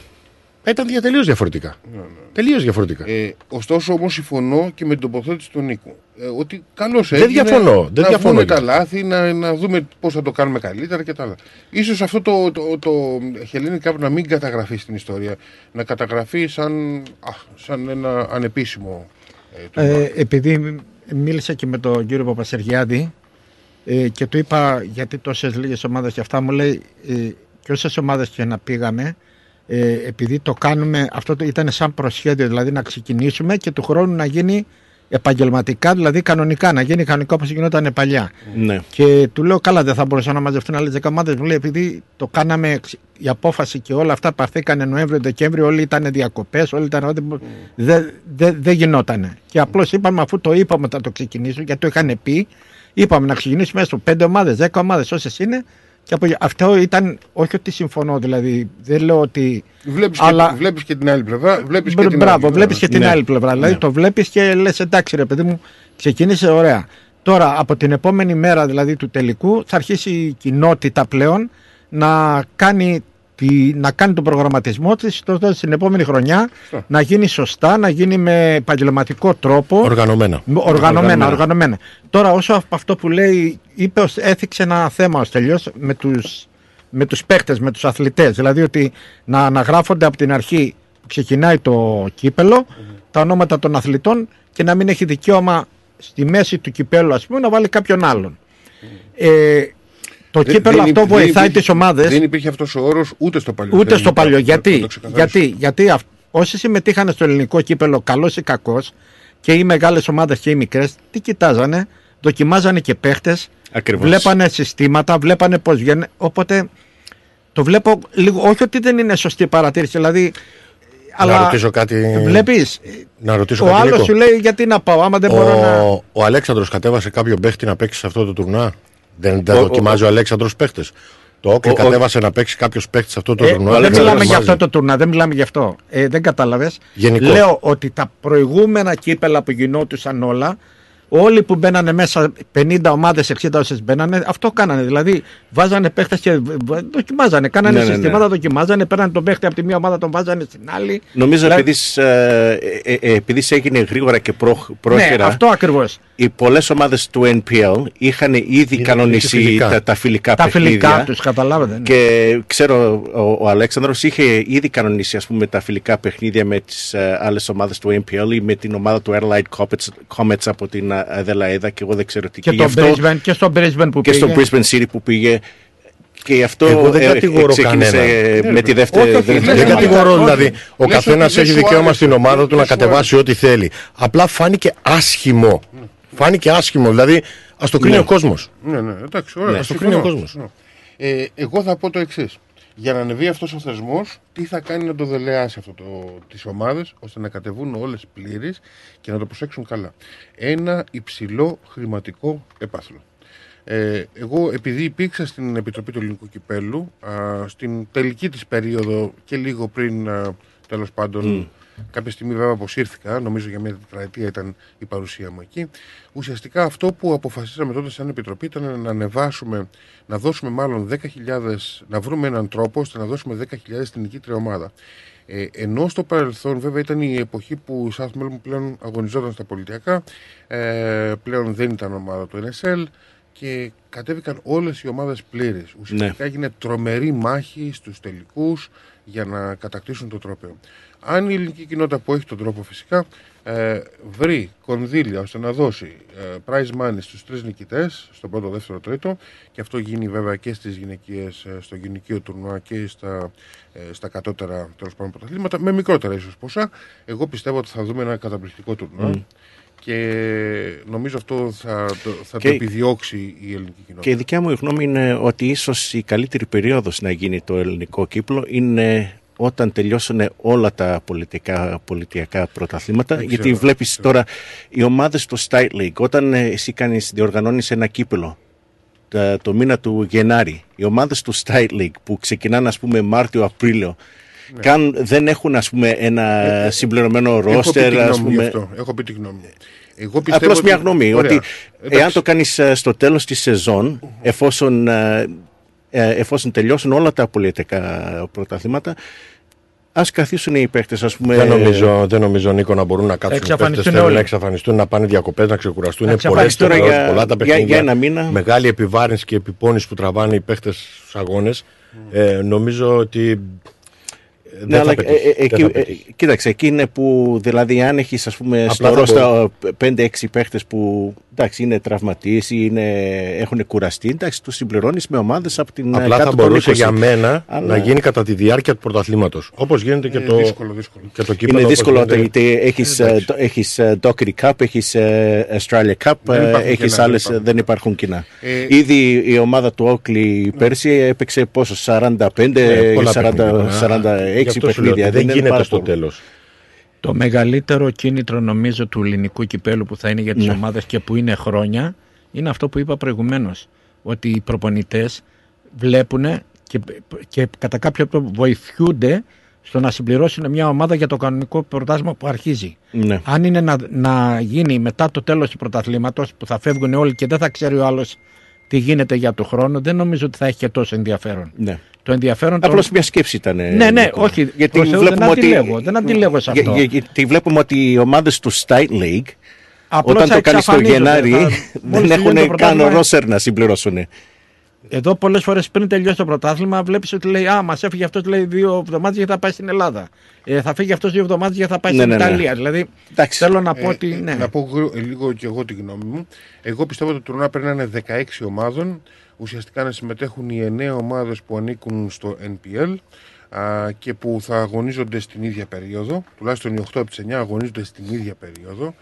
Ήταν τελείως διαφορετικά. Ναι, ναι. Τελείως διαφορετικά. Ε, ωστόσο, όμως, συμφωνώ και με την τοποθέτηση του Νίκου. Ε, ότι καλώς έγινε. Δεν διαφωνώ. Δεν να διαφωνώ, δούμε τα λάθη, να, να δούμε πώς θα το κάνουμε καλύτερα κτλ. Ίσως αυτό το, το, το, το Χελήνη κάπου να μην καταγραφεί στην ιστορία. Να καταγραφεί σαν, α, σαν ένα ανεπίσημο. Ε, ε, επειδή μίλησα και με τον κύριο Παπασεργιάδη ε, και του είπα γιατί τόσες λίγες ομάδες και αυτά, μου λέει ε, και όσες ομάδες και να πήγαμε. Ε, επειδή το κάνουμε, αυτό το, ήταν σαν προσχέδιο, δηλαδή να ξεκινήσουμε και του χρόνου να γίνει επαγγελματικά, δηλαδή κανονικά, να γίνει κανονικά όπως γινόταν παλιά. Ναι. Και του λέω, καλά, δεν θα μπορούσαν να μαζευτούν άλλες δέκα ομάδες. Μου λέει, επειδή το κάναμε, η απόφαση και όλα αυτά παρθήκανε Νοέμβριο-Δεκέμβριο, όλοι ήταν διακοπές, όλοι ήταν ό,τι. Mm. Δεν δε, δε γινότανε. Και απλώς είπαμε, αφού το είπαμε να το ξεκινήσουμε, γιατί το είχαν πει, είπαμε να ξεκινήσουμε έστω πέντε ομάδες, δέκα ομάδες, όσες είναι. Και από... Αυτό ήταν, όχι ότι συμφωνώ, δηλαδή δεν λέω ότι. Βλέπεις, αλλά... και, βλέπεις και την άλλη πλευρά. Βλέπεις Μπ, και την μπράβο, άλλη πλευρά. Βλέπεις και την ναι. άλλη πλευρά. Δηλαδή ναι. το βλέπεις και λες, εντάξει ρε παιδί μου, ξεκίνησε ωραία. Τώρα από την επόμενη μέρα δηλαδή του τελικού θα αρχίσει η κοινότητα πλέον να κάνει, τη... να κάνει τον προγραμματισμό της στην επόμενη χρονιά, Στα. να γίνει σωστά, να γίνει με επαγγελματικό τρόπο. Οργανωμένα. Οργανωμένα, οργανωμένα. οργανωμένα. Τώρα όσο από αυτό που λέει. Είπε, έθιξε ένα θέμα ως τελειώς με τους, με τους παίκτες, με τους αθλητές. Δηλαδή ότι να αναγράφονται από την αρχή που ξεκινάει το κύπελο mm-hmm. τα ονόματα των αθλητών και να μην έχει δικαίωμα στη μέση του κυπέλου, ας πούμε, να βάλει κάποιον άλλον. Mm-hmm. Ε, το δεν, κύπελο δεν, αυτό δεν βοηθάει υπήρχε, τις ομάδες. Δεν υπήρχε αυτός ο όρος ούτε στο παλιό. Ούτε στο παλιό. Γιατί, γιατί, γιατί αυ, όσοι συμμετείχαν στο ελληνικό κύπελο, καλός ή κακός, και οι μεγάλες ομάδες και οι μικρές, τι κοιτάζανε. Δοκιμάζανε και παίχτες, ακριβώς. Βλέπανε συστήματα, βλέπανε πώς βγαίνουν. Οπότε το βλέπω λίγο. Όχι ότι δεν είναι σωστή παρατήρηση, δηλαδή. Αλλά να ρωτήσω κάτι. Βλέπεις, να ρωτήσω ο κάτι άλλος σου λέει γιατί να πάω, άμα δεν ο... μπορώ να. Ο Αλέξανδρος κατέβασε κάποιον παίχτη να παίξει σε αυτό το τουρνά. Δεν τα ο... δοκιμάζει ο, ο Αλέξανδρος παίχτες. Το Όκλι κατέβασε ο... να παίξει κάποιο παίχτη σε αυτό το ε, τουρνά. Δεν μιλάμε για αυτό το τουρνά, δεν μιλάμε γι' αυτό. Ε, δεν κατάλαβες. Λέω ότι τα προηγούμενα κύπελα που γινόντουσαν όλα. Όλοι που μπαίνανε μέσα, πενήντα ομάδες, εξήντα όσες μπαίνανε, αυτό κάνανε. Δηλαδή βάζανε παίχτες και δοκιμάζανε. Κάνανε ναι, συστήματα, ναι, ναι. δοκιμάζανε, παίρνανε τον παίχτη από τη μία ομάδα, τον βάζανε στην άλλη. Νομίζω Λε... επειδή, ε, ε, επειδή έγινε γρήγορα και πρό, πρόχειρα. Ναι, αυτό ακριβώς. Οι πολλές ομάδες του εν πι ελ είχαν ήδη είναι κανονίσει φιλικά. Τα, τα φιλικά τα παιχνίδια. Τα φιλικά τους, καταλάβατε. Ναι. Και ξέρω, ο, ο Αλέξανδρος είχε ήδη κανονίσει, ας πούμε, τα φιλικά παιχνίδια με τις ε, άλλες ομάδες του εν πι ελ ή με την ομάδα του Adelaide Comets από την Αδελαίδα και εγώ δεν ξέρω τι. Και, και, και, αυτό, Brisbane, και στο Brisbane που και πήγε. Και στο Brisbane City που πήγε. Και αυτό εγώ δεν κατηγορώ κανένα. Με τη δεύτερη. Όχι, δεύτερη. Δεν κατηγορώ, δηλαδή. Ο καθένας έχει δικαίωμα στην ομάδα του να κατεβάσει ό,τι θέλει. Απλά φάνηκε άσχημο. Φάνηκε άσχημο, δηλαδή ας το κρίνει ναι. ο κόσμος. Ναι, ναι, εντάξει, ωραία. Ναι. Ας το κρίνει ο κόσμος. Ναι. Ε, εγώ θα πω το εξής. Για να ανεβεί αυτός ο θεσμός, τι θα κάνει να το δελεάσει αυτό το, τις ομάδες, ώστε να κατεβούν όλες πλήρεις και να το προσέξουν καλά. Ένα υψηλό χρηματικό επάθλο. Ε, εγώ, επειδή υπήρξα στην Επιτροπή του Ελληνικού Κυπέλλου, α, στην τελική της περίοδο και λίγο πριν, α, τέλος πάντων, mm. κάποια στιγμή βέβαια αποσύρθηκα, νομίζω για μια τετραετία ήταν η παρουσία μου εκεί. Ουσιαστικά αυτό που αποφασίσαμε τότε σαν επιτροπή ήταν να ανεβάσουμε, να δώσουμε μάλλον δέκα χιλιάδες, να βρούμε έναν τρόπο ώστε να δώσουμε δέκα χιλιάδες στην νικήτρια ομάδα. Ε, ενώ στο παρελθόν βέβαια ήταν η εποχή που η South Melbourne πλέον αγωνιζόταν στα πολιτιακά, ε, πλέον δεν ήταν ομάδα του εν ες ελ και κατέβηκαν όλες οι ομάδες πλήρες. Ουσιαστικά έγινε ναι. τρομερή μάχη στους τελικούς για να κατακτήσουν το τρόπαιο. Αν η ελληνική κοινότητα που έχει τον τρόπο φυσικά ε, βρει κονδύλια ώστε να δώσει ε, prize money στους τρεις νικητές, στον πρώτο, δεύτερο, τρίτο, και αυτό γίνει βέβαια και στις γυναικείες, στο γυναικείο τουρνουά και στα, ε, στα κατώτερα τέλος πάντων πρωταθλήματα, με μικρότερα ίσως ποσά, εγώ πιστεύω ότι θα δούμε ένα καταπληκτικό τουρνουά. Mm. Και νομίζω αυτό θα το, θα και, το επιδιώξει η ελληνική κοινότητα. Και η δικιά μου γνώμη είναι ότι ίσως η καλύτερη περίοδος να γίνει το ελληνικό κύπλο είναι όταν τελειώσουν όλα τα πολιτικά, πολιτιακά πρωταθλήματα. Ξέρω, γιατί βλέπεις ξέρω. Τώρα οι ομάδες στο State League, όταν εσύ κάνεις, διοργανώνεις ένα κύπελο το, το μήνα του Γενάρη, οι ομάδες του State League που ξεκινάνε ας πούμε Μάρτιο-Απρίλιο, ναι. Καν, δεν έχουν ας πούμε ένα ε, συμπληρωμένο ρόστερ. Έχω πει τη γνώμη μου. Εγώ πιστεύω απλώς μια γνώμη, ωραία. Ότι εντάξει. Εάν το κάνεις στο τέλος της σεζόν, εφόσον, εφόσον τελειώσουν όλα τα πολιτικά πρωταθλήματα, ας καθίσουν οι παίκτες, ας πούμε. Δεν νομίζω, δεν νομίζω Νίκο, να μπορούν να κάτσουν οι παίκτες. Θέλουν να εξαφανιστούν, να πάνε διακοπές, να ξεκουραστούν. Είναι πολλές τώρα για, πολλά τα παιχνίδια. Για ένα μήνα. Μεγάλη επιβάρυνση και επιπόνηση που τραβάνε οι παίκτες στους αγώνες. Mm. Ε, νομίζω ότι. Ναι, αλλά ε, ε, ε, ε, κοίταξε, εκεί είναι που δηλαδή αν έχεις ας πούμε στο ρόστα πέντε έξι παίχτες που εντάξει, είναι τραυματίες ή έχουν κουραστεί, εντάξει, τους συμπληρώνεις με ομάδες από την απλά κάτω θα μπορούσε είκοσι. Για μένα αλλά... να γίνει κατά τη διάρκεια του πρωταθλήματος. Όπως γίνεται και, ε, το, δύσκολο, δύσκολο. Και το κύπελλο. Είναι δύσκολο γιατί έχεις Dockery Cup, έχεις Australia Cup, έχεις άλλες, δεν υπάρχουν κοινά. Ήδη η ομάδα του Όκλι πέρσι έπαιξε πόσο, σαράντα πέντε σαράντα έξι. Παιχνίδια, δεν, δεν γίνεται στο τέλος. Το μεγαλύτερο κίνητρο νομίζω του ελληνικού κυπέλου που θα είναι για τις ναι. ομάδες και που είναι χρόνια είναι αυτό που είπα προηγουμένως. Ότι οι προπονητές βλέπουν και, και κατά κάποιο τρόπο βοηθούνται στο να συμπληρώσουν μια ομάδα για το κανονικό πρωτάθλημα που αρχίζει. Ναι. Αν είναι να, να γίνει μετά το τέλος του πρωταθλήματος που θα φεύγουν όλοι και δεν θα ξέρει ο άλλος τι γίνεται για το χρόνο, δεν νομίζω ότι θα έχει και τόσο ενδιαφέρον. Ναι. Το ενδιαφέρον. Απλώς το... μια σκέψη ήταν. Ναι, ναι, Νίκο. Όχι. Γιατί βλέπουμε δεν αντιλέγω, ότι... δεν αντιλέγω σε αυτό. Για, για, γιατί βλέπουμε ότι οι ομάδες του State League, απλώς όταν το κάνεις το Γενάρη, θα... δεν έχουν καν ρόσερ να συμπληρώσουν. Εδώ πολλές φορές πριν τελειώσει το πρωτάθλημα, βλέπεις ότι λέει α, μας έφυγε αυτός λέει, δύο εβδομάδες γιατί θα πάει στην Ελλάδα. Ε, θα φύγει αυτός δύο εβδομάδες γιατί θα πάει ναι, στην ναι, Ιταλία. Ναι. Δηλαδή εντάξει. Θέλω να πω ότι. Ναι. Ε, να πω λίγο και εγώ τη γνώμη μου. Εγώ πιστεύω ότι το τουρνουά πρέπει να είναι δεκαέξι ομάδων. Ουσιαστικά να συμμετέχουν οι εννέα ομάδες που ανήκουν στο Εν Πι Ελ α, και που θα αγωνίζονται στην ίδια περίοδο. Τουλάχιστον οι οκτώ από τις εννέα αγωνίζονται στην ίδια περίοδο.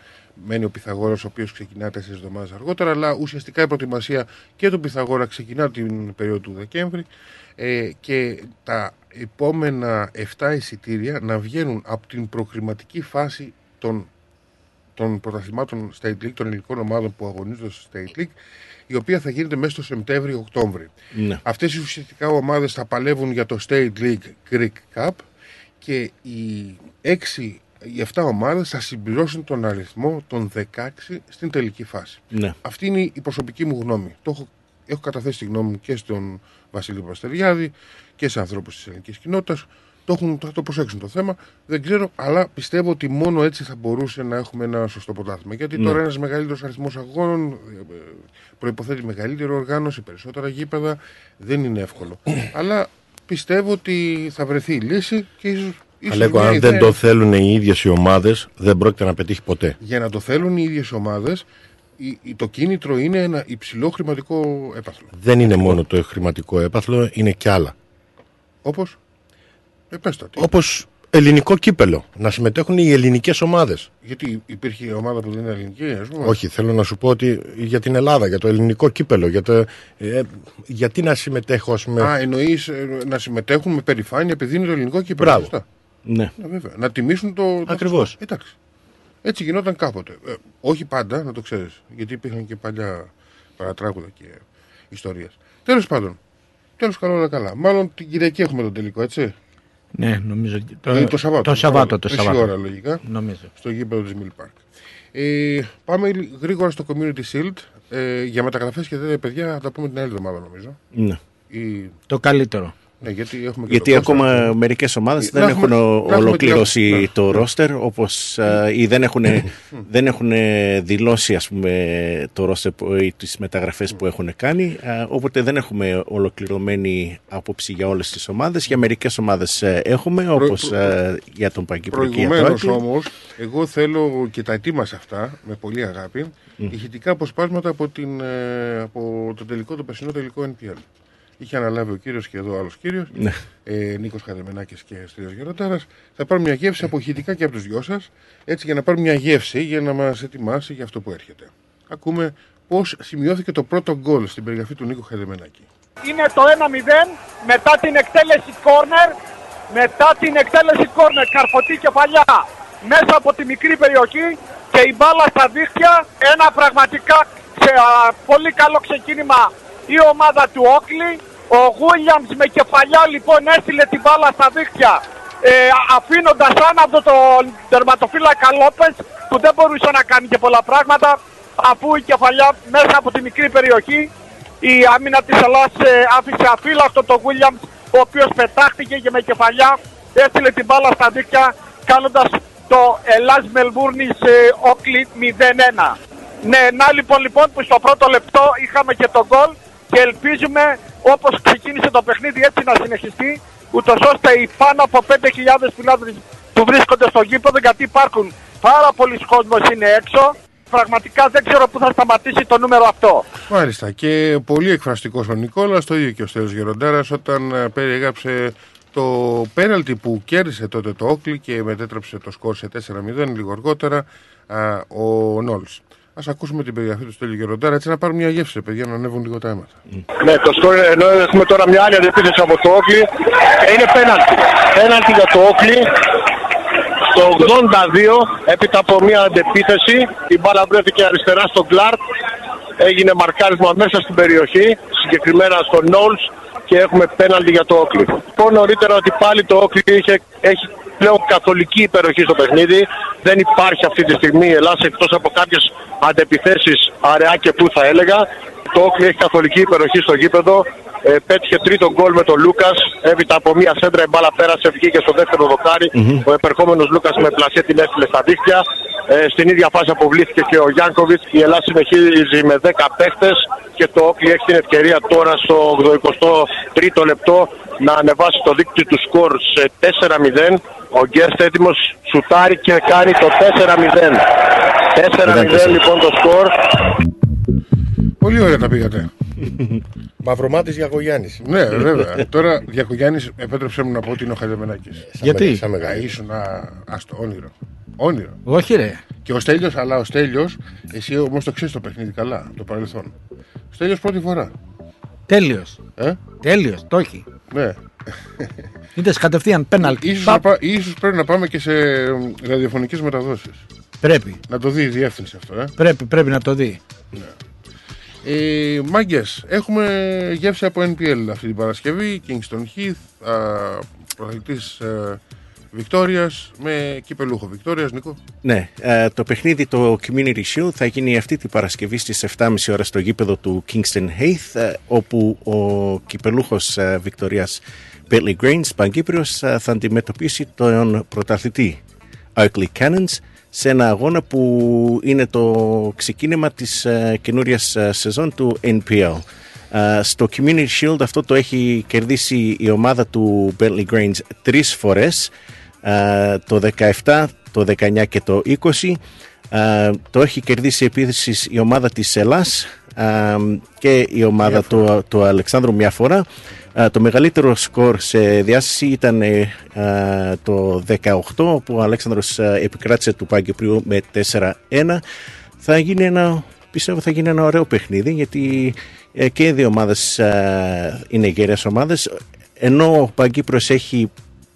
Μένει ο Πυθαγόρας, ο οποίος ξεκινά τέσσερις εβδομάδες αργότερα, αλλά ουσιαστικά η προετοιμασία και του Πυθαγόρα ξεκινά την περίοδο του Δεκέμβρη ε, και τα επόμενα επτά εισιτήρια να βγαίνουν από την προκριματική φάση των, των πρωταθλημάτων State League, των ελληνικών ομάδων που αγωνίζονται στο State League, η οποία θα γίνεται μέσα στο Σεπτέμβριο-Οκτώβριο. Ναι. Αυτές οι ουσιαστικά ομάδες θα παλεύουν για το State League Greek Cup και οι έξι οι επτά ομάδες θα συμπληρώσουν τον αριθμό των δεκαέξι στην τελική φάση. Ναι. Αυτή είναι η προσωπική μου γνώμη. Το έχω, έχω καταθέσει τη γνώμη μου και στον Βασίλη Παστεριάδη και σε ανθρώπους της ελληνικής κοινότητας. Το έχουν, θα το προσέξουν το θέμα. Δεν ξέρω, αλλά πιστεύω ότι μόνο έτσι θα μπορούσε να έχουμε ένα σωστό πρωτάθλημα. Γιατί ναι. τώρα ένας μεγαλύτερος αριθμός αγώνων προϋποθέτει μεγαλύτερη οργάνωση, περισσότερα γήπεδα. Δεν είναι εύκολο. αλλά πιστεύω ότι θα βρεθεί η λύση και ίσως. Αλέκο, αν δεν το θέλουν οι ίδιες οι ομάδες, δεν πρόκειται να πετύχει ποτέ. Για να το θέλουν οι ίδιες οι ομάδες, το κίνητρο είναι ένα υψηλό χρηματικό έπαθλο. Δεν είναι μόνο το χρηματικό έπαθλο, είναι και άλλα. Όπως. Επέστατη. Όπως ελληνικό κύπελο. Να συμμετέχουν οι ελληνικές ομάδες. Γιατί υπήρχε ομάδα που δεν είναι ελληνική, ας πούμε. Όχι, θέλω να σου πω ότι για την Ελλάδα, για το ελληνικό κύπελο. Για το, ε, γιατί να συμμετέχω, ας πούμε. Α, εννοείς ε, να συμμετέχουν με περηφάνεια επειδή είναι το ελληνικό κύπελο. Μπράβο. Ναι. Να, βέβαια. Να τιμήσουν το. Ακριβώς. Εντάξει. Έτσι γινόταν κάποτε. Ε, όχι πάντα, να το ξέρεις. Γιατί υπήρχαν και παλιά παρατράγουδα και ιστορίες. Τέλος πάντων. Τέλος καλό, όλα καλά. Μάλλον την Κυριακή έχουμε τον τελικό, έτσι. Ναι, νομίζω. Το, δηλαδή το Σαββάτο. Το Σαββάτο. Το Σαββάτο. Ώρα, λογικά. Νομίζω. Στο γήπεδο της Mill Park. Ε, πάμε γρήγορα στο Community Shield. Ε, για μεταγραφές και τέτοια παιδιά θα τα πούμε την άλλη εβδομάδα, νομίζω. Ναι. Η... Το καλύτερο. Ναι, γιατί έχουμε και γιατί ακόμα και... μερικές ομάδες δεν έχουν ολοκληρώσει και... το ρόστερ όπως α, ή δεν έχουν, δεν έχουν δηλώσει ας πούμε, το ρόστερ ή τις μεταγραφές που έχουν κάνει α, οπότε δεν έχουμε ολοκληρωμένη άποψη για όλες τις ομάδες. Για μερικές ομάδες έχουμε όπως προ... α, για τον Παγκύπριακο. Προηγουμένως όμως εγώ θέλω και τα ετοίμασα αυτά με πολύ αγάπη mm. ηχητικά αποσπάσματα από, την, από το τελικό, το περσινό τελικό Εν Πι Ελ. Είχε αναλάβει ο κύριος και εδώ άλλος κύριος, ναι. ε, Νίκος Χαδεμενάκης και Στρίας Γεροτάρας. Θα πάρω μια γεύση από ηχητικά και από τους δυο σας, έτσι για να πάρουμε μια γεύση για να μας ετοιμάσει για αυτό που έρχεται. Ακούμε πώς σημειώθηκε το πρώτο γκολ στην περιγραφή του Νίκου Χαδεμενάκη. Είναι το ένα μηδέν μετά την εκτέλεση corner μετά την εκτέλεση κόρνερ, καρφωτή κεφαλιά μέσα από τη μικρή περιοχή και η μπάλα στα δίχτυα. Ένα πραγματικά σε, α, πολύ καλό ξεκίνημα η ομάδα του Όκλι. Ο Γουίλιαμς με κεφαλιά λοιπόν έστειλε την μπάλα στα δίχτυα, ε, αφήνοντας άναυδο τον τερματοφύλακα Λόπες, που δεν μπορούσε να κάνει και πολλά πράγματα, αφού η κεφαλιά μέσα από τη μικρή περιοχή η άμυνα της Ελλάς ε, άφησε αφύλακτο τον Γουίλιαμς, ο οποίος πετάχτηκε και με κεφαλιά έστειλε την μπάλα στα δίχτυα, κάνοντας το Ελλάς Μελβούρνης Όκλι μηδέν ένα. Ναι, να λοιπόν, λοιπόν που στο πρώτο λεπτό είχαμε και τον γκολ και ελπίζουμε όπως ξεκίνησε το παιχνίδι έτσι να συνεχιστεί, ούτως ώστε οι πάνω από πέντε χιλιάδες φιλάδες που βρίσκονται στο γήπεδο, γιατί υπάρχουν πάρα πολλοί κόσμος είναι έξω, πραγματικά δεν ξέρω πού θα σταματήσει το νούμερο αυτό. Μάλιστα, και πολύ εκφραστικός ο Νικόλας, το ίδιο και ο Στέλιος Γεροντάρας, όταν περιέγραψε το πέναλτι που κέρδισε τότε το Όκλι και μετέτρεψε το σκορ σε τέσσερα μηδέν λίγο αργότερα α, ο Νόλς. Ας ακούσουμε την περιγραφή του Στέλιου Γεροντάρα, έτσι να πάρουμε μια γεύση, παιδιά, να ανέβουν λίγο τα αίματα. Ναι, το σκορ, ενώ έχουμε τώρα μια άλλη αντεπίθεση από το Όκλι, είναι πέναλτι. Πέναλτι για το Όκλι. Το ογδόντα δύο, έπειτα από μια αντεπίθεση, η μπάλα βρέθηκε αριστερά στον Κλάρκ, έγινε μαρκάρισμα μέσα στην περιοχή, συγκεκριμένα στον Νόλς, και έχουμε πέναλτι για το Όκλι. Πω νωρίτερα ότι πάλι το Όκλι είχε, έχει πλέον καθολική υπεροχή στο παιχνίδι, δεν υπάρχει αυτή τη στιγμή η Ελλάδα εκτός από κάποιες αντεπιθέσεις αραιά και που θα έλεγα. Το Όκλι έχει καθολική υπεροχή στο γήπεδο. Ε, πέτυχε τρίτο γκολ με τον Λούκας. Έπειτα από μία σέντρα η μπάλα πέρασε, βγήκε στο δεύτερο δοκάρι. Mm-hmm. Ο επερχόμενος Λούκας με πλασέ την έστειλε στα δίχτυα. Ε, στην ίδια φάση αποβλήθηκε και ο Γιάνκοβιτς. Η Ελλάδα συνεχίζει με δέκα παίχτες και το Όκλι έχει την ευκαιρία τώρα στο ογδοηκοστό τρίτο λεπτό να ανεβάσει το δίκτυο του σκορ σε τέσσερα μηδέν. Ο Γκέρστ έτοιμος, σουτάρει και κάνει το τέσσερα μηδέν. τέσσερα μηδέν λοιπόν το σκορ. Πολύ ωραία τα πήγατε. Μαυρομάτης Διακογιάννης. Ναι, βέβαια. Τώρα Διακογιάννης, επέτρεψέ μου να πω ότι είναι ο Χατζημενάκης. Γιατί? Ήσουν άστο, όνειρο. Όνειρο. Όχι, ρε. Και ο Στέλιος, αλλά ο Στέλιος, εσύ όμως το ξέρεις το παιχνίδι καλά, το παρελθόν. Ο Στέλιος πρώτη φορά. Τέλειος. Ε? Τέλειος, το έχει. Ναι. Είτε κατευθείαν πέναλτι. Ίσως, πα... ίσως πρέπει να πάμε και σε ραδιοφωνικές μεταδόσεις. Πρέπει. Να το δει η διεύθυνση αυτό, ε. Πρέπει, πρέπει να το δει. Ναι. Ε, μάγκες, έχουμε γεύση από εν πι ελ αυτή την Παρασκευή. Kingston Heath, πρωταθλητής Βικτόριας με κυπελούχο Βικτόριας, Νίκο. Ναι, α, το παιχνίδι το Community Shield θα γίνει αυτή την Παρασκευή στις επτά και μισή ώρα στο γήπεδο του Kingston Heath, α, όπου ο κυπελούχος α, Βικτόριας Bentley Grange, Παγκύπριος, α, θα αντιμετωπίσει τον πρωταθλητή Oakley Cannons σε ένα αγώνα που είναι το ξεκίνημα της uh, καινούριας uh, σεζόν του εν πι ελ. Uh, στο Community Shield αυτό το έχει κερδίσει η ομάδα του Bentley Grange τρεις φορές, uh, το δεκαεπτά, το δεκαεννιά και το είκοσι. Uh, το έχει κερδίσει επίσης η ομάδα της Ελλάς uh, και η ομάδα του, του Αλεξάνδρου μια φορά. Uh, το μεγαλύτερο σκορ σε διάσταση ήταν uh, το δεκαοκτώ, όπου ο Αλέξανδρος uh, επικράτησε του Παγκυπρίου με τέσσερα ένα. Θα γίνει ένα, πιστεύω θα γίνει ένα ωραίο παιχνίδι, γιατί uh, και οι δύο ομάδες uh, είναι γερές ομάδες, ενώ ο Παγκύπρος έχει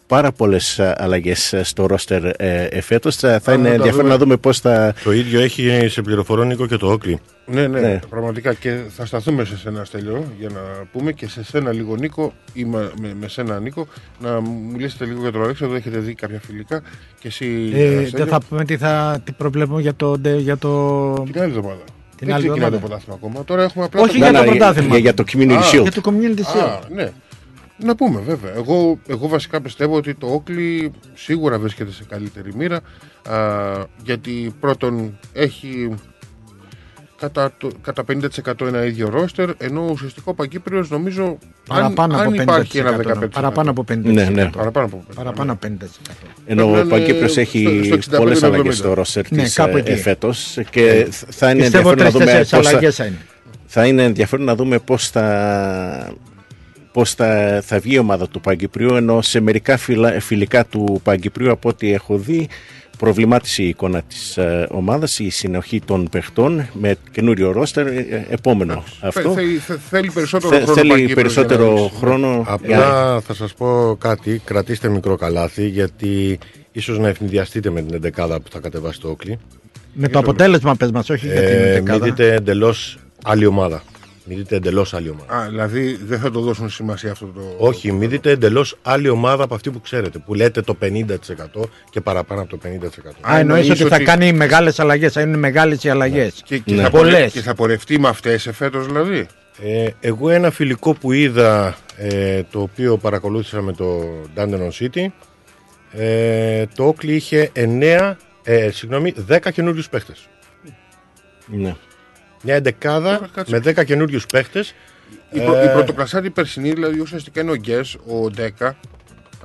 πάρα πολλές αλλαγές στο ρόστερ ε, εφέτος. Θα Ά, είναι ενδιαφέρον να δούμε πώς θα... Το ίδιο έχει σε πληροφορώ, Νίκο, και το Όκλι. Ναι, ναι, ναι, πραγματικά, και θα σταθούμε σε σένα, Στέλιο, για να πούμε, και σε σένα λίγο, Νίκο, ή με, με σένα, Νίκο, να μιλήσετε λίγο για τον Αλέξανδρο. Έχετε δει κάποια φιλικά και εσύ, ε, δεν θα πούμε τι, τι προβλέπουμε για το... Για το... Την άλλη εβδομάδα. Δεν ξεκινάει το πρωτάθλημα ακόμα. Τώρα έχουμε απλά... Όχι το... για το πρωτάθλημα. Για, για το Community Shield. Για το Community Shield. Α, ναι. Να πούμε βέβαια, εγώ, εγώ βασικά πιστεύω ότι το Όκλι σίγουρα βρίσκεται σε καλύτερη μοίρα, α, γιατί πρώτον έχει κατά, το, κατά πενήντα τοις εκατό ένα ίδιο ρόστερ, ενώ ουσιαστικό Παγκύπριος νομίζω παραπάνω αν, από αν υπάρχει ένα δεκαπέντε τοις εκατό. Παραπάνω από πενήντα τοις εκατό. Ναι, ναι. Παραπάνω από πενήντα τοις εκατό. Παραπάνω πενήντα τοις εκατό. Ενώ ο Παγκύπριος έχει πολλές αλλαγές στο ρόστερ της εφέτος και θα είναι ενδιαφέρον να δούμε πώς θα, θα είναι ενδιαφέρον να δούμε πώς θα... πώς θα, θα βγει η ομάδα του Παγκυπρίου, ενώ σε μερικά φιλα, φιλικά του Παγκυπρίου από ό,τι έχω δει προβλημάτισε η εικόνα της ε, ομάδας, η συνοχή των παιχτών με καινούριο ρόστερ. Ε, επόμενο αυτό. Θέλει, θέλει περισσότερο Θε, χρόνο. Θέλει περισσότερο χρόνο. Απλά yeah. θα σας πω κάτι. Κρατήστε μικρό καλάθι, γιατί ίσως να ευνηδιαστείτε με την εντεκάδα που θα κατεβάσει το Όκλι. Με το αποτέλεσμα, πες μας, όχι ε, για την εντεκάδα. Μην δείτε εντελώς άλλη ομάδα. Μην δείτε εντελώς άλλη ομάδα. Α, δηλαδή δεν θα το δώσουν σημασία αυτό το. Όχι, το... μην δείτε εντελώς άλλη ομάδα από αυτή που ξέρετε. Που λέτε το πενήντα τοις εκατό και παραπάνω από το πενήντα τοις εκατό. Α, εννοείς ότι θα κάνει μεγάλες αλλαγές, θα είναι μεγάλες οι αλλαγές. Ναι. Και, και, ναι. Θα πορε... και θα πορευτεί με αυτές εφέτος, δηλαδή. Ε, εγώ ένα φιλικό που είδα, ε, το οποίο παρακολούθησα με το Dandenong City, ε, το Όκλι είχε εννέα, ε, συγγνώμη, δέκα καινούριους παίχτες. Ναι. Μια εντεκάδα με δέκα καινούριους παίχτες. Η, πρω, ε... η πρωτοκλασσάρη περσινή, δηλαδή ουσιαστικά είναι ο Γκες, ο Ντέκα.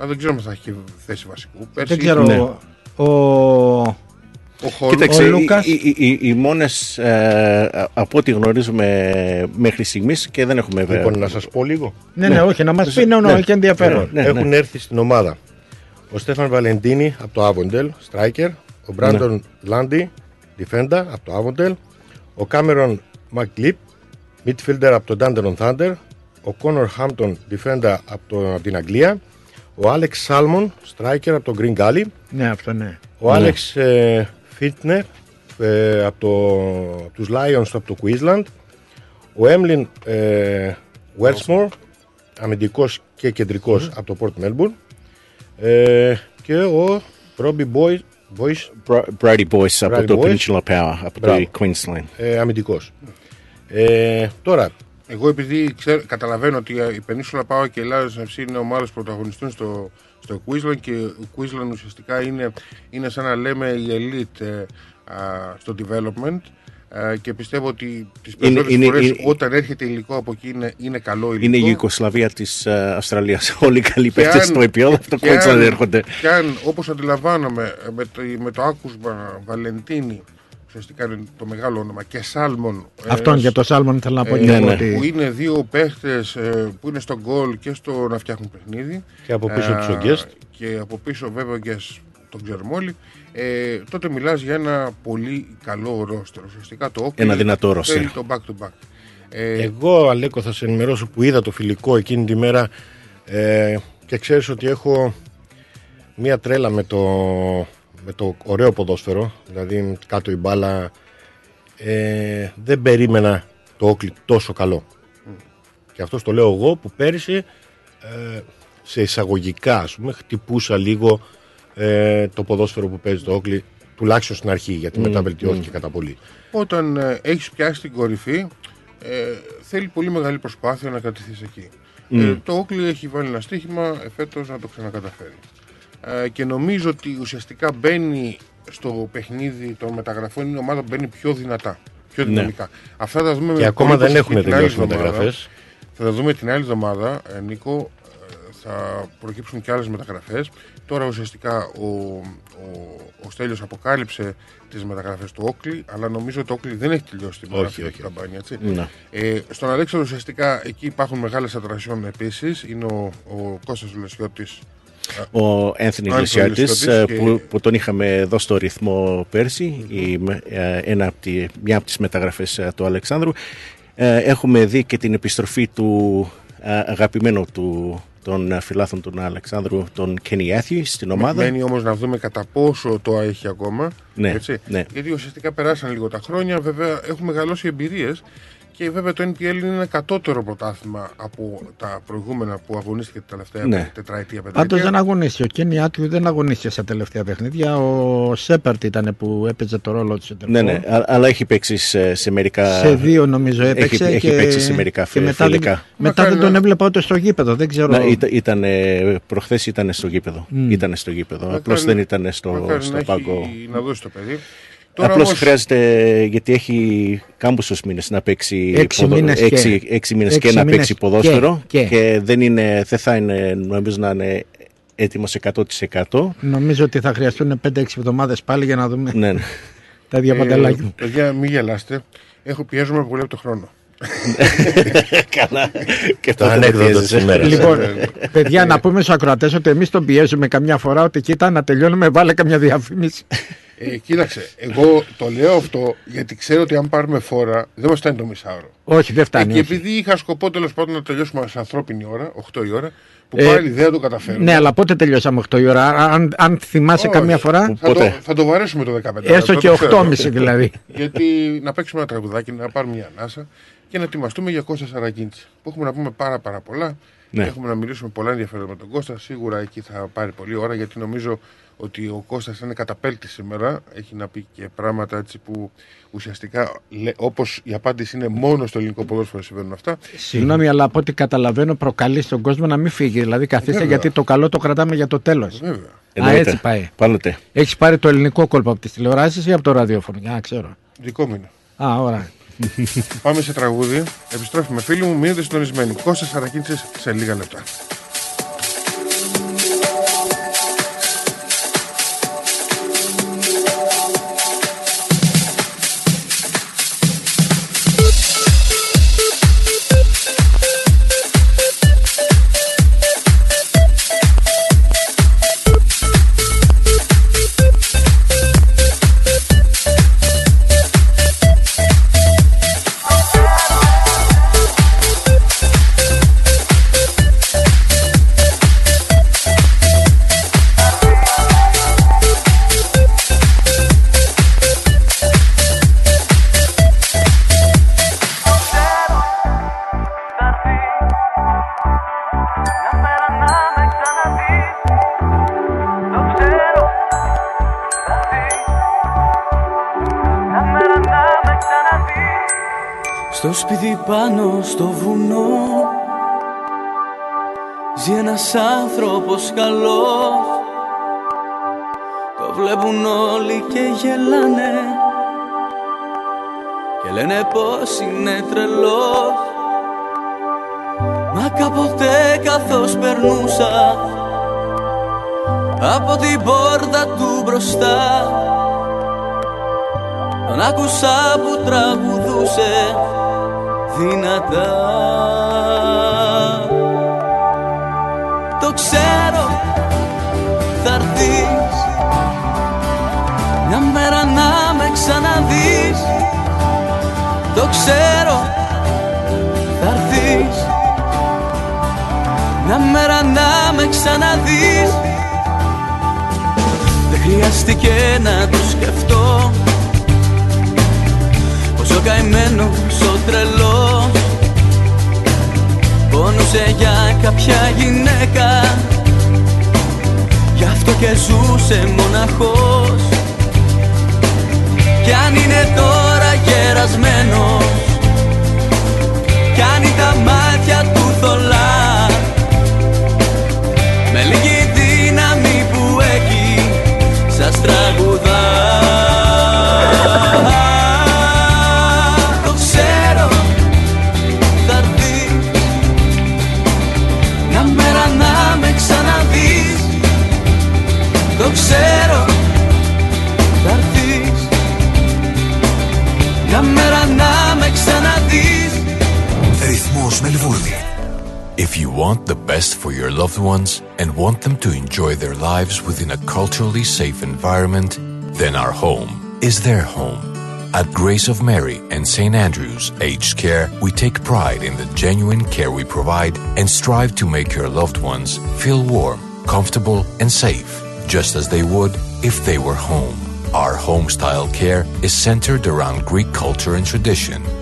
Δεν ξέρω αν θα έχει θέση βασικού. Πέρσι, δεν ξέρω. Ναι. Ο, ο, Χολ, Κοίταξε, ο Λούκας. Οι, οι, οι, οι μόνες ε, από ό,τι γνωρίζουμε μέχρι στιγμής και δεν έχουμε βέβαια. Λοιπόν, να σας πω λίγο. Ναι, ναι, ναι, όχι, να μας πει, ναι, ναι, ναι, και ενδιαφέρον. Ναι, ναι, ναι. Έχουν έρθει στην ομάδα ο Στέφαν Βαλεντίνη από το Άβοντελ, striker. Ο Μπράντον ναι. Λάντι, defender από το Άβοντελ. Ο Κάμερον Μακκλιπ, midfielder από τον Dandenong Thunder. Ο Κόνορ Χάμπτον, defender από την Αγγλία. Ο Άλεξ Σάλμον, striker από τον Green Gully. Ναι, αυτό ναι. Ο Άλεξ Φίτνερ από τους Lions από το Queensland. Ο Έμλιν Βέρσμορ, αμυντικός και κεντρικός από το Port Melbourne. Και ο Ρόμπι Μπόι. Boys. Brady Boyce από Brady το Boyce. Peninsula Power, από Bravo. το Queensland. Ε, αμυντικός. Ε, τώρα, εγώ επειδή ξέρω, καταλαβαίνω ότι η Peninsula Power και η Lions εφ σι είναι ομάδες πρωταγωνιστών στο, στο Queensland, και ο Queensland ουσιαστικά είναι, είναι σαν να λέμε η elite ε, α, στο development. Και πιστεύω ότι τις περισσότερες είναι, φορές είναι, όταν έρχεται υλικό από εκεί είναι, είναι καλό υλικό. Είναι η Ιουγκοσλαβία της uh, Αυστραλίας. Όλοι οι καλοί παίκτες στο επίπεδο αυτό που έτσι έρχονται. Και αν, όπως αντιλαμβάνομαι, με το, με το άκουσμα Βαλεντίνη, ουσιαστικά είναι το μεγάλο όνομα, και Σάλμον. Αυτόν ε, για το Σάλμον ήθελα να πω ε, ναι, ναι. Που είναι δύο παίχτες ε, που είναι στο γκολ και στο να φτιάχνουν παιχνίδι. Και από πίσω ε, τους ο Γκέστ. Και από πίσω βέβαια ο Γκέστ, τον ξέρουμε όλοι. Ε, τότε μιλάς για ένα πολύ καλό ρόστερ. Ουσιαστικά το Όκλι. Ένα δυνατό ρόστερ. Το back to back. Ε, Εγώ, Αλέκο, θα σε ενημερώσω που είδα το φιλικό εκείνη τη μέρα ε, και ξέρεις ότι έχω μία τρέλα με το, με το ωραίο ποδόσφαιρο. Δηλαδή, κάτω η μπάλα. Ε, δεν περίμενα το Όκλι τόσο καλό. Mm. Και αυτό το λέω εγώ που πέρυσι ε, σε εισαγωγικά, ας πούμε, χτυπούσα λίγο. Ε, το ποδόσφαιρο που παίζει το Όκλι, τουλάχιστον στην αρχή, γιατί mm, μετά βελτιώθηκε mm. κατά πολύ. Όταν ε, έχεις πιάσει την κορυφή, ε, θέλει πολύ μεγάλη προσπάθεια να κρατηθείς εκεί. Mm. Ε, το Όκλι έχει βάλει ένα στοίχημα φέτος να το ξανακαταφέρει. Ε, και νομίζω ότι ουσιαστικά μπαίνει στο παιχνίδι των μεταγραφών, είναι η ομάδα που μπαίνει πιο δυνατά, πιο δυναμικά. Ναι. Αυτά τα δούμε και με ακόμα δεν έχουμε τελειώσει μεταγραφές. Θα τα δούμε την άλλη εβδομάδα, ε, Νίκο. Θα προκύψουν και άλλες μεταγραφές. Τώρα ουσιαστικά ο, ο, ο Στέλιος αποκάλυψε τις μεταγραφές του Όκλι, αλλά νομίζω ότι το Όκλι δεν έχει τελειώσει την μεταγραφή καμπάνια. Ε, στον Αλέξανδρο ουσιαστικά εκεί υπάρχουν μεγάλες ατρασιών επίσης. Είναι ο, ο Κώστας Λεσιώτης. Ο Ένθινι Λεσιώτης και... που, που τον είχαμε εδώ στο Ρυθμό πέρσι, mm-hmm. η, ένα από τη, μια από τις μεταγραφές του Αλεξάνδρου. Ε, έχουμε δει και την επιστροφή του αγαπημένου του των φιλάθων του Αλεξάνδρου, τον Kenny Athey, στην ομάδα. Μένει όμως να δούμε κατά πόσο το έχει ακόμα. Ναι, έτσι, ναι. Γιατί ουσιαστικά περάσαν λίγο τα χρόνια, βέβαια έχουν μεγαλώσει εμπειρίες και βέβαια το εν πι ελ είναι ένα κατώτερο πρωτάθλημα από τα προηγούμενα που αγωνίστηκε την τελευταία ναι. τετραετία. Πάντως δεν αγωνίστηκε. Ο Kenny Athey δεν αγωνίστηκε στα τελευταία παιχνίδια. Ο Σέπαρτ ήταν που έπαιζε το ρόλο του σεντερφόρ. Ναι, ναι, αλλά έχει παίξει σε, σε μερικά. Σε δύο νομίζω έπαιξε. Έχει, και... έχει παίξει σε μερικά φιλικά. Μετά, μετά δεν τον έβλεπα ούτε στο γήπεδο. Δεν ξέρω. Να, ήταν, προχθές ήταν στο γήπεδο. Mm. Ήταν στο γήπεδο. Απλώς δεν ήταν στο, στο πάγκο. Να δώσει το παιδί. Απλώς όμως... χρειάζεται, γιατί έχει κάμποσους μήνες να παίξει έξι ποδο... μήνες, έξι, και... Έξι μήνες έξι και να μήνες παίξει ποδόσφαιρο και, και. και δεν, είναι, δεν θα είναι, νομίζω να είναι έτοιμος εκατό τοις εκατό. Νομίζω ότι θα χρειαστούν πέντε έξι εβδομάδες πάλι για να δούμε ναι, ναι. τα διαπαντελάκια μου. Παιδιά, μην γελάστε, έχω πιέζομαι πολύ από το χρόνο. Καλά. Και το ανέκδοτο της ημέρας. Λοιπόν, παιδιά, να πούμε στους ακροατές ότι εμείς τον πιέζουμε καμιά φορά ότι κοίτα να τελειώνουμε, βάλε καμιά διαφήμιση. Ε, κοίταξε, εγώ το λέω αυτό γιατί ξέρω ότι αν πάρουμε φόρα δεν μας φτάνει το μισάωρο. Όχι, δεν φτάνει. Ε, και επειδή είχα σκοπό τέλος πάντων να τελειώσουμε σε ανθρώπινη ώρα, οκτώ η ώρα, που ε, πάλι δεν το καταφέρουμε. Ναι, αλλά πότε τελειώσαμε οκτώ η ώρα, αν, αν θυμάσαι όχι, καμιά φορά. Θα το, θα το βαρέσουμε το δεκαπέντε. Έστω και οκτώ και μισή δηλαδή. Γιατί να παίξουμε ένα τραγουδάκι, να πάρουμε μια ανάσα και να ετοιμαστούμε για Κώστα Σαρακίντση. Που έχουμε να πούμε πάρα, πάρα πολλά. Ναι. Έχουμε να μιλήσουμε πολλά ενδιαφέροντα με τον Κώστα. Σίγουρα εκεί θα πάρει πολλή ώρα γιατί νομίζω ότι ο Κώστας είναι καταπέλτης σήμερα, έχει να πει και πράγματα έτσι που ουσιαστικά, όπως η απάντηση είναι μόνο στο ελληνικό ποδόσφαιρο συμβαίνουν αυτά. Συγγνώμη, αλλά από ό,τι καταλαβαίνω προκαλεί στον κόσμο να μην φύγει, δηλαδή καθίστε γιατί το καλό το κρατάμε για το τέλος. Βέβαια. Α, έτσι πάει. Πάλωτε. Έχεις πάρει το ελληνικό κόλπο από τις τηλεοράσεις ή από το ραδιόφωνο, για να ξέρω. Δικό μου είναι. Α, ωραία. Πάμε σε τραγούδι, επιστρέφουμε φίλοι μου, μείνετε συντονισμένοι. Κώστας Σαρακίντση σε λίγα λεπτά. Στο βουνό ζει ένας άνθρωπος καλός. Το βλέπουν όλοι και γελάνε και λένε πως είναι τρελός. Μα κάποτε καθώς περνούσα από την πόρτα του μπροστά τον άκουσα που τραγουδούσε δυνατά. Το ξέρω θα έρθεις μια μέρα να με ξαναδείς. Το ξέρω θα έρθεις μια μέρα να με ξαναδείς. Δεν χρειάστηκε να το σκεφτώ πως ο καημένος ο τρελός πόνουσε για κάποια γυναίκα, γι' αυτό και ζούσε μοναχός. Κι αν είναι τώρα γερασμένος, κάνει τα μάτια του θολά με λίγη δύναμη που έχει σας τραγουδά. Το ξέρω, θα έρθεις μια μέρα να με ξαναδείς. Ρυθμός Μελβούρνη. If you want the best for your loved ones and want them to enjoy their lives within a culturally safe environment, then our home is their home. At Grace of Mary and Saint Andrew's Aged Care, we take pride in the genuine care we provide and strive to make your loved ones feel warm, comfortable and safe, just as they would if they were home. Our home-style care is centered around Greek culture and tradition,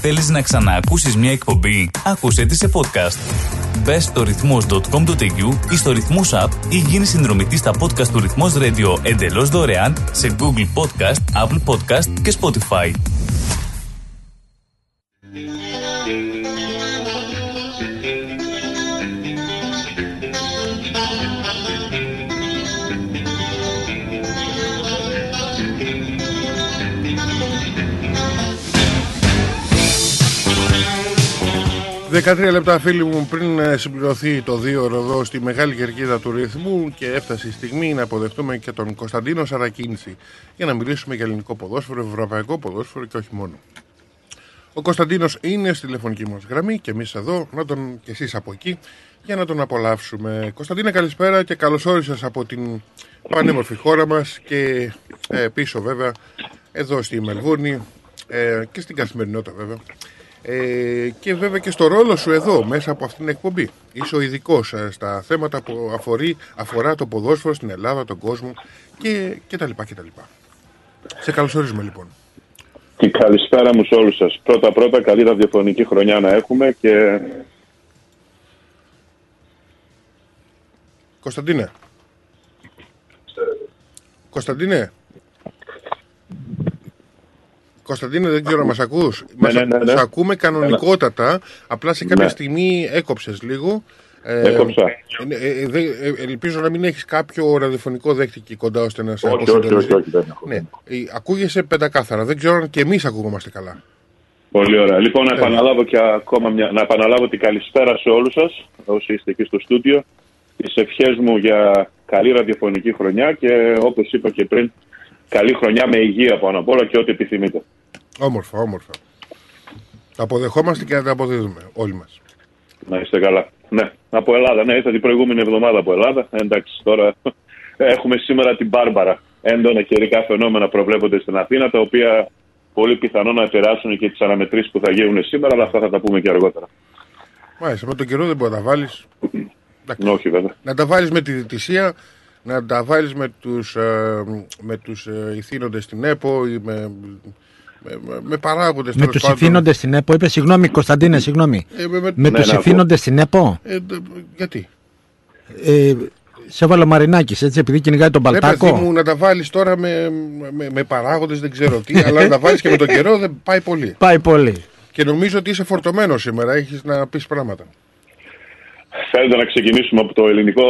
Θέλεις να ξαναακούσεις μια εκπομπή? Άκουσέ τη σε podcast. Μπες στο ρυθμός τελεία κομ.au ή στο Ρυθμός App ή γίνει συνδρομητή στα podcast του Ρυθμός Radio εντελώς δωρεάν σε Google Podcast, Apple Podcast και Spotify. δεκατρία λεπτά, φίλοι μου, πριν συμπληρωθεί το δίωρο εδώ στη μεγάλη κερκίδα του ρυθμού, και έφτασε η στιγμή να αποδεχτούμε και τον Κωνσταντίνο Σαρακίνηση για να μιλήσουμε για ελληνικό ποδόσφαιρο, ευρωπαϊκό ποδόσφαιρο και όχι μόνο. Ο Κωνσταντίνος είναι στη τηλεφωνική μας γραμμή και εμείς εδώ, να τον και εσείς από εκεί, για να τον απολαύσουμε. Κωνσταντίνε, καλησπέρα και καλώς όρισες από την πανέμορφη χώρα μας και ε, πίσω βέβαια, εδώ στη Μελβούρνη ε, και στην καθημερινότητα βέβαια. Ε, και βέβαια και στο ρόλο σου εδώ μέσα από αυτήν την εκπομπή. Είσαι ο ειδικός στα θέματα που αφορεί, αφορά το ποδόσφαιρο στην Ελλάδα, τον κόσμο και, και τα λοιπά και τα λοιπά. Σε καλωσορίζουμε λοιπόν. Και καλησπέρα μου σε όλους σας. Πρώτα πρώτα καλή ραδιοφωνική χρονιά να έχουμε και... Κωνσταντίνε. Κωνσταντίνε. Κωνσταντίνε, δεν ξέρω να μας ακούς. Ναι, ναι, ναι, ναι. Μας ακούμε κανονικότατα, απλά σε κάποια ναι. στιγμή έκοψες λίγο. Έκοψα. Ε, ε, ε, ε, ελπίζω να μην έχεις κάποιο ραδιοφωνικό δέχτηκε κοντά ώστε να σε ακούσει. Όχι, όχι, όχι. Ναι. Ακούγεσαι πεντακάθαρα. Δεν ξέρω αν και εμείς ακούγόμαστε καλά. Πολύ ωραία. Λοιπόν, να επαναλάβω, και ακόμα μια, να επαναλάβω την καλησπέρα σε όλους σας, όσοι είστε εκεί στο στούντιο. Τις ευχές μου για καλή ραδιοφωνική χρονιά και όπως είπα και πριν, καλή χρονιά με υγεία πάνω απ' όλα και ό,τι επιθυμείτε. Όμορφα, όμορφα. Τα αποδεχόμαστε και τα αποδίδουμε όλοι μας. Να είστε καλά. Ναι, από Ελλάδα. Ναι, ήρθα την προηγούμενη εβδομάδα από Ελλάδα. Εντάξει, τώρα έχουμε σήμερα την Μπάρμπαρα. Έντονα καιρικά φαινόμενα προβλέπονται στην Αθήνα, τα οποία πολύ πιθανό να επηρεάσουν και τις αναμετρήσεις που θα γίνουν σήμερα, αλλά αυτά θα τα πούμε και αργότερα. Μάλιστα, με τον καιρό δεν μπορεί να τα βάλεις. Όχι, βέβαια. Να τα βάλεις με τη διτησία. Να τα βάλεις με τους, με τους ηθήνοντες στην ΕΠΟ ή με, με, με παράγοντες. Με τους ηθήνοντες στην ΕΠΟ, είπε, συγγνώμη Κωνσταντίνε, συγγνώμη. Ε, με με, με ναι, τους ναι, ηθήνοντες στην ΕΠΟ. Ε, γιατί. Ε, σε έβαλε ο Μαρινάκης, έτσι, επειδή κυνηγάει τον Παλτάκο. Πρέπει να τα βάλεις τώρα με, με, με παράγοντες, δεν ξέρω τι, αλλά να τα βάλεις και με τον καιρό δεν πάει πολύ. Πάει πολύ. Και νομίζω ότι είσαι φορτωμένος σήμερα, έχεις να πεις πράγματα. Θέλετε να ξεκινήσουμε από το ελληνικό...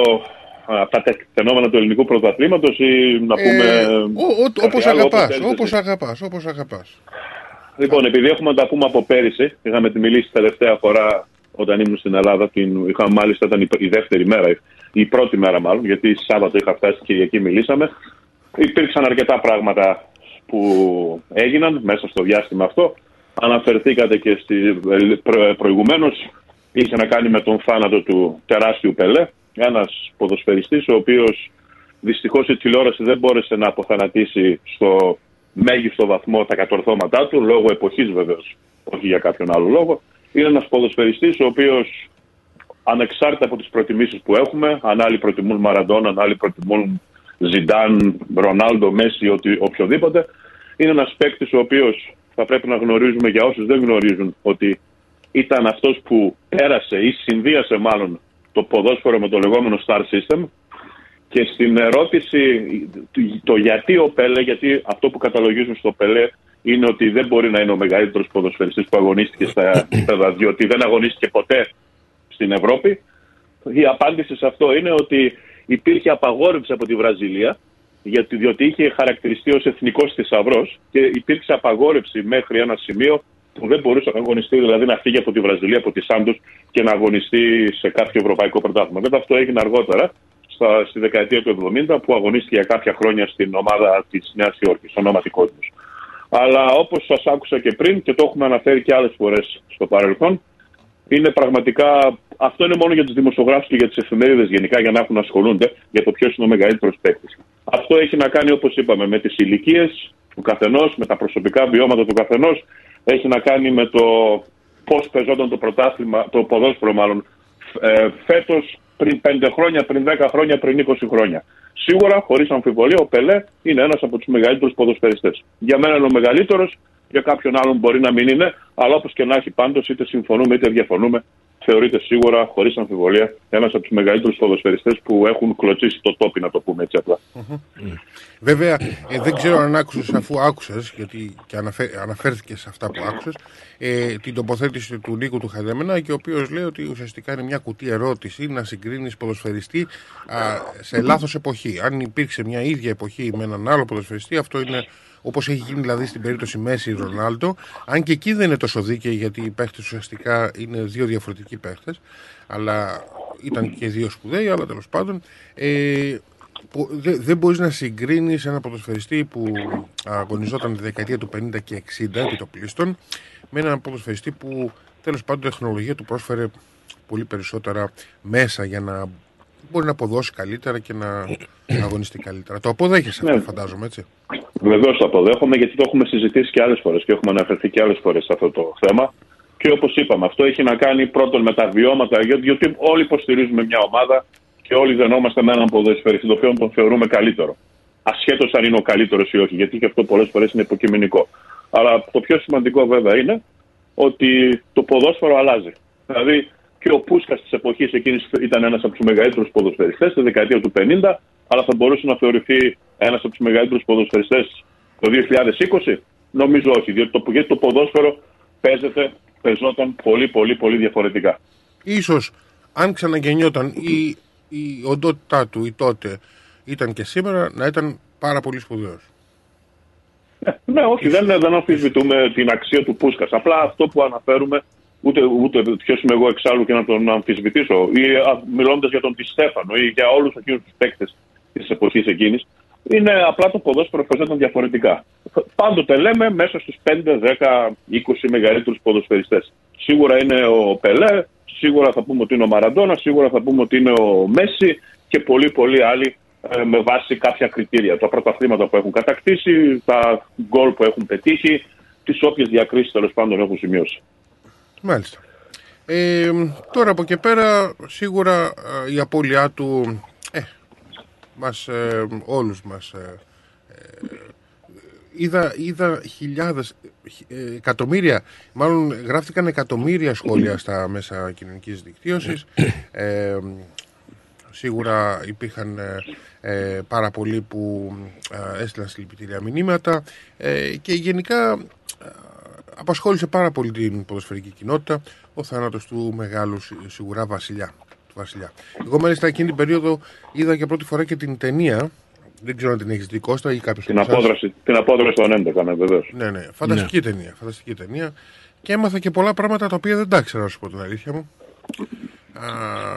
Αυτά τα φαινόμενα του ελληνικού πρωταθλήματος ή να πούμε... Ε, όπως αγαπάς, όπως αγαπάς, όπως αγαπάς. Λοιπόν, επειδή έχουμε να τα πούμε από πέρυσι, είχαμε τη μιλήσει τελευταία φορά όταν ήμουν στην Ελλάδα, την, είχα, μάλιστα ήταν η, η δεύτερη μέρα, η πρώτη μέρα μάλλον, γιατί Σάββατο είχα φτάσει, Κυριακή μιλήσαμε. Υπήρξαν αρκετά πράγματα που έγιναν μέσα στο διάστημα αυτό. Αναφερθήκατε και στη, προ, προηγουμένως, είχε να κάνει με τον θάνατο του τεράστιου Πελέ. Ένας ποδοσφαιριστής ο οποίος δυστυχώς η τηλεόραση δεν μπόρεσε να αποθανατήσει στο μέγιστο βαθμό τα κατορθώματά του, λόγω εποχής βεβαίως, όχι για κάποιον άλλο λόγο. Είναι ένας ποδοσφαιριστής ο οποίος ανεξάρτητα από τις προτιμήσεις που έχουμε, αν άλλοι προτιμούν Μαραντόνα, αν άλλοι προτιμούν Ζιντάν, Ρονάλντο, Μέση, οποιοδήποτε, είναι ένας παίκτης ο οποίος θα πρέπει να γνωρίζουμε για όσους δεν γνωρίζουν ότι ήταν αυτός που πέρασε ή συνδύασε μάλλον το ποδόσφαιρο με το λεγόμενο Star System. Και στην ερώτηση το γιατί ο Πέλε, γιατί αυτό που καταλογίζουν στο Πέλε είναι ότι δεν μπορεί να είναι ο μεγαλύτερος ποδοσφαιριστής που αγωνίστηκε στα επίπεδα, διότι δεν αγωνίστηκε ποτέ στην Ευρώπη. Η απάντηση σε αυτό είναι ότι υπήρχε απαγόρευση από τη Βραζιλία, γιατί, διότι είχε χαρακτηριστεί ως εθνικός θησαυρός και υπήρξε απαγόρευση μέχρι ένα σημείο που δεν μπορούσε να αγωνιστεί, δηλαδή να φύγει από τη Βραζιλία, από τη Σάντος και να αγωνιστεί σε κάποιο ευρωπαϊκό πρωτάθλημα. Βέβαια αυτό έγινε αργότερα, στα, στη δεκαετία του εβδομήντα, που αγωνίστηκε για κάποια χρόνια στην ομάδα της Νέας Υόρκης, ονόματι Κόσμος. Αλλά όπως σας άκουσα και πριν και το έχουμε αναφέρει και άλλες φορές στο παρελθόν, είναι πραγματικά, αυτό είναι μόνο για τους δημοσιογράφους και για τις εφημερίδες γενικά, για να έχουν να ασχολούνται για το ποιος είναι ο μεγαλύτερος παίκτης. Αυτό έχει να κάνει, όπως είπαμε, με τις ηλικίες του καθενός, με τα προσωπικά βιώματα του καθενός. Έχει να κάνει με το πώς παίζονταν το πρωτάθλημα, το ποδόσφαιρο μάλλον, φέτος, πριν πέντε χρόνια, πριν δέκα χρόνια, πριν είκοσι χρόνια. Σίγουρα, χωρίς αμφιβολία, ο Πελέ είναι ένας από τους μεγαλύτερους ποδοσφαιριστές. Για μένα είναι ο μεγαλύτερος, για κάποιον άλλον μπορεί να μην είναι, αλλά όπως και να έχει πάντως, είτε συμφωνούμε είτε διαφωνούμε, θεωρείται σίγουρα, χωρίς αμφιβολία, ένας από τους μεγαλύτερους ποδοσφαιριστές που έχουν κλωτσίσει το τόπι, να το πούμε έτσι απλά. Βέβαια, ε, δεν ξέρω αν άκουσες, αφού άκουσες, γιατί και αναφέρ, αναφέρθηκες σε αυτά που άκουσες, ε, την τοποθέτηση του Νίκου του Χατζημενάκη, ο οποίος λέει ότι ουσιαστικά είναι μια κουτή ερώτηση να συγκρίνεις ποδοσφαιριστή α, σε λάθος εποχή. Αν υπήρξε μια ίδια εποχή με έναν άλλο ποδοσφαιριστή, αυτό είναι... Όπως έχει γίνει δηλαδή στην περίπτωση Μέση Ρονάλντο, αν και εκεί δεν είναι τόσο δίκαιοι, γιατί οι παίχτες ουσιαστικά είναι δύο διαφορετικοί παίχτες, αλλά ήταν και δύο σπουδαίοι, αλλά τέλος πάντων ε, δεν δε μπορείς να συγκρίνεις ένα ποδοσφαιριστή που αγωνιζόταν τη δεκαετία του πενήντα και εξήντα επί το πλείστον με έναν ποδοσφαιριστή που τέλος πάντων η τεχνολογία του πρόσφερε πολύ περισσότερα μέσα για να μπορεί να αποδώσει καλύτερα και να αγωνιστεί καλύτερα. Το αποδέχεσαι αυτό, ναι, φαντάζομαι, έτσι. Βεβαίως το αποδέχομαι, γιατί το έχουμε συζητήσει και άλλες φορές και έχουμε αναφερθεί και άλλες φορές σε αυτό το θέμα. Και όπως είπαμε, αυτό έχει να κάνει πρώτον με τα βιώματα, γιατί όλοι υποστηρίζουμε μια ομάδα και όλοι δενόμαστε με έναν ποδοσφαιριστή, τον οποίο τον θεωρούμε καλύτερο. Ασχέτως αν είναι ο καλύτερος ή όχι, γιατί και αυτό πολλές φορές είναι υποκειμενικό. Αλλά το πιο σημαντικό βέβαια είναι ότι το ποδόσφαιρο αλλάζει. Δηλαδή, και ο Πούσκας της εποχής εκείνης ήταν ένας από τους μεγαλύτερους ποδοσφαιριστές στη δεκαετία του πενήντα, αλλά θα μπορούσε να θεωρηθεί ένας από τους μεγαλύτερους ποδοσφαιριστές το δύο χιλιάδες είκοσι. Νομίζω όχι, διότι το, γιατί το ποδόσφαιρο παίζεται, παίζονταν πολύ πολύ πολύ διαφορετικά. Ίσως αν ξαναγεννιόταν η, η οντότητά του ή τότε ήταν και σήμερα να ήταν πάρα πολύ σπουδαίος. Ναι, όχι, δεν, δεν αμφισβητούμε την αξία του Πούσκας. Απλά αυτό που αναφέρουμε, Ούτε, ούτε ποιος είμαι εγώ εξάλλου και να τον αμφισβητήσω, ή μιλώντας για τον Τη Στέφανο ή για όλους εκείνους τους παίκτες της εποχής εκείνης, είναι απλά το ποδόσφαιρο προσέγγιζαν διαφορετικά. Πάντοτε λέμε μέσα στους πέντε, δέκα, είκοσι μεγαλύτερους ποδοσφαιριστές. Σίγουρα είναι ο Πελέ, σίγουρα θα πούμε ότι είναι ο Μαραντόνα, σίγουρα θα πούμε ότι είναι ο Μέση και πολλοί πολλοί άλλοι, με βάση κάποια κριτήρια. Τα πρωταθλήματα που έχουν κατακτήσει, τα γκολ που έχουν πετύχει, τις όποιες διακρίσεις τέλος πάντων έχουν σημειώσει. Μάλιστα. Ε, τώρα από και πέρα σίγουρα η απώλειά του ε, μας, ε, όλους μας ε, ε, είδα, είδα χιλιάδες, ε, εκατομμύρια, μάλλον γράφτηκαν εκατομμύρια σχόλια στα μέσα κοινωνικής δικτύωσης. Ε, σίγουρα υπήρχαν ε, πάρα πολλοί που ε, έστειλαν συλληπιτήρια μηνύματα ε, και γενικά... Απασχόλησε πάρα πολύ την ποδοσφαιρική κοινότητα ο θάνατος του μεγάλου σιγουρά βασιλιά, του βασιλιά. Εγώ μάλιστα εκείνη την περίοδο είδα για πρώτη φορά και την ταινία. Δεν ξέρω αν την έχεις δει, Κώστα, ή κάποιος. Την απόδραση των έντεκα, ναι, βεβαίως. Ναι, ναι, φανταστική, ναι. Ταινία, φανταστική ταινία. Και έμαθα και πολλά πράγματα τα οποία δεν τα ήξερα, να σου πω την αλήθεια μου. Α,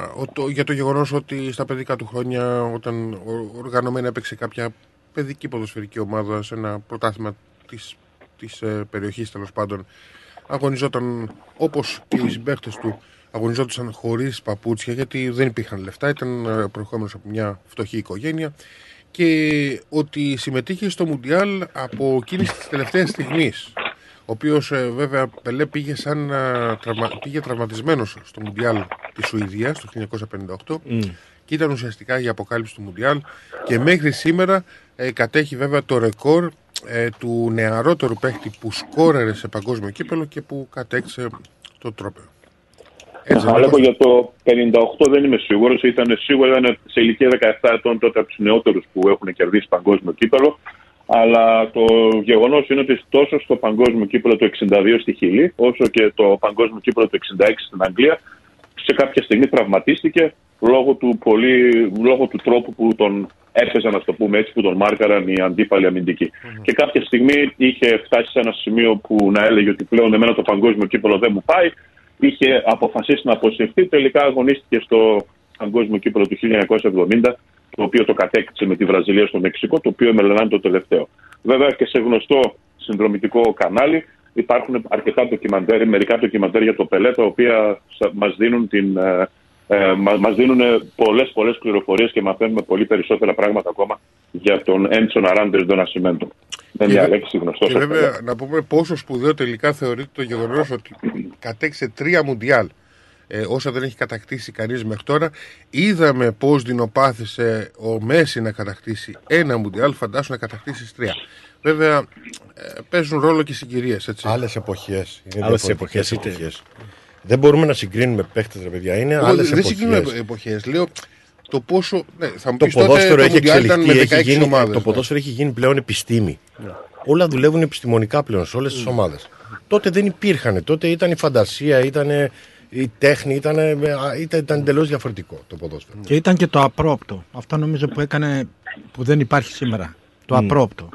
ο, το, για το γεγονός ότι στα παιδικά του χρόνια, όταν οργανωμένα έπαιξε κάποια παιδική ποδοσφαιρική ομάδα σε ένα πρωτάθλημα της. Της ε, περιοχής, τέλος πάντων, αγωνιζόταν όπως και οι συμπαίχτες του, αγωνιζόντουσαν χωρίς παπούτσια, γιατί δεν υπήρχαν λεφτά, ήταν ε, προερχόμενος από μια φτωχή οικογένεια, και ότι συμμετείχε στο Μουντιάλ από κίνηση της τελευταίας στιγμής, ο οποίος ε, βέβαια Πελέ πήγε, σαν, ε, τραυμα, πήγε τραυματισμένος στο Μουντιάλ της Σουηδίας το χίλια εννιακόσια πενήντα οκτώ mm. και ήταν ουσιαστικά η αποκάλυψη του Μουντιάλ, και μέχρι σήμερα ε, κατέχει βέβαια το ρεκόρ του νεαρότερου παίχτη που σκόρερε σε παγκόσμιο κύπελο και που κατέκτησε το τρόπαιο. Αλλά εγώ για το πενήντα οκτώ δεν είμαι σίγουρος. Ήταν σίγουρα ήταν σε ηλικία δεκαεπτά ετών τότε, από τους νεότερους που έχουν κερδίσει παγκόσμιο κύπελο. Αλλά το γεγονός είναι ότι τόσο στο παγκόσμιο κύπελο το εξήντα δύο στη Χιλή, όσο και το παγκόσμιο κύπελο το εξήντα έξι στην Αγγλία, σε κάποια στιγμή τραυματίστηκε λόγω του, πολύ, λόγω του τρόπου που τον έπαιζαν, να το πούμε έτσι, που τον μάρκαραν οι αντίπαλοι αμυντικοί. Mm-hmm. Και κάποια στιγμή είχε φτάσει σε ένα σημείο που να έλεγε ότι πλέον εμένα το παγκόσμιο κύπελο δεν μου πάει. Είχε αποφασίσει να αποσυρθεί. Τελικά αγωνίστηκε στο παγκόσμιο κύπελο του χίλια εννιακόσια εβδομήντα, το οποίο το κατέκτησε με τη Βραζιλία στο Μεξικό, το οποίο μελετάνε το τελευταίο. Βέβαια και σε γνωστό συνδρομητικό κανάλι υπάρχουν αρκετά ντοκιμαντέρ, μερικά ντοκιμαντέρ για το Πελέ, τα οποία μας δίνουν την. Ε, μας δίνουν πολλές πολλές πληροφορίες και μαθαίνουμε πολύ περισσότερα πράγματα ακόμα για τον Έντσον Αράντες Ντονασιμέντο. Με μια λέξη γνωστό. Και βέβαια να πούμε πόσο σπουδαίο τελικά θεωρείται το γεγονός ότι κατέκτησε τρία μουντιάλ ε, όσα δεν έχει κατακτήσει κανείς μέχρι τώρα. Είδαμε πώς δεινοπάθησε ο Μέση να κατακτήσει ένα Μουντιάλ, φαντάσου να κατακτήσει τρία. Βέβαια ε, παίζουν ρόλο και συγκυρίες, έτσι. Άλλες εποχές. Άλλες εποχές. εποχές. Δεν μπορούμε να συγκρίνουμε παίχτες, ρε παιδιά. Είναι άλλες εποχές. Δεν συγκρίνουμε εποχές. Λέω το πόσο. Ναι, θα μου το ποδόσφαιρο έχει εξελιχθεί. Έχει γίνει, ομάδες, το ποδόσφαιρο ναι. έχει γίνει πλέον επιστήμη. Ναι. Όλα δουλεύουν επιστημονικά πλέον σε όλες τις ναι. ομάδες. Τότε δεν υπήρχαν. Τότε ήταν η φαντασία, ήταν η τέχνη, ήταν, ήταν τελείως διαφορετικό το ποδόσφαιρο. Και ήταν και το απρόπτο. Αυτό νομίζω που έκανε που δεν υπάρχει σήμερα. Το mm. απρόπτο.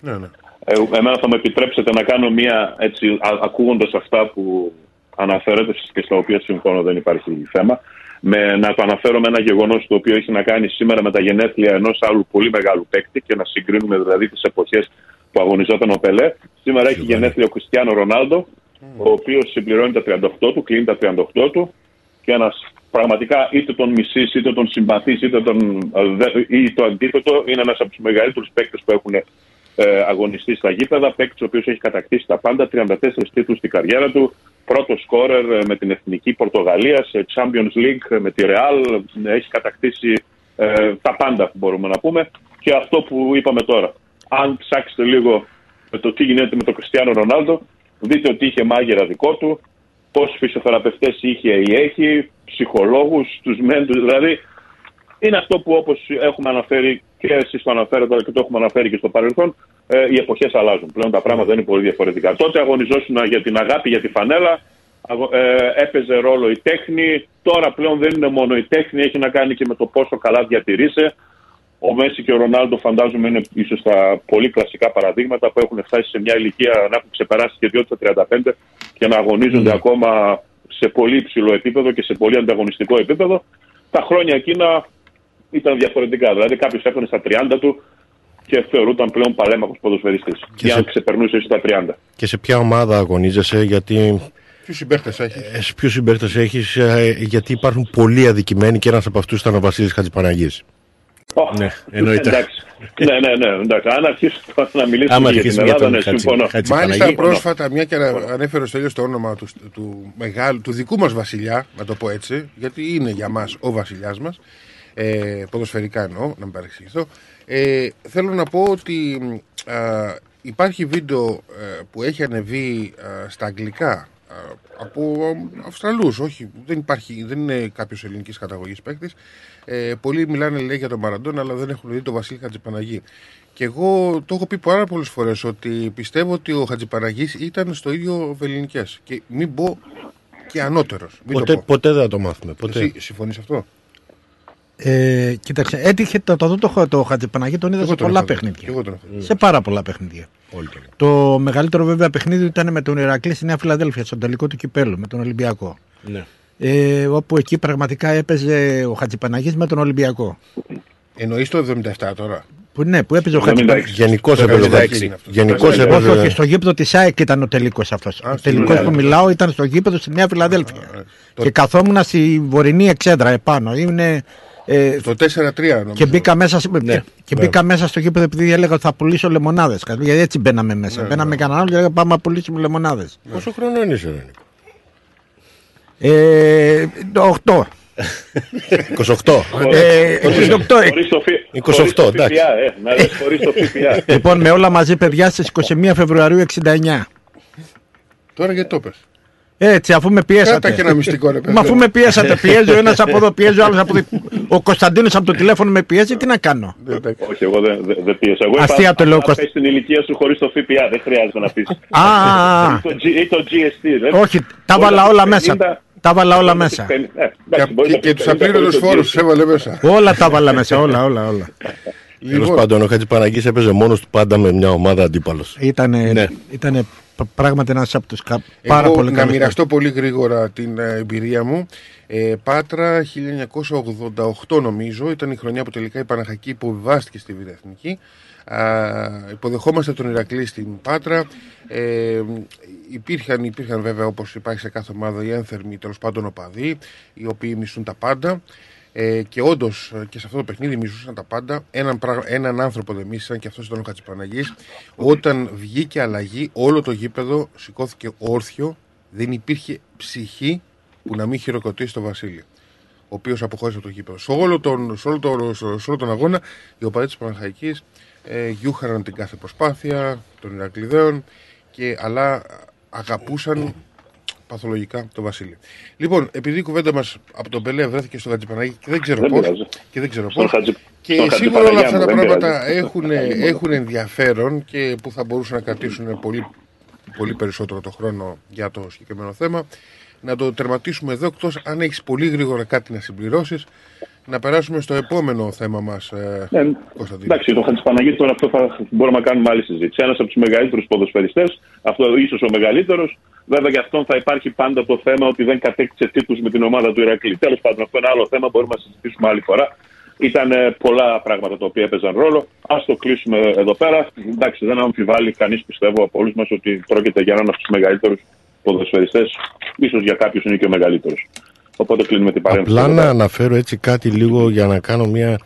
Ναι, ναι. Ε, εμένα θα με επιτρέψετε να κάνω μία έτσι, ακούγοντας αυτά που αναφέρετε και στα οποία συμφωνώ, δεν υπάρχει θέμα. Με, να το αναφέρω με ένα γεγονός το οποίο έχει να κάνει σήμερα με τα γενέθλια ενός άλλου πολύ μεγάλου παίκτη και να συγκρίνουμε δηλαδή τις εποχές που αγωνιζόταν ο Πελέ. Σήμερα έχει γενέθλια ο Κριστιάνο Ρονάλντο, mm. ο οποίος συμπληρώνει τα τριάντα οκτώ του, κλείνει τα τριάντα οκτώ του και ένας πραγματικά είτε τον μισείς, είτε τον συμπαθείς, είτε τον, ή το αντίθετο, είναι ένας από τους μεγαλύτερους παίκτες που έχουν ε, αγωνιστεί στα γήπεδα, παίκτης ο οποίος έχει κατακτήσει τα πάντα, τριάντα τέσσερις τίτλους στην καριέρα του. Πρώτο σκόρερ με την Εθνική Πορτογαλία, σε Champions League με τη Real, έχει κατακτήσει ε, τα πάντα μπορούμε να πούμε. Και αυτό που είπαμε τώρα, αν ψάξετε λίγο το τι γίνεται με τον Κριστιάνο Ρονάλντο, δείτε ότι είχε μάγειρα δικό του, πόσους φυσιοθεραπευτές είχε ή έχει, ψυχολόγους, τους μέντους, δηλαδή είναι αυτό που όπως έχουμε αναφέρει και εσείς το αναφέρετε αλλά και το έχουμε αναφέρει και στο παρελθόν, Ε, οι εποχές αλλάζουν. Πλέον τα πράγματα δεν είναι πολύ διαφορετικά. Τότε αγωνιζόσουν για την αγάπη, για τη φανέλα, ε, έπαιζε ρόλο η τέχνη. Τώρα πλέον δεν είναι μόνο η τέχνη, έχει να κάνει και με το πόσο καλά διατηρείσαι. Ο Μέση και ο Ρονάλντο, φαντάζομαι, είναι ίσως τα πολύ κλασικά παραδείγματα που έχουν φτάσει σε μια ηλικία να έχουν ξεπεράσει και δύο τα τριάντα πέντε και να αγωνίζονται mm. ακόμα σε πολύ υψηλό επίπεδο και σε πολύ ανταγωνιστικό επίπεδο. Τα χρόνια εκείνα ήταν διαφορετικά. Δηλαδή, κάποιο έφτανε στα τριάντα του και θεωρούνταν πλέον παλέμαχος ποδοσφαιριστής. Και για να σε... ξεπερνούσε εσύ τα τριάντα. Και σε ποια ομάδα αγωνίζεσαι, γιατί. Ποιους συμπαίχτες έχεις. Ποιους συμπαίχτες έχεις, γιατί υπάρχουν πολλοί αδικημένοι και ένας από αυτούς ήταν ο Βασίλης Χατζηπαναγής. Oh, ναι, εννοείται. Εντάξει. ναι, ναι, ναι, εντάξει. Αν αρχίσουμε να μιλήσουμε για την Ελλάδα, ναι, συμφωνώ. Μάλιστα πρόσφατα, μια και ανέφερε στο ίδιο το όνομα του, του, μεγάλου, του δικού μας βασιλιά, να το πω έτσι, γιατί είναι για μας ο βασιλιάς μας. Ε, ποδοσφαιρικά εννοώ, να μην παρεξηγηθώ. Ε, θέλω να πω ότι α, υπάρχει βίντεο α, που έχει ανεβεί α, στα αγγλικά α, από Αυστραλούς, όχι, δεν, υπάρχει, δεν είναι κάποιος ελληνικής καταγωγής παίκτης. Ε, πολλοί μιλάνε λέει, για τον Μαραντόνα, αλλά δεν έχουν δει τον Βασίλη Χατζηπαναγή. Και εγώ το έχω πει πάρα πολλές φορές ότι πιστεύω ότι ο Χατζηπαναγής ήταν στο ίδιο βελληνικές. Και μην πω και ανώτερος. Ποτέ, ποτέ δεν θα το μάθουμε. Ποτέ. Εσύ συμφωνείς αυτό. Ε, κοίταξε, έτυχε το, το, το, το, το Χατζηπαναγή, τον είδα σε πολλά το, παιχνίδια. Το, το, σε πάρα πολλά παιχνίδια. Όλοι. Το μεγαλύτερο βέβαια παιχνίδι ήταν με τον Ηρακλή στη Νέα Φιλαδέλφια, στον τελικό του κυπέλου, με τον Ολυμπιακό. Ναι. Ε, όπου εκεί πραγματικά έπαιζε ο Χατζηπαναγής με τον Ολυμπιακό. Εννοείς το εβδομήντα επτά τώρα. Που, ναι, που έπαιζε ο Χατζηπαναγής. Γενικώς έπαιζε. Όχι, όχι, στο γήπεδο της ΑΕΚ ήταν ο τελικός αυτός. Ο τελικός που μιλάω ήταν στο γήπεδο στη Νέα Φιλαδέλφια. Και καθόμουν στη βορεινή εξέδρα επάνω. Είναι. Ε, το τέσσερα τρία νομίζω. Και μπήκα μέσα, ναι, και μπήκα ναι. μέσα στο γήπεδο επειδή έλεγα ότι θα πουλήσω λεμονάδες. Γιατί έτσι μπαίναμε μέσα. Ναι, μπαίναμε ναι. κανένα άλλο και έλεγα πάμε να πουλήσουμε λεμονάδες. Ναι. Πόσο χρόνο είναι είσαι, ε, οκτώ. είκοσι οκτώ. ε, είκοσι οκτώ, εντάξει. Λοιπόν, με όλα μαζί, παιδιά, στις είκοσι μία Φεβρουαρίου εξήντα εννιά. Τώρα γιατί το πες. Έτσι, αφού με πιέσατε. Κάτα και ένα μυστικό, ρε παιδί. Μα αφού με πιέσατε, πιέζει ο ένας από εδώ, πιέζει ο άλλος από εδώ. Ο Κωνσταντίνος από το τηλέφωνο με πιέζει, τι να κάνω. Όχι, εγώ δεν δε, δε πιέζω. Εγώ αστεία το λέω, Κωνσταντίνο. Πες την ηλικία σου χωρίς το ΦΠΑ, δεν χρειάζεται να πεις. Α, ή το τζι ες τι. Όχι, τα βάλα όλα μέσα. Τα βάλα όλα μέσα. Και τους απλήρωτους φόρους τους έβαλε μέσα. Όλα τα βάλα μέσα, όλα, όλα, όλα. Τέλος πάντων, ο Χατζηπαναγής έπαιζε μόνος του πάντα με μια ομάδα αντίπαλος. Ήτανε πράγματι ένας από τους κα... πάρα πολύ καλούς. Να μοιραστώ πολύ γρήγορα την εμπειρία μου. Ε, Πάτρα χίλια εννιακόσια ογδόντα οκτώ νομίζω, ήταν η χρονιά που τελικά η Παναχαϊκή υποβιβάστηκε στη Β' Εθνική. Uh, υποδεχόμαστε τον Ηρακλή στην Πάτρα. Ε, υπήρχαν, υπήρχαν βέβαια όπως υπάρχει σε κάθε ομάδα οι ένθερμοι, τέλος πάντων οπαδοί, οι οποίοι μισούν τα πάντα. Ε, και όντως και σε αυτό το παιχνίδι μισούσαν τα πάντα. Έναν, πράγμα, έναν άνθρωπο δεν μίσησαν και αυτός ήταν ο Χατζηπαναγής. Όταν βγήκε αλλαγή, όλο το γήπεδο σηκώθηκε όρθιο. Δεν υπήρχε ψυχή που να μην χειροκροτήσει τον Βασίλη, ο οποίος αποχώρησε από το γήπεδο. Σε όλο τον, σε όλο τον, σε όλο τον αγώνα, οι οπαδοί της Παναχαϊκής ε, γιούχαραν την κάθε προσπάθεια των Ηρακλειδαίων, και αλλά αγαπούσαν παθολογικά τον Βασίλη. Λοιπόν, επειδή η κουβέντα μας από τον Πελέ βρέθηκε στο Χατζηπαναγή και δεν ξέρω πώς, και, δεν ξέρω πώς, χατζι... και σίγουρα όλα αυτά τα πράγματα έχουν, έχουν ενδιαφέρον και που θα μπορούσαν να κρατήσουν πολύ, πολύ περισσότερο το χρόνο για το συγκεκριμένο θέμα, να το τερματίσουμε εδώ, εκτός αν έχεις πολύ γρήγορα κάτι να συμπληρώσεις, να περάσουμε στο επόμενο θέμα μας, ε, ναι, Κωνσταντίνο. Εντάξει, το Χατζηπαναγή τώρα αυτό θα μπορούμε να κάνουμε άλλη συζήτηση. Ένας από τους μεγαλύτερους ποδοσφαιριστές, αυτό ίσως ο μεγαλύτερος. Βέβαια για αυτόν θα υπάρχει πάντα το θέμα ότι δεν κατέκτησε τίτλους με την ομάδα του Ηρακλή. Τέλος πάντων, αυτό είναι άλλο θέμα, μπορούμε να συζητήσουμε άλλη φορά. Ήταν πολλά πράγματα τα οποία έπαιζαν ρόλο. Ας το κλείσουμε εδώ πέρα. Εντάξει, δεν αμφιβάλλει κανείς, πιστεύω, από όλους μας ότι πρόκειται για έναν από τους μεγαλύτερους ποδοσφαιριστές. Ίσως για κάποιους είναι και ο μεγαλύτερος. Οπότε κλείνουμε την παρέμβαση. Απλά να αναφέρω έτσι κάτι λίγο για να κάνω μια.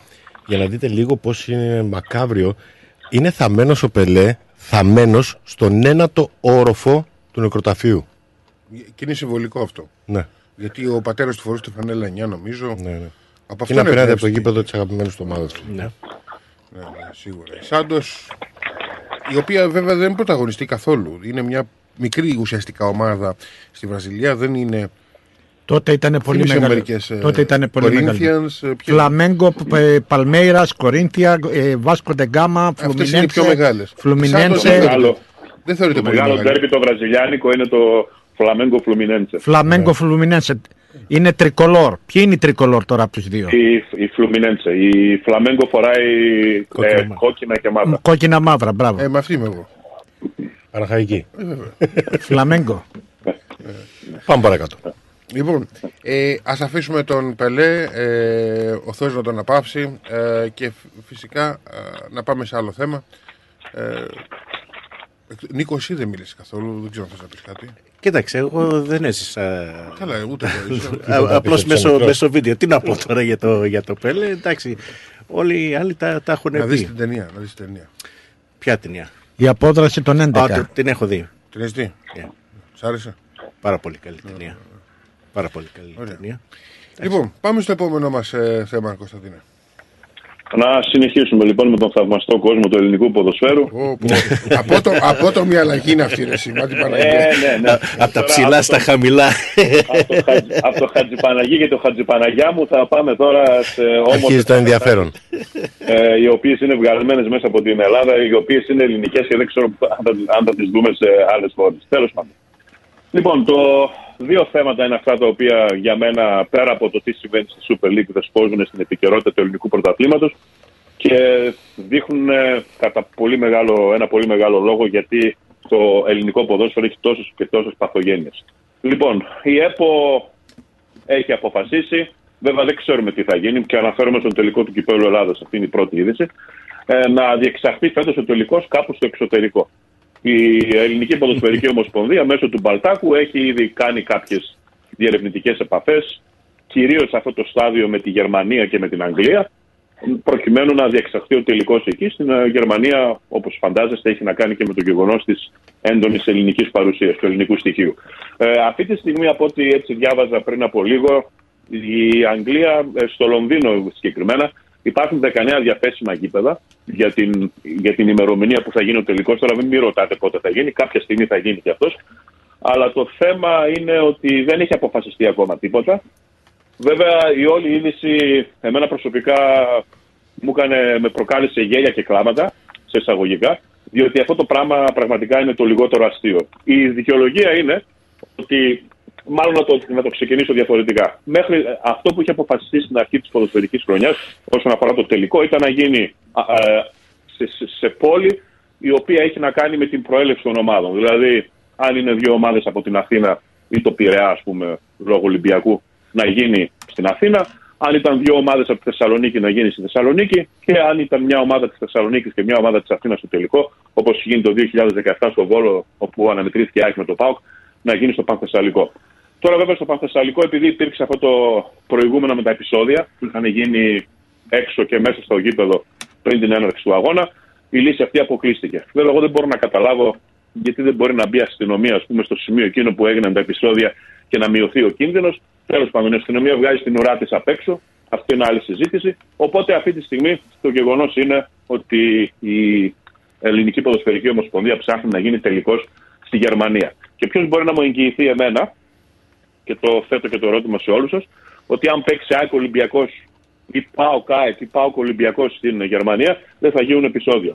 Για να δείτε λίγο πώς είναι μακάβριο. Είναι θαμμένος ο Πελέ, θαμμένος στον ένατο όροφο του νεκροταφείου. Και είναι συμβολικό αυτό. Ναι. Γιατί ο πατέρας του φορούσε τη φανέλα εννιά, νομίζω. Ναι, ναι. Από αυτό είναι απέναντι από το γήπεδο της αγαπημένης ομάδας του. Ναι. Ναι, ναι, σίγουρα. Η Σάντος, η οποία βέβαια δεν πρωταγωνιστεί καθόλου. Είναι μια μικρή ουσιαστικά ομάδα στη Βραζιλία. Δεν είναι. Τότε ήταν πολύ μεγάλο. Τότε ήταν πολύ μεγάλο. Φλαμέγκο, Παλμέιρας, Κορίνθια, Βάσκο ντε Γκάμα, Φλουμινένσε. Δεν θεωρείται το πολύ μεγάλο. Το μεγάλο ντέρμπι το βραζιλιάνικο είναι το Φλαμέγκο Φλουμινένσε. Φλαμέγκο Φλουμινένσε. Είναι τρικολόρ. Ποιοι είναι οι τρικολόρ τώρα από τους δύο? Η, η Φλουμινένσε. Η Φλαμέγκο φοράει κόκκινα, ε, κόκκινα και μαύρα. Κόκκινα μαύρα, μπράβο. Ε, με αυτή είμαι εγώ. Παναχαϊκή. Φλαμέγκο. Πάμε παρακάτω. Λοιπόν, ε, ας αφήσουμε τον Πελέ, ε, ο Θεός να τον απάψει, ε, και φυσικά ε, να πάμε σε άλλο θέμα. Ε, Νίκο, εσύ δεν μίλησε καθόλου, δεν ξέρω αν θες να πεις κάτι. Κοίταξε, εγώ δεν έζησα. Καλά, ούτε εγώ. Απλώς μέσω, μέσω βίντεο. Τι να πω τώρα για το, για το Πέλε, εντάξει. Όλοι οι άλλοι τα, τα έχουν πει. Να δεις την ταινία, να δεις την ταινία. Ποια ταινία? Η απόδραση των έντεκα. Α, το, την έχω δει. Την έχεις δει? Yeah. Σ' άρεσε? Πάρα πολύ καλή ταινία. Yeah. Πάρα πολύ καλή Ωραία. ταινία. Λοιπόν, πάμε στο επόμενο μας ε, θέμα, Κωνσταντίνε. Να συνεχίσουμε λοιπόν με τον θαυμαστό κόσμο του ελληνικού ποδοσφαίρου. Από το μια αλλαγή είναι αυτή η ρεσίμα. Από τα ψηλά στα χαμηλά. Από το Χατζηπαναγή και το Χατζηπαναγιά μου θα πάμε τώρα σε όμορφες. Αρχίζει το ενδιαφέρον. Οι οποίες είναι βγαλμένες μέσα από την Ελλάδα, οι οποίες είναι ελληνικές και δεν ξέρω αν θα τις δούμε σε άλλες χώρες. Τέλος πάντων. Λοιπόν, το δύο θέματα είναι αυτά τα οποία για μένα, πέρα από το τι συμβαίνει στη Super League, δεσπόζουν στην επικαιρότητα του ελληνικού πρωταθλήματος και δείχνουν κατά πολύ μεγάλο, ένα πολύ μεγάλο λόγο γιατί το ελληνικό ποδόσφαιρο έχει τόσες και τόσες παθογένειες. Λοιπόν, η ΕΠΟ έχει αποφασίσει, βέβαια δεν ξέρουμε τι θα γίνει και αναφέρομαι στον τελικό του Κυπέλλου Ελλάδας, αυτή είναι η πρώτη είδηση, να διεξαχθεί φέτος ο τελικός κάπου στο εξωτερικό. Η Ελληνική Ποδοσφαιρική Ομοσπονδία μέσω του Μπαλτάκου έχει ήδη κάνει κάποιες διερευνητικές επαφές, κυρίως σε αυτό το στάδιο με τη Γερμανία και με την Αγγλία, προκειμένου να διεξαχθεί ο τελικός εκεί. Στην Γερμανία, όπως φαντάζεστε, έχει να κάνει και με το γεγονός της έντονης ελληνικής παρουσίας, του ελληνικού στοιχείου. Ε, αυτή τη στιγμή, από ό,τι έτσι διάβαζα πριν από λίγο, η Αγγλία, στο Λονδίνο συγκεκριμένα, υπάρχουν δεκαεννέα διαθέσιμα γήπεδα για την, για την ημερομηνία που θα γίνει ο τελικός. Τώρα μην μη ρωτάτε πότε θα γίνει, κάποια στιγμή θα γίνει και αυτός. Αλλά το θέμα είναι ότι δεν έχει αποφασιστεί ακόμα τίποτα. Βέβαια η όλη είδηση εμένα προσωπικά μου έκανε, με προκάλεσε γέλια και κλάματα, σε εισαγωγικά, διότι αυτό το πράγμα πραγματικά είναι το λιγότερο αστείο. Η δικαιολογία είναι ότι, μάλλον να το, να το ξεκινήσω διαφορετικά. Μέχρι αυτό που είχε αποφασιστεί στην αρχή της ποδοσφαιρικής χρονιάς, όσον αφορά το τελικό, ήταν να γίνει α, α, σε, σε, σε πόλη η οποία έχει να κάνει με την προέλευση των ομάδων. Δηλαδή, αν είναι δύο ομάδες από την Αθήνα ή το Πειραιά, ας πούμε, λόγω Ολυμπιακού, να γίνει στην Αθήνα. Αν ήταν δύο ομάδες από τη Θεσσαλονίκη, να γίνει στη Θεσσαλονίκη. Και αν ήταν μια ομάδα της Θεσσαλονίκης και μια ομάδα της Αθήνας στο τελικό, όπως γίνει το δύο χιλιάδες δεκαεπτά στο Βόλο, όπου αναμετρήθηκε άκρη με το ΠΑΟΚ, να γίνει στο Πανθεσσαλικό. Τώρα, βέβαια, στο Πανθεσσαλικό, επειδή υπήρξε αυτό το προηγούμενο με τα επεισόδια που είχαν γίνει έξω και μέσα στο γήπεδο πριν την έναρξη του αγώνα, η λύση αυτή αποκλείστηκε. Βέβαια, εγώ δεν μπορώ να καταλάβω γιατί δεν μπορεί να μπει αστυνομία, ας πούμε, στο σημείο εκείνο που έγιναν τα επεισόδια και να μειωθεί ο κίνδυνος. Τέλος πάντων, η αστυνομία βγάζει την ουρά της απ' έξω. Αυτή είναι άλλη συζήτηση. Οπότε αυτή τη στιγμή το γεγονός είναι ότι η Ελληνική Ποδοσφαιρική Ομοσπονδία ψάχνει να γίνει τελικός στη Γερμανία. Και ποιος μπορεί να μου εγγυηθεί εμένα, και το θέτω και το ερώτημα σε όλους σας, ότι αν παίξει ΑΕΚ Ολυμπιακός ή ΠΑΟΚ ΑΕΚ ή ΠΑΟΚ Ολυμπιακός στην Γερμανία, δεν θα γίνουν επεισόδια.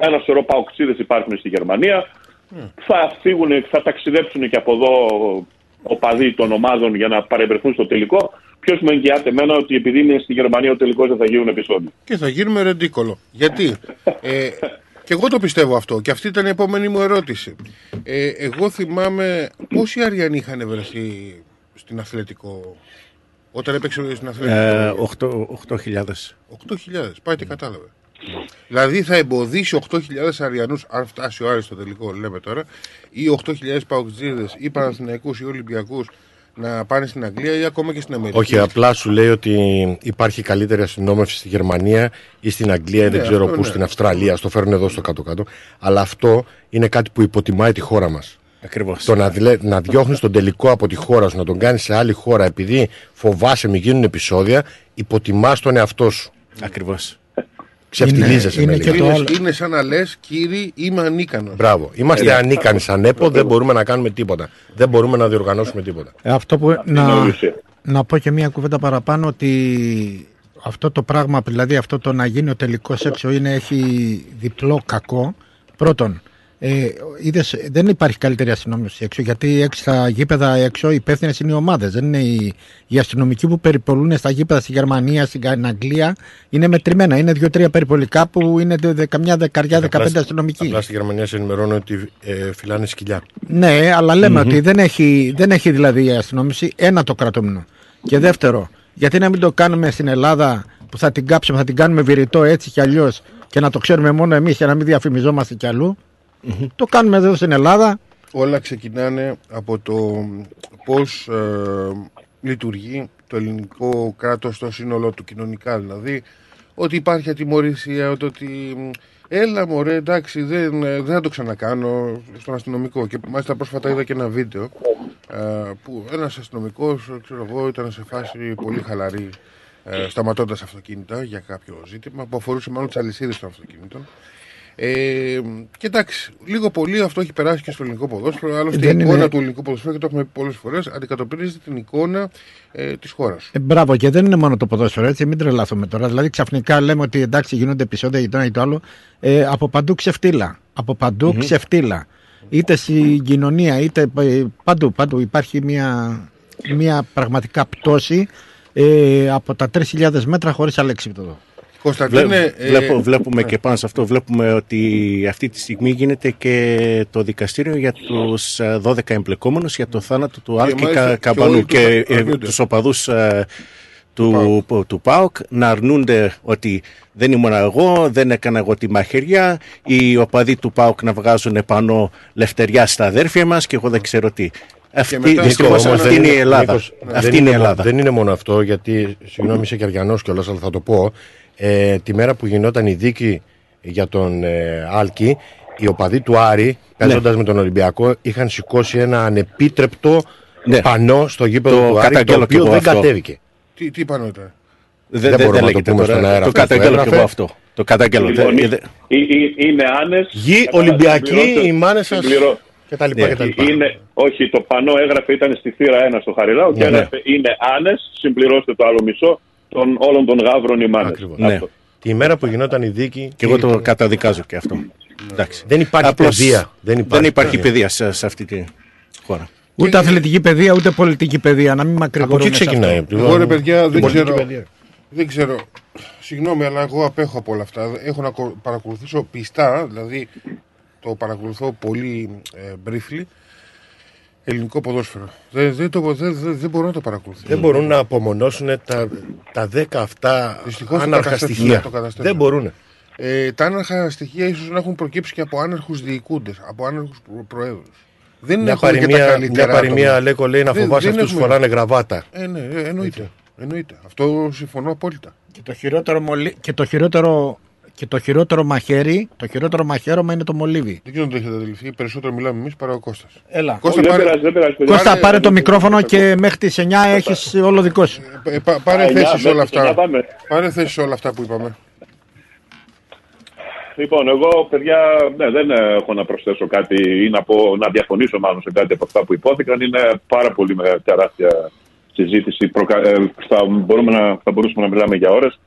Ένα σωρό παοξίδες υπάρχουν στη Γερμανία. Mm. Θα φύγουν, θα ταξιδέψουν και από εδώ οπαδοί των ομάδων για να παρευρεθούν στο τελικό. Ποιος με εγγυάται εμένα ότι επειδή είναι στη Γερμανία ο τελικός δεν θα γίνουν επεισόδια. Και θα γίνουμε ρεντίκολο. Γιατί? ε, και εγώ το πιστεύω αυτό. Και αυτή ήταν η επόμενη μου ερώτηση. Ε, εγώ θυμάμαι πόσοι Αριανοί είχαν βρεθεί στην Αθλητικό. Όταν έπαιξε στην Αθλητικό. Ε, οκτώ χιλιάδες. οκτώ χιλιάδες. Πάει και κατάλαβε. Δηλαδή θα εμποδίσει οκτώ χιλιάδες Αριανούς, αν φτάσει ο Άρης στο τελικό, λέμε τώρα, ή οκτώ χιλιάδες παοκτζίδες ή Παναθηναϊκούς ή Ολυμπιακούς να πάνε στην Αγγλία ή ακόμα και στην Αμερική. Όχι, απλά σου λέει ότι υπάρχει καλύτερη αστυνόμευση στη Γερμανία ή στην Αγγλία ή δεν ναι, ξέρω πού, ναι. Στην Αυστραλία, στο φέρνουν εδώ στο κάτω-κάτω. Αλλά αυτό είναι κάτι που υποτιμάει τη χώρα μας. Ακριβώς. Το να, δηλε... να διώχνεις τον τελικό από τη χώρα σου, να τον κάνεις σε άλλη χώρα επειδή φοβάσαι μην γίνουν επεισόδια, υποτιμάς τον εαυτό σου. Ακριβώς. Ξεφτιλίζεσαι με λίγο. Είναι, είναι σαν να λες, κύριοι, είμαι ανίκανος. Μπράβο. Είμαστε Έλα. ανίκανοι σαν ΕΠΟ, δεν μπορούμε να κάνουμε τίποτα. Δεν μπορούμε να διοργανώσουμε τίποτα. Ε, αυτό που, να, να πω και μία κουβέντα παραπάνω, ότι αυτό το πράγμα, δηλαδή αυτό το να γίνει ο τελικός έξω, είναι, έχει διπλό κακό. Πρώτον, ε, είδες, δεν υπάρχει καλύτερη αστυνόμευση έξω, γιατί έξω, στα γήπεδα έξω οι υπεύθυνες είναι οι ομάδες. Δεν είναι οι, οι αστυνομικοί που περιπολούν στα γήπεδα στη Γερμανία, στην Αγγλία. Είναι μετρημένα. Είναι δύο-τρία περιπολικά που είναι καμιά δεκαριά, δεκαπέντε αστυνομικοί. Απλά στη Γερμανία σε ενημερώνω ότι ε, φυλάνε σκυλιά. Ναι, αλλά λέμε mm-hmm. ότι δεν έχει, δεν έχει δηλαδή η αστυνόμευση. Ένα το κρατούμενο. Και δεύτερο, γιατί να μην το κάνουμε στην Ελλάδα που θα την κάψουμε, θα την κάνουμε βηρητό έτσι κι αλλιώς και να το ξέρουμε μόνο εμείς και να μην διαφημιζόμαστε κι αλλού. Mm-hmm. Το κάνουμε εδώ στην Ελλάδα. Όλα ξεκινάνε από το πώς ε, λειτουργεί το ελληνικό κράτος στο σύνολό του, κοινωνικά δηλαδή. Ότι υπάρχει ατιμωρησία, ότι έλα μωρέ, εντάξει, δεν, δεν θα το ξανακάνω, στον αστυνομικό. Και μάλιστα πρόσφατα είδα και ένα βίντεο ε, που ένας αστυνομικός, ξέρω εγώ, ήταν σε φάση πολύ χαλαρή, ε, σταματώντας αυτοκίνητα για κάποιο ζήτημα που αφορούσε μάλλον τις αλυσίδες των αυτοκίνητων. Ε, και εντάξει, λίγο πολύ αυτό έχει περάσει και στο ελληνικό ποδόσφαιρο. Άλλωστε, η εικόνα είναι... του ελληνικού ποδόσφαιρου, και το έχουμε πει πολλές φορές, αντικατοπτρίζει την εικόνα ε, της χώρας. Ε, μπράβο, και δεν είναι μόνο το ποδόσφαιρο, έτσι, μην τρελαθούμε τώρα. Δηλαδή, ξαφνικά λέμε ότι εντάξει, γίνονται επεισόδια για το ένα ή το άλλο. Ε, από παντού ξεφτύλα. Από παντού mm-hmm. ξεφτύλα. Είτε στην κοινωνία, είτε παντού. Παντού υπάρχει μια, μια πραγματικά πτώση ε, από τα τρεις χιλιάδες μέτρα χωρίς αλέξιπτο. Βλέπουμε, ε... βλέπω, βλέπουμε και πάνω σε αυτό, βλέπουμε ότι αυτή τη στιγμή γίνεται και το δικαστήριο για τους δώδεκα εμπλεκόμενους για το θάνατο του Άλκη Καμπανού και το... ε, ε, τους οπαδούς ε, του, του, του ΠΑΟΚ να αρνούνται ότι δεν ήμουν εγώ, δεν έκανα εγώ τη μαχαιριά, οι οπαδοί του ΠΑΟΚ να βγάζουν πάνω λευτεριά στα αδέρφια μας και εγώ δεν ξέρω τι. Αυτή, μετά, δυστυχώς, όμως, αυτή είναι η Ελλάδα. Μήπως, ναι. Αυτή δεν είναι η Ελλάδα. Δεν είναι μόνο αυτό, γιατί συγγνώμη, είσαι και Αριανός κιόλας, αλλά θα το πω. Ε, τη μέρα που γινόταν η δίκη για τον ε, Άλκη, οι οπαδοί του Άρη, παίζοντας ναι. με τον Ολυμπιακό, είχαν σηκώσει ένα ανεπίτρεπτο ναι. πανό στο γήπεδο του Άρη, το οποίο δεν αυτό. κατέβηκε. Τι, τι πανό ήταν? Δεν, δεν, δεν μπορούμε να το πούμε τώρα, στον αέρα. Το καταγγέλλω και εγώ αυτό. Το καταγγέλλω. Είναι άνες. Γη Ολυμπιακή, οι μάνες σας. Και τα λοιπά, yeah, και τα λοιπά. Είναι, όχι, το πανό έγραφε, ήταν στη θύρα ένα στο Χαριλάου yeah, και έγραφε yeah. είναι άνες, συμπληρώστε το άλλο μισό των όλων των γάβρων οι μάνες. Ναι. Τη μέρα που γινόταν η δίκη... Και, και εγώ το ήταν... καταδικάζω και αυτό. Yeah. Δεν υπάρχει Απλώς... παιδεία. Δεν υπάρχει, δεν υπάρχει παιδεία, παιδεία σε αυτή τη χώρα. Ούτε και... αθλητική παιδεία, ούτε πολιτική παιδεία. Να μην μακρηγορούμε. Από εκεί ξεκινάει. Εγώ ρε παιδιά δεν ξέρω... Δεν ξέρω, συγγνώμη, αλλά εγώ απέχω από όλα αυτά. Έχω να παρακολουθήσω πιστά, δηλαδή... Το παρακολουθώ πολύ ε, briefly. Ελληνικό ποδόσφαιρο. Δεν, δεν, το, δεν, δεν μπορώ να το παρακολουθήσω. Δεν μπορούν να απομονώσουν τα, τα δέκα αυτά άναρχα στοιχεία. Δεν μπορούν. Ε, τα άναρχα στοιχεία ίσως να έχουν προκύψει και από άναρχους διοικούντες, από άναρχους προέδρους. Δεν μια παροιμία, μια παροιμία Λέκο, λέει να φοβάσαι αυτούς έχουμε... που φοράνε γραβάτα. Ε, ναι, εννοείται. εννοείται. Αυτό συμφωνώ απόλυτα. Και το χειρότερο. Μολύ... Και το χειρότερο... Και το χειρότερο μαχαίρι, το χειρότερο μαχαίρωμα είναι το μολύβι. Δεν ξέρω αν το έχετε αντιληφθεί. Περισσότερο μιλάμε εμείς παρά ο Κώστας. Έλα. Κώστα, πάρε... Κώστα, πάρε το μικρόφωνο και μέχρι τις εννιά έχεις όλο δικό σου. Ε, πα, πάρε θέσεις όλα αυτά. Πάρε θέσεις όλα αυτά που είπαμε. Λοιπόν, εγώ παιδιά ναι, δεν έχω να προσθέσω κάτι ή να, πω, να διαφωνήσω μάλλον σε κάτι από αυτά που υπόθηκαν. Είναι πάρα πολύ τεράστια συζήτηση. Προκα... Ε, θα, μπορούμε να, θα μπορούσαμε να μιλάμε για ώρες.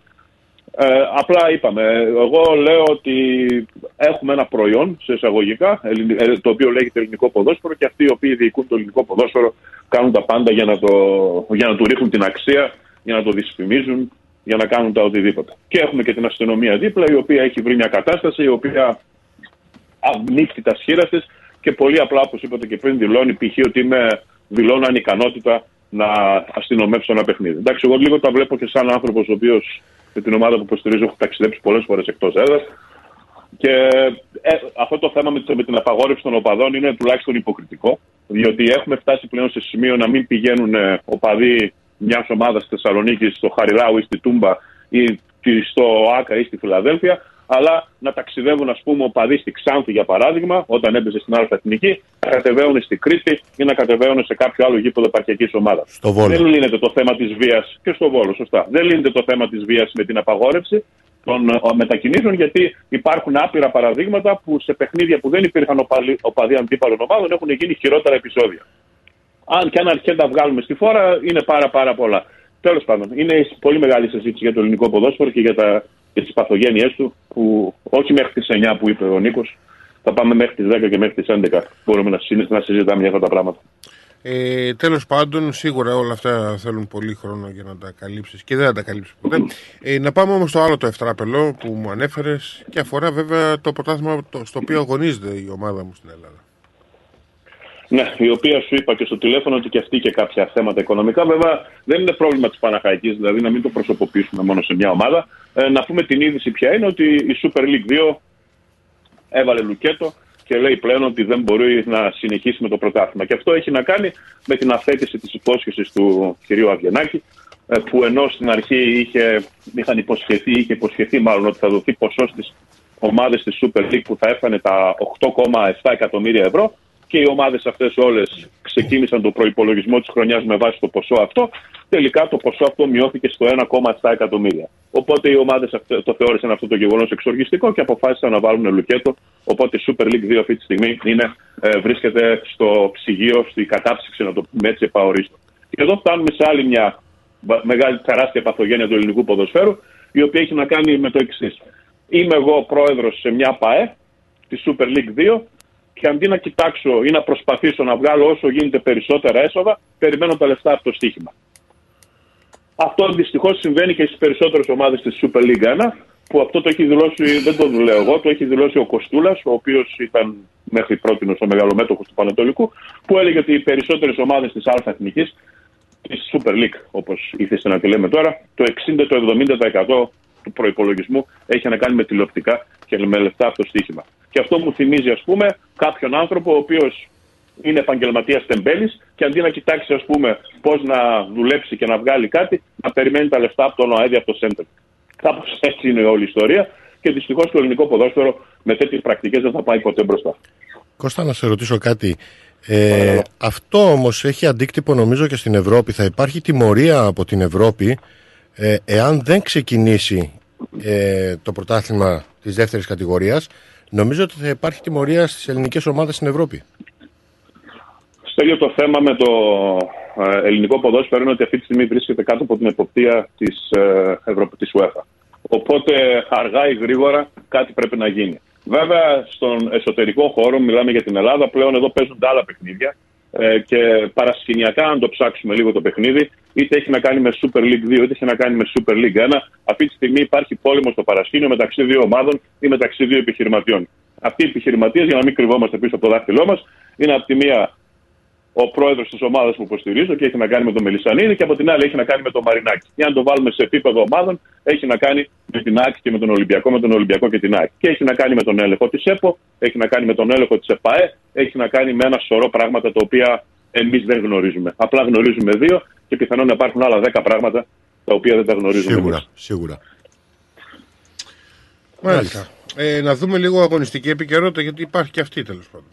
Ε, απλά είπαμε, εγώ λέω ότι έχουμε ένα προϊόν σε εισαγωγικά το οποίο λέγεται ελληνικό ποδόσφαιρο και αυτοί οι οποίοι διοικούν το ελληνικό ποδόσφαιρο κάνουν τα πάντα για να, το, για να του ρίχνουν την αξία, για να το δυσφημίζουν, για να κάνουν τα οτιδήποτε. Και έχουμε και την αστυνομία δίπλα, η οποία έχει βρει μια κατάσταση η οποία ανοίξει τα σχήρα της και πολύ απλά, όπως είπατε και πριν, δηλώνει π.χ. ότι είμαι δηλώνω ανικανότητα να αστυνομεύσω ένα παιχνίδι. Εντάξει, εγώ λίγο τα βλέπω και σαν άνθρωπος ο οποίος με την ομάδα που υποστηρίζω έχω ταξιδέψει πολλές φορές εκτός έδρας. Και ε, αυτό το θέμα με την απαγόρευση των οπαδών είναι τουλάχιστον υποκριτικό, διότι έχουμε φτάσει πλέον σε σημείο να μην πηγαίνουν οπαδοί μιας ομάδας της Θεσσαλονίκης στο Χαριλάου ή στη Τούμπα ή στο Άκα ή στη Φιλαδέλφια, αλλά να ταξιδεύουν, ας πούμε, οπαδοί στη Ξάνθη για παράδειγμα, όταν έμπαιζε στην Άλφα Εθνική, να κατεβαίνουν στη Κρήτη ή να κατεβαίνουν σε κάποιο άλλο γήπεδο επαρχιακής ομάδας. Δεν λύνεται το θέμα της βίας και στο Βόλο, σωστά. Δεν λύνεται το θέμα της βίας με την απαγόρευση των μετακινήσεων, γιατί υπάρχουν άπειρα παραδείγματα που σε παιχνίδια που δεν υπήρχαν οπαδοί αντίπαλων ομάδων έχουν γίνει χειρότερα επεισόδια. Αν και αν αρχίσουμε να βγάλουμε στη φόρα, είναι πάρα πάρα πολλά. Τέλος πάντων, είναι πολύ μεγάλη συζήτηση για το ελληνικό ποδόσφαιρο και για, τα, για τις παθογένειές του, που όχι μέχρι τις εννιά που είπε ο Νίκος, θα πάμε μέχρι τις δέκα και μέχρι τις έντεκα. Μπορούμε να, να συζητάμε για αυτά τα πράγματα. Ε, τέλος πάντων, σίγουρα όλα αυτά θέλουν πολύ χρόνο για να τα καλύψεις και δεν θα τα καλύψεις ποτέ. Ε, να πάμε όμως στο άλλο το ευτράπελο που μου ανέφερες και αφορά βέβαια το πρωτάθλημα στο οποίο αγωνίζεται η ομάδα μου στην Ελλάδα. Ναι, η οποία σου είπα και στο τηλέφωνο ότι και αυτή και κάποια θέματα οικονομικά. Βέβαια, δεν είναι πρόβλημα της Παναχαϊκής, δηλαδή να μην το προσωποποιήσουμε μόνο σε μια ομάδα. Ε, να πούμε την είδηση ποια είναι, ότι η Super League δύο έβαλε λουκέτο και λέει πλέον ότι δεν μπορεί να συνεχίσει με το πρωτάθλημα. Και αυτό έχει να κάνει με την αθέτηση της υπόσχεσης του κυρίου Αβγενάκη, που ενώ στην αρχή είχε, είχαν υποσχεθεί, είχε υποσχεθεί μάλλον ότι θα δοθεί ποσό στις ομάδες της Super League που θα έφτανε τα οκτώ κόμμα επτά εκατομμύρια ευρώ. Και οι ομάδες αυτές όλες ξεκίνησαν τον προϋπολογισμό της χρονιάς με βάση το ποσό αυτό. Τελικά το ποσό αυτό μειώθηκε στο ένα κόμμα επτά εκατομμύρια. Οπότε οι ομάδες αυτές το θεώρησαν αυτό το γεγονός εξοργιστικό και αποφάσισαν να βάλουν λουκέτο. Οπότε η Super League δύο αυτή τη στιγμή είναι, ε, βρίσκεται στο ψυγείο, στη κατάψυξη, να το πούμε έτσι επαορίστο. Και εδώ φτάνουμε σε άλλη μια μεγάλη τεράστια παθογένεια του ελληνικού ποδοσφαίρου, η οποία έχει να κάνει με το εξής. Είμαι εγώ πρόεδρος σε μια ΠΑΕ, τη Super League δύο. Και αντί να κοιτάξω ή να προσπαθήσω να βγάλω όσο γίνεται περισσότερα έσοδα, περιμένω τα λεφτά από το στοίχημα. Αυτό δυστυχώς συμβαίνει και στις περισσότερες ομάδες της Super League ένα, που αυτό το έχει δηλώσει, δεν το λέω εγώ, το έχει δηλώσει ο Κοστούλας, ο οποίος ήταν μέχρι πρότινος ο μεγαλομέτωχος του Πανατολικού, που έλεγε ότι οι περισσότερες ομάδες της Αλφα Εθνικής, της Super League, όπως ήθεστε να τη λέμε τώρα, το εξήντα με εβδομήντα τοις εκατό του προϋπολογισμού έχει να κάνει με τηλεοπτικά και με λεφτά από το στοίχημα. Και αυτό μου θυμίζει, ας πούμε, κάποιον άνθρωπο ο οποίος είναι επαγγελματίας τεμπέλης και αντί να κοιτάξει, ας πούμε, πώς να δουλέψει και να βγάλει κάτι, να περιμένει τα λεφτά από τον ΟΑΕΔ, από το ΣΕΝΤΕΚ. Κάπως έτσι είναι όλη η ιστορία και δυστυχώς το ελληνικό ποδόσφαιρο με τέτοιες πρακτικές δεν θα πάει ποτέ μπροστά. Κώστα, να σε ρωτήσω κάτι. Ε, αυτό όμως έχει αντίκτυπο, νομίζω, και στην Ευρώπη. Θα υπάρχει τιμωρία από την Ευρώπη ε, εάν δεν ξεκινήσει ε, το πρωτάθλημα της δεύτερης κατηγορίας. Νομίζω ότι θα υπάρχει τιμωρία στις ελληνικές ομάδες στην Ευρώπη. Στέλιο, το θέμα με το ελληνικό ποδόσφαιρο είναι ότι αυτή τη στιγμή βρίσκεται κάτω από την εποπτεία της, Ευρω... της UEFA. Οπότε αργά ή γρήγορα κάτι πρέπει να γίνει. Βέβαια στον εσωτερικό χώρο, μιλάμε για την Ελλάδα, πλέον εδώ παίζονται άλλα παιχνίδια και παρασκηνιακά, αν το ψάξουμε λίγο το παιχνίδι, είτε έχει να κάνει με Super League δύο, είτε έχει να κάνει με Super League ένα. Αυτή τη στιγμή υπάρχει πόλεμο στο παρασκήνιο μεταξύ δύο ομάδων ή μεταξύ δύο επιχειρηματιών. Αυτοί οι επιχειρηματίες, για να μην κρυβόμαστε πίσω από το δάχτυλό μας, είναι από τη μία ο πρόεδρος της ομάδας που υποστηρίζω και έχει να κάνει με τον Μελισσανίδη, και από την άλλη έχει να κάνει με τον Μαρινάκη. Για να το βάλουμε σε επίπεδο ομάδων, έχει να κάνει με την ΑΕΚ και με τον Ολυμπιακό, με τον Ολυμπιακό και την ΑΕΚ. Και έχει να κάνει με τον έλεγχο της ΕΠΟ, έχει να κάνει με τον έλεγχο της ΕΠΑΕ, έχει να κάνει με ένα σωρό πράγματα τα οποία εμείς δεν γνωρίζουμε. Απλά γνωρίζουμε δύο και πιθανόν να υπάρχουν άλλα δέκα πράγματα τα οποία δεν τα γνωρίζουμε. Σίγουρα, εμείς. Σίγουρα. Μάλιστα. Ε, να δούμε λίγο αγωνιστική επικαιρότητα, γιατί υπάρχει και αυτή τέλος πάντων.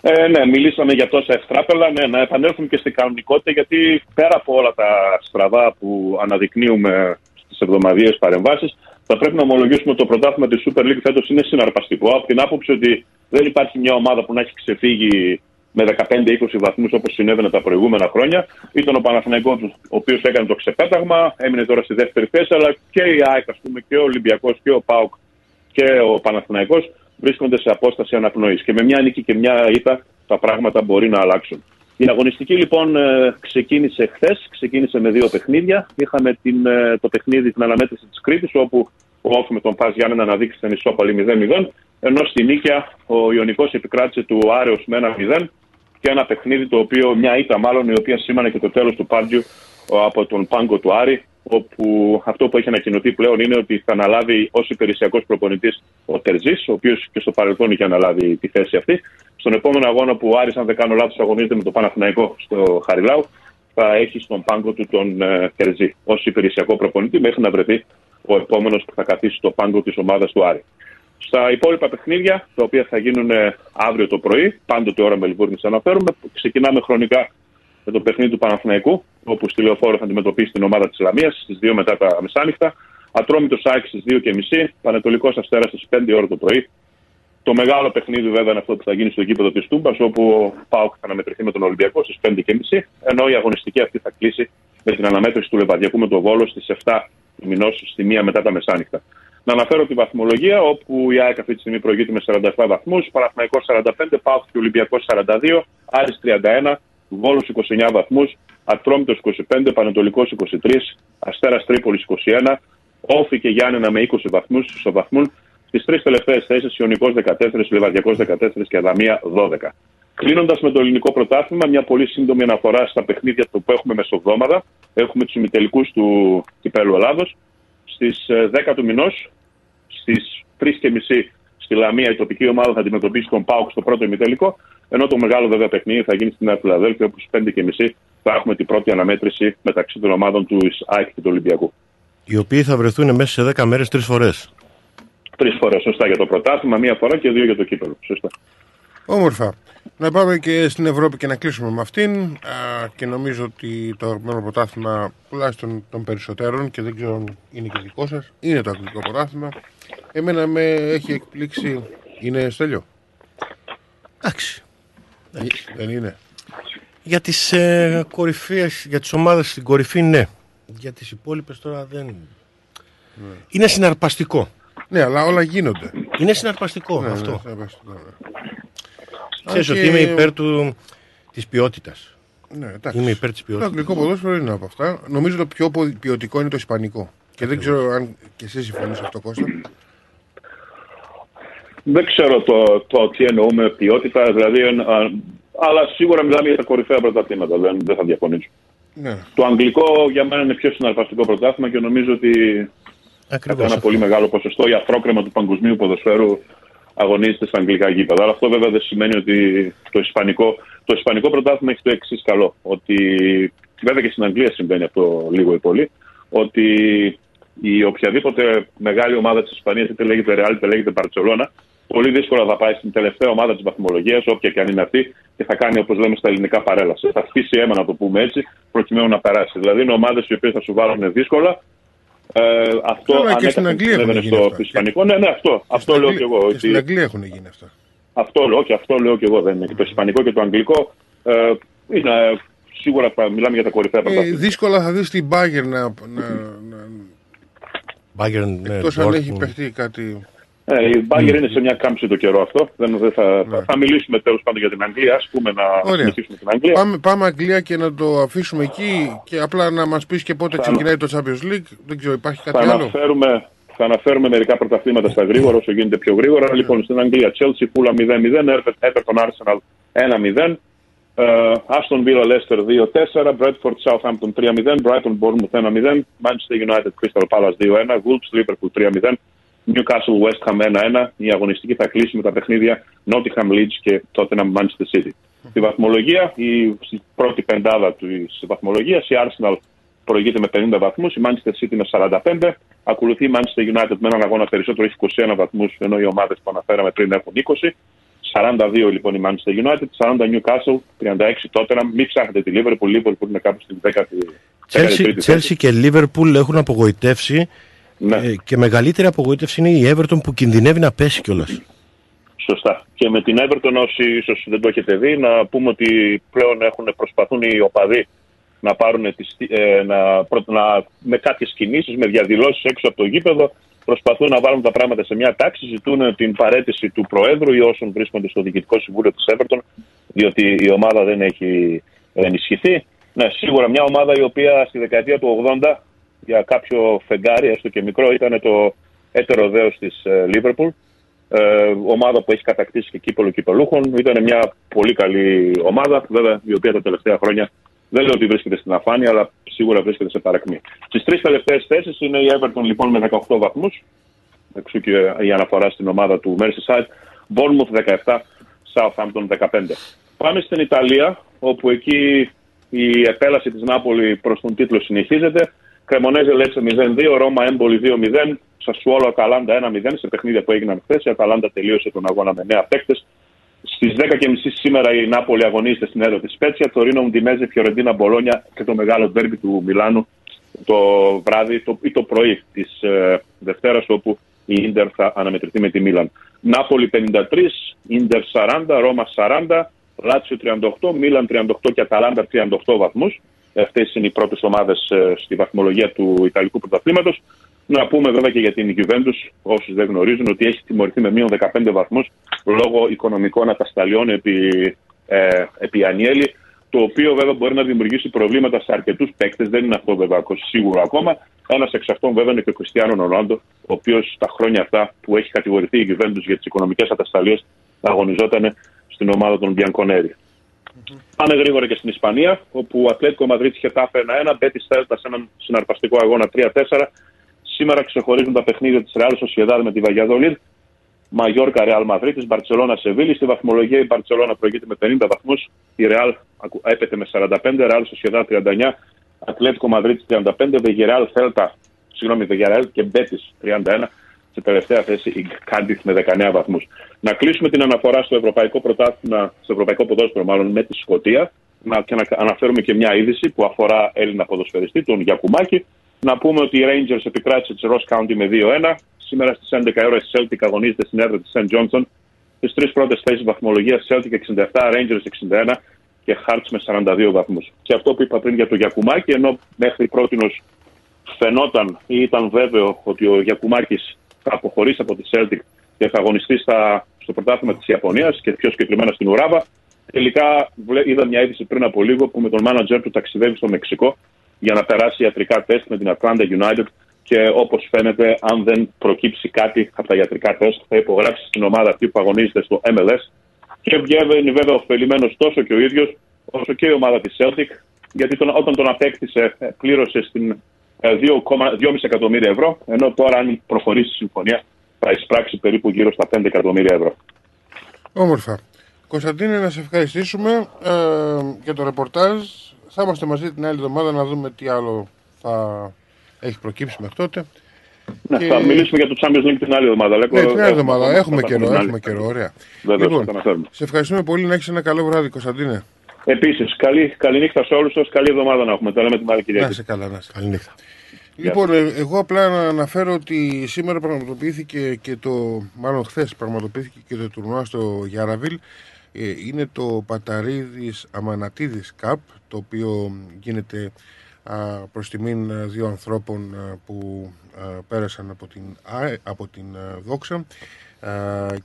Ε, ναι, μιλήσαμε για τόσα ευτράπελα. Ναι, να επανέλθουμε και στην κανονικότητα, γιατί πέρα από όλα τα στραβά που αναδεικνύουμε στις εβδομαδιαίες παρεμβάσεις, θα πρέπει να ομολογήσουμε ότι το πρωτάθλημα της Super League φέτος είναι συναρπαστικό. Από την άποψη ότι δεν υπάρχει μια ομάδα που να έχει ξεφύγει με δεκαπέντε με είκοσι βαθμούς όπως συνέβαινε τα προηγούμενα χρόνια. Ήταν ο Παναθηναϊκός, ο οποίος έκανε το ξεπέταγμα, έμεινε τώρα στη δεύτερη θέση, αλλά και η ΑΕΚ, ας πούμε, και ο Ολυμπιακός και ο ΠΑΟΚ και ο Παναθηναϊκός βρίσκονται σε απόσταση αναπνοής. Και με μια νίκη και μια ήττα τα πράγματα μπορεί να αλλάξουν. Η αγωνιστική λοιπόν ξεκίνησε χθες, ξεκίνησε με δύο παιχνίδια. Είχαμε την, το παιχνίδι, την αναμέτρηση της Κρήτης, όπου ο Όφη με τον Πας Γιάννενα αναδείξε ισόπαλη μηδέν μηδέν, ενώ στη Νίκαια ο Ιωνικός επικράτησε του Άρεως με ένα μηδέν. Και ένα παιχνίδι, το οποίο, μια ήττα μάλλον, η οποία σήμανε και το τέλος του Πάρντιου από τον πάγκο του Άρη, όπου αυτό που έχει ανακοινωθεί πλέον είναι ότι θα αναλάβει ως υπηρεσιακός προπονητής ο Τερζής, ο οποίος και στο παρελθόν είχε αναλάβει τη θέση αυτή. Στον επόμενο αγώνα που ο Άρης, αν δεν κάνω λάθος, αγωνίζεται με τον Παναθηναϊκό στο Χαριλάου, θα έχει στον πάγκο του τον Τερζή ως υπηρεσιακό προπονητή, μέχρι να βρεθεί ο επόμενος που θα καθίσει στο πάγκο της ομάδας του Άρη. Στα υπόλοιπα παιχνίδια, τα οποία θα γίνουν αύριο το πρωί, πάντοτε ώρα Μελβούρνης αναφέρουμε, ξεκινάμε χρονικά με το παιχνίδι του Παναθηναϊκού, όπου στη Λεωφόρο θα αντιμετωπίσει την ομάδα της Ισλαμίας στις δύο μετά τα μεσάνυχτα, Ατρόμητος ΑΕΚ στις δύο και μισή, Πανετολικός Αστέρας στις πέντε ώρα το πρωί. Το μεγάλο παιχνίδι βέβαια είναι αυτό που θα γίνει στο γήπεδο της Τούμπας, όπου ο ΠΑΟΚ θα αναμετρηθεί με τον Ολυμπιακό στις πέντε και μισή, ενώ η αγωνιστική αυτή θα κλείσει με την αναμέτρηση του Λεβαδιακού με τον Βόλο στις εφτά του μηνός, στη μία μετά τα μεσάνυχτα. Να αναφέρω τη βαθμολογία, όπου η ΑΕΚ αυτή τη στιγμή προηγείται με σαράντα εφτά βαθμούς, Παναθηναϊκός σαράντα πέντε, ΠΑΟΚ και Ολυμπιακός σαράντα δύο, Άρης τριάντα ένα, Βόλος είκοσι εννέα βαθμούς, Ατρόμητος είκοσι πέντε, Πανετολικός είκοσι τρία, Αστέρας Τρίπολης είκοσι ένα, Όφη και Γιάννενα με είκοσι βαθμούς στο βαθμούν. Στις τρεις τελευταίες θέσεις, Ιωνικός δεκατέσσερα, Λεβαδιακός δεκατέσσερα και Αδαμία δώδεκα. Κλείνοντας με το ελληνικό πρωτάθλημα, μια πολύ σύντομη αναφορά στα παιχνίδια που έχουμε μεσοβδόμαδα. Έχουμε τους ημιτελικούς του Κυπέλλου Ελλάδος. Στις δέκα του μηνός, στις τρεις και μισή στη Λαμία, η τοπική ομάδα θα αντιμετωπίσει τον ΠΑΟΚ στο πρώτο ημιτελικό. Ενώ το μεγάλο βέβαια παιχνίδι θα γίνει στην Νέα Φιλαδέλφια, όπου στις πέντε και μισή θα έχουμε την πρώτη αναμέτρηση μεταξύ των ομάδων του ΑΕΚ και του Ολυμπιακού. Οι οποίοι θα βρεθούν μέσα σε δέκα μέρες τρεις φορές. Τρεις φορές, σωστά, για το πρωτάθλημα, μία φορά και δύο για το κύπελλο. Σωστά. Όμορφα. Να πάμε και στην Ευρώπη και να κλείσουμε με αυτήν. Και νομίζω ότι το αγαπημένο πρωτάθλημα τουλάχιστον των περισσότερων, και δεν ξέρω αν είναι και δικό σας, είναι το αγγλικό πρωτάθλημα. Εμένα με έχει εκπλήξει. Είναι Στέλιο. Εντάξει. Δεν είναι. Για τις ε, κορυφές, για τις ομάδες στην κορυφή, ναι. Για τις υπόλοιπες τώρα δεν. Ναι. Είναι συναρπαστικό. Ναι, αλλά όλα γίνονται. Είναι συναρπαστικό, ναι, αυτό. Ναι, συναρπαστικό, ναι. Ξέρεις ότι είμαι υπέρ του... της ποιότητας. Ναι, εντάξει. Είμαι υπέρ της ποιότητας. Το αγγλικό ποδόσφαιρο είναι από αυτά. Νομίζω το πιο ποιοτικό είναι το ισπανικό. Και δεν ξέρω αν και εσύ συμφωνείς αυτό, Κώστα. Δεν ξέρω το, το τι εννοούμε ποιότητα, δηλαδή, α, αλλά σίγουρα μιλάμε για τα κορυφαία πρωταθλήματα, δεν, δεν θα διαφωνήσω. Ναι. Το αγγλικό για μένα είναι πιο συναρπαστικό πρωτάθλημα και νομίζω ότι κατά ένα πολύ μεγάλο ποσοστό η αφρόκρεμα του παγκοσμίου ποδοσφαίρου αγωνίζεται στα αγγλικά γήπεδα. Αλλά αυτό βέβαια δεν σημαίνει ότι το ισπανικό, το ισπανικό πρωτάθλημα έχει το εξής καλό. Ότι βέβαια και στην Αγγλία συμβαίνει αυτό λίγο ή πολύ, ότι η οποιαδήποτε μεγάλη ομάδα της Ισπανίας, είτε λέγεται Real, είτε λέγεται Barcelona, πολύ δύσκολα θα πάει στην τελευταία ομάδα της βαθμολογίας, όποια και αν είναι αυτή, και θα κάνει, όπως λέμε στα ελληνικά, παρέλαση. Θα χτίσει αίμα, να το πούμε έτσι, προκειμένου να περάσει. Δηλαδή είναι ομάδες οι οποίες θα σου βάλουν δύσκολα. Ε, αυτό ανέκαθεν συνέβαινε στο ισπανικό. Ναι, ναι, αυτό, αυτό λέω και εγώ. Και ότι... στην Αγγλία έχουν γίνει αυτά. Αυτό λέω και αυτό λέω και εγώ. Δεν είναι. Και το ισπανικό και το αγγλικό ε, είναι ε, σίγουρα, μιλάμε για τα κορυφαία πράγματα. Ε, δύσκολα θα δεις την Bayern να. να, να... Bayern, εκτός ναι, αν Dortmund. Έχει παιχτεί κάτι. Ε, η Bayern mm. είναι σε μια κάμψη το καιρό αυτό. Δεν, δεν θα, ναι. θα μιλήσουμε τέλος πάντων για την Αγγλία. Ας πούμε να συνεχίσουμε την Αγγλία. Πάμε, πάμε Αγγλία και να το αφήσουμε εκεί. Και απλά να μας πεις και πότε θα ξεκινάει ανα... το Champions League. Δεν ξέρω, υπάρχει κάτι θα άλλο. Αναφέρουμε, θα αναφέρουμε μερικά πρωταθλήματα στα γρήγορα, όσο γίνεται πιο γρήγορα. Yeah. Λοιπόν, στην Αγγλία, Chelsea Fulham μηδέν μηδέν, Everton Arsenal ένα μηδέν. Uh, Aston Villa Leicester δύο τέσσερα, Bradford Southampton τρία μηδέν, Brighton Bournemouth ένα μηδέν, Manchester United Crystal Palace δύο ένα, Wolves Liverpool τρία μηδέν, Newcastle West Ham ένα ένα. Η αγωνιστική θα κλείσει με τα παιχνίδια Nottingham Leeds και Tottenham Manchester City. Στη βαθμολογία, η πρώτη πεντάδα της βαθμολογίας, η Arsenal προηγείται με πενήντα βαθμούς, η Manchester City με σαράντα πέντε, ακολουθεί η Manchester United με έναν αγώνα περισσότερο, έχει είκοσι ένα βαθμούς, ενώ οι ομάδες που αναφέραμε πριν έχουν είκοσι. σαράντα δύο λοιπόν η Manchester United, σαράντα Newcastle, τριάντα έξι Tottenham. Μην ψάχνετε τη Liverpool, η Liverpool είναι κάπου στην δέκατη. Chelsea και Liverpool έχουν απογοητεύσει. Ναι. Ε, και μεγαλύτερη απογοήτευση είναι η Everton που κινδυνεύει να πέσει κιόλας. Σωστά. Και με την Everton, όσοι ίσως δεν το έχετε δει, να πούμε ότι πλέον έχουν, προσπαθούν οι οπαδοί να πάρουν τις, ε, να, να, με κάποιες κινήσεις, με διαδηλώσεις έξω από το γήπεδο, προσπαθούν να βάλουν τα πράγματα σε μια τάξη, ζητούν την παραίτηση του Προέδρου ή όσων βρίσκονται στο Διοικητικό Συμβούλιο της Everton, διότι η ομάδα δεν έχει ενισχυθεί. Ναι, σίγουρα μια ομάδα η οποία στη δεκαετία του ογδόντα για κάποιο φεγγάρι, έστω και μικρό, ήταν το έτερο δέος της Liverpool. Ε, ομάδα που έχει κατακτήσει και κύπελο κυπελούχων. Ήταν μια πολύ καλή ομάδα, βέβαια, η οποία τα τελευταία χρόνια δεν λέω ότι βρίσκεται στην αφάνεια, αλλά σίγουρα βρίσκεται σε παρακμή. Στις τρεις τελευταίες θέσεις είναι η Everton λοιπόν με δεκαοκτώ βαθμούς. Εξού και η αναφορά στην ομάδα του Merseyside. Bournemouth δεκαεπτά, Southampton δεκαπέντε. Πάμε στην Ιταλία, όπου εκεί η επέλαση της Νάπολη προς τον τίτλο συνεχίζεται. Κρεμονέζε Λέτσε μηδέν δύο, Ρώμα Έμπολη δύο μηδέν, Σασουόλο Αταλάντα ένα μηδέν σε παιχνίδια που έγιναν χθες. Η Αταλάντα τελείωσε τον αγώνα με νέα παίκτες. Στις δέκα και τριάντα σήμερα η Νάπολη αγωνίζεται στην έδρα της Σπέτσια. Τωρίνο, Ουντινέζε, Φιωρεντίνα, Μπολόνια και το μεγάλο ντέρμπι του Μιλάνου το βράδυ το, ή το πρωί της ε, Δευτέρας, όπου η Ίντερ θα αναμετρηθεί με τη Μίλαν. Νάπολη πενήντα τρία, Ίντερ σαράντα, Ρώμα σαράντα, Λάτσιο τριάντα οκτώ, Μίλαν τριάντα οκτώ και Αταλάντα τριάντα οκτώ βαθμούς. Αυτές είναι οι πρώτες ομάδες στη βαθμολογία του Ιταλικού Πρωταθλήματος. Να πούμε βέβαια και για την Juventus, όσοι δεν γνωρίζουν, ότι έχει τιμωρηθεί με μείον δεκαπέντε βαθμούς λόγω οικονομικών ατασταλιών επί, ε, επί Ανιέλη, το οποίο βέβαια μπορεί να δημιουργήσει προβλήματα σε αρκετούς παίκτες. Δεν είναι αυτό βέβαια σίγουρο ακόμα. Ένας εξ αυτών βέβαια είναι και ο Κριστιάνο Ρονάλντο, ο οποίος τα χρόνια αυτά που έχει κατηγορηθεί η Juventus για τις οικονομικές ατασταλίες αγωνιζόταν στην ομάδα των Bianconeri. Mm-hmm. Πάμε γρήγορα και στην Ισπανία, όπου ο Ατλέτικο Μαδρίτης είχε τάφε ένα ένα, Μπέτις Σέλτα σε έναν συναρπαστικό αγώνα τρία τέσσερα. Σήμερα ξεχωρίζουν τα παιχνίδια της Real Sociedad με τη Valladolid, Μαγιόρκα Real Μαδρίτης, Μπαρτσελώνα Σεβίλη. Στη βαθμολογία η Μπαρτσελώνα προηγείται με πενήντα βαθμούς, η Real έπεται με σαράντα πέντε, Real Sociedad τριάντα εννέα, Ατλέτικο Μαδρίτης τριάντα πέντε, Βεγιαρεάλ Σέλτα, συγγνώμη, Βεγιαρεάλ και Μπέτις τριάντα ένα. Στη τελευταία θέση η Κάντιθ με δεκαεννέα βαθμούς. Να κλείσουμε την αναφορά στο ευρωπαϊκό πρωτάθλημα, στο ευρωπαϊκό ποδόσφαιρο μάλλον, με τη Σκωτία. Να, και να αναφέρουμε και μια είδηση που αφορά Έλληνα ποδοσφαιριστή, τον Γιακουμάκη. Να πούμε ότι οι Rangers επικράτησε τη Ross County με δύο ένα. Σήμερα στις έντεκα ώρα η Celtic αγωνίζεται στην έδρα της Σεντ Τζόνσον. Στις τρεις πρώτες θέσεις βαθμολογίας Celtic εξήντα επτά, Rangers εξήντα ένα και Hearts με σαράντα δύο βαθμούς. Και αυτό που είπα πριν για τον Γιακουμάκη, ενώ μέχρι πρότινος φαινόταν ή ήταν βέβαιο ότι ο Γιακουμάκης θα αποχωρήσει από τη Celtic και θα αγωνιστεί στα, στο πρωτάθλημα της Ιαπωνίας και πιο συγκεκριμένα στην Ουράβα. Τελικά είδα μια είδηση πριν από λίγο που με τον μάνατζερ του ταξιδεύει στο Μεξικό για να περάσει ιατρικά τεστ με την Atlanta United και όπως φαίνεται, αν δεν προκύψει κάτι από τα ιατρικά τεστ, θα υπογράψει στην ομάδα αυτή που αγωνίζεται στο εμ ελ ες και βγαίνει βέβαια ωφελημένος τόσο και ο ίδιος όσο και η ομάδα της Celtic, γιατί τον, όταν τον απέκτησε πλήρωσε στην δύο κόμμα πέντε εκατομμύρια ευρώ, ενώ τώρα αν προχωρήσει η συμφωνία θα εισπράξει περίπου γύρω στα πέντε εκατομμύρια ευρώ. Όμορφα. Κωνσταντίνε, να σε ευχαριστήσουμε ε, για το ρεπορτάζ. Θα είμαστε μαζί την άλλη εβδομάδα να δούμε τι άλλο θα έχει προκύψει μέχρι τότε. Να, και... Θα μιλήσουμε για το Champions League την άλλη εβδομάδα. Ναι, την άλλη εβδομάδα. Έχουμε καιρό, έχουμε καιρό. Ωραία. Βέβαια, λοιπόν, σε ευχαριστούμε πολύ. Να έχεις ένα καλό βράδυ, Κωνσταντίνε. Επίσης, καλή, καλή νύχτα σε όλους σας, καλή εβδομάδα να έχουμε. Τα λέμε την άλλη Κυριακή. Να είστε καλά, να είστε. Καλή νύχτα. Λοιπόν, ε, εγώ απλά να αναφέρω ότι σήμερα πραγματοποιήθηκε και το, μάλλον χθες πραγματοποιήθηκε και το τουρνουά στο Γιαραβίλ. Ε, είναι το Παταρίδης Αμανατίδης Cup, το οποίο γίνεται α, προς τιμήν δύο ανθρώπων α, που α, πέρασαν από την, α, από την α, Δόξα. Α,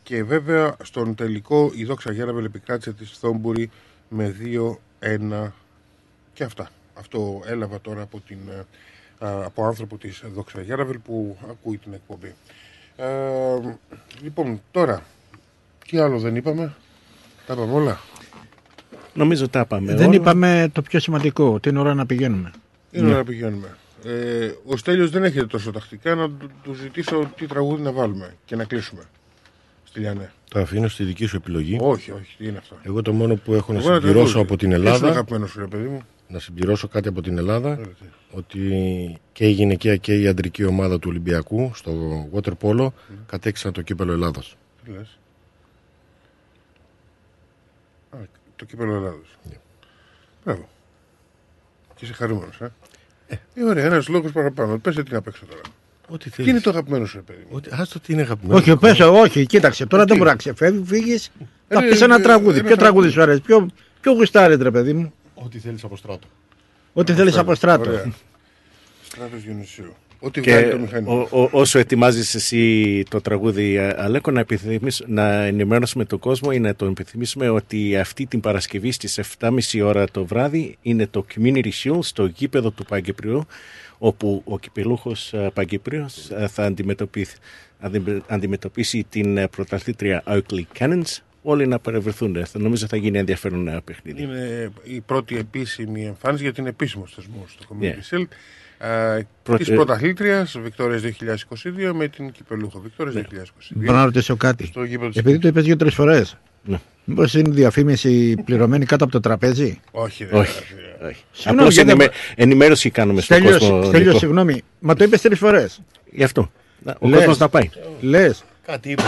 και βέβαια στον τελικό η Δόξα Γιαραβίλ επικράτησε τη Θόμπουρη με δύο ένα και αυτά. Αυτό έλαβα τώρα από, την, από άνθρωπο της Δόξα Γιάραβελ που ακούει την εκπομπή. Ε, λοιπόν, τώρα, τι άλλο δεν είπαμε, τα είπαμε όλα. Νομίζω τα είπαμε. Δεν όλα. Είπαμε το πιο σημαντικό, την ώρα να πηγαίνουμε. Την ώρα yeah. να πηγαίνουμε. Ε, ο Στέλιος δεν έχετε τόσο τακτικά, να του, του ζητήσω τι τραγούδι να βάλουμε και να κλείσουμε. Στυλιανέ. Το αφήνω στη δική σου επιλογή. Όχι, όχι, τι είναι αυτό. Εγώ το μόνο που έχω να συμπληρώσω από την Ελλάδα. Είσαι αγαπημένος, ρε παιδί μου. Να συμπληρώσω κάτι από την Ελλάδα. Λέτε. ότι και η γυναικεία και η αντρική ομάδα του Ολυμπιακού στο water polo mm. κατέκτησαν το κύπελλο Ελλάδος. Τι λες? Α, το κύπελλο Ελλάδος. Yeah. Μπράβο. Και είσαι χαρούμενος, ε. ε. ε ωραία, ένας λόγος παραπάνω. Πες τι να παίξω τώρα. Ό,τι θέλεις. Τι είναι το αγαπημένο σου, παιδί μου. Άστο τι είναι αγαπημένο. Όχι, πες, όχι, κοίταξε. Τώρα δεν μπορεί να ξεφεύγει, φύγεις. Ε, θα πεις ένα ε, τραγούδι. Ένα ποιο τραγούδι σου αρέσει, ποιο, ποιο γουστάρει, ρε παιδί μου. Ό,τι θέλεις από Στράτο. Ό,τι θέλεις από Στράτο. Στράτος Διονυσίου. Ό,τι βγάλει το μηχανικό. Όσο ετοιμάζεις εσύ το τραγούδι, Αλέκο, να, να ενημερώσουμε τον κόσμο ή να το επιθυμίσουμε ότι αυτή την Παρασκευή στις εφτά και μισή ώρα το βράδυ είναι το Community Shield στο γήπεδο του Παγκυπριού, όπου ο κυπελούχος Παγκυπρίος θα αντιμετωπίσει, αντιμετωπίσει την πρωταθλήτρια Oakley Cannons. Όλοι να παρευρεθούν. Θα νομίζω θα γίνει ενδιαφέρον ένα παιχνίδι. Είναι η πρώτη επίσημη εμφάνιση για την επίσημο θεσμό στο Community Shield. Τη πρωταθλήτρια Βικτόριας είκοσι είκοσι δύο με την κυπελούχο Βικτόριας είκοσι είκοσι δύο. Μπορώ να ρωτήσω κάτι. Επειδή το είπες δύο-τρεις φορές, μήπως είναι διαφήμιση πληρωμένη κάτω από το τραπέζι? Όχι, όχι. Απλώς ενημέρωση κάνουμε στον κόσμο. Στέλιο, συγγνώμη, μα το είπες τρεις φορές. Γι' αυτό. Ο κόσμος να πάει. Λες. Κάτι είπες.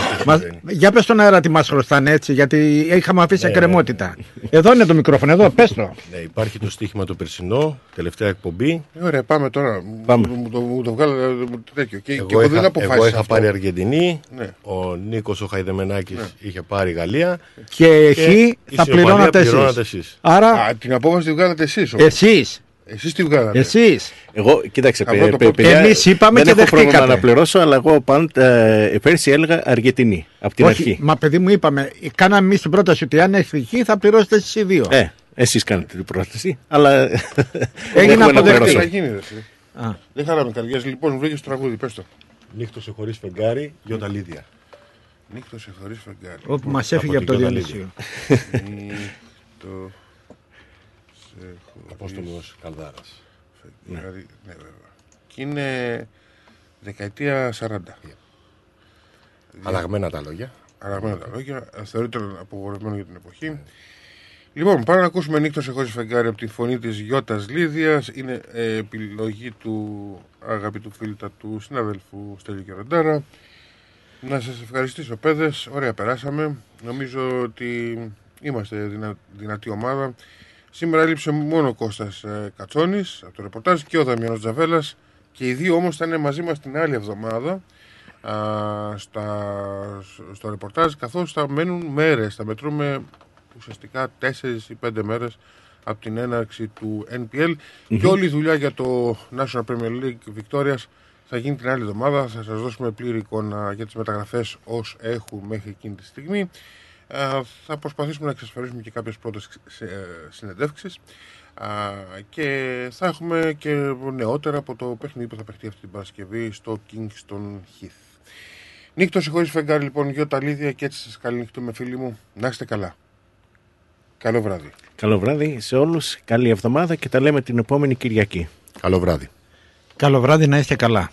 Για πες στον αέρα τι μας χρωστάνε έτσι, γιατί είχαμε αφήσει εκκρεμότητα. Εδώ είναι το μικρόφωνο, εδώ, πες το. Υπάρχει το στοίχημα το περσινό, τελευταία εκπομπή. Ωραία, πάμε τώρα. Μου το βγάλω τέτοιο. Εγώ είχα πάρει Αργεντινή, ο Νίκος ο Χαϊδεμενάκης είχε πάρει Γαλλία. Και εκεί θα πληρώνατε εσείς. Άρα την απόφαση τη βγάλατε εσείς. Εσείς. Εσείς τι βγάλατε? Εσείς. Εγώ, κοίταξε, παιδιά, εμείς είπαμε και δεχτήκατε. Δεν έχω πρόβλημα να πληρώσω, αλλά εγώ πάντα, ε, πέρσι έλεγα Αργεντινή, από την Όχι, αρχή. Μα παιδί μου είπαμε, κάναμε εμείς την πρόταση ότι αν έχει δική θα πληρώσετε εσείς οι δύο. Ε, εσείς κάνετε την πρόταση, αλλά έγινε αποδεκτή. Δεν χαράμε καρδιές, λοιπόν, μου βρήκες το τραγούδι, πες το. Νύχτωσε χωρίς φεγγάρι, Γιώτα Λίδια. Νύχτωσε χωρίς φεγγάρι. Όπου μας έφυγε από το Διονύσιο. Απόστολος Καλδάρας. Ναι, βέβαια. Ναι, και είναι δεκαετία σαράντα. Yeah. Αλλαγμένα τα λόγια. Αλλαγμένα τα λόγια. Θεωρείται απογορευμένο για την εποχή. Yeah. Λοιπόν, πάμε να ακούσουμε Νύχτωσε χωρίς φεγγάρι από τη φωνή της Γιώτας Λίδιας. Είναι ε, επιλογή του αγαπητού φίλτα του συναδέλφου Στέλιου Κεροντάρα. Να σας ευχαριστήσω, παιδες. Ωραία, περάσαμε. Νομίζω ότι είμαστε δυνα... δυνατή ομάδα. Σήμερα έλειψε μόνο ο Κώστας Κατσόνης από το ρεπορτάζ και ο Δαμιανός Τζαβέλας, και οι δύο όμως θα είναι μαζί μας την άλλη εβδομάδα α, στα, στο ρεπορτάζ, καθώς θα μένουν μέρες, θα μετρούμε ουσιαστικά τέσσερις ή πέντε μέρες από την έναρξη του Εν Πι Ελ mm-hmm. και όλη η δουλειά για το National Premier League Victoria's θα γίνει την άλλη εβδομάδα, θα σας δώσουμε πλήρη εικόνα για τις μεταγραφές ως έχουν μέχρι εκείνη τη στιγμή. Θα προσπαθήσουμε να εξασφαλίσουμε και κάποιες πρώτες συνεντεύξεις και θα έχουμε και νεότερα από το παιχνίδι που θα παιχτεί αυτή την Παρασκευή στο Kingston Heath. Νύχτωσε χωρίς φεγγάρι, λοιπόν, Γιώτα Λίδια, και έτσι σας καληνυχτούμε, φίλοι μου. Να είστε καλά. Καλό βράδυ. Καλό βράδυ σε όλους. Καλή εβδομάδα και τα λέμε την επόμενη Κυριακή. Καλό βράδυ. Καλό βράδυ, να είστε καλά.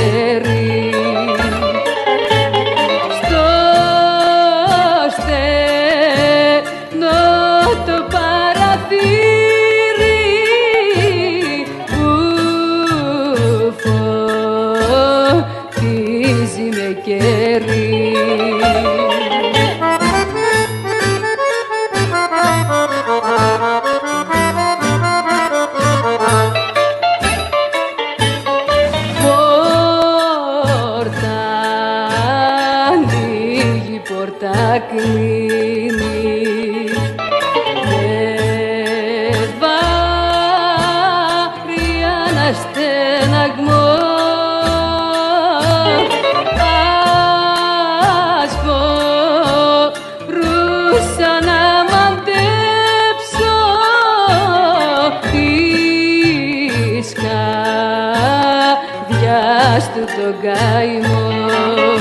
αστέρι, στο στενό το παραθύρι που φωτίζει με κέρι. Πόρτα κλείνει με βαρύ αναστεναγμό, ας μπορούσα να μαντέψω της καρδιάς του τον καημό.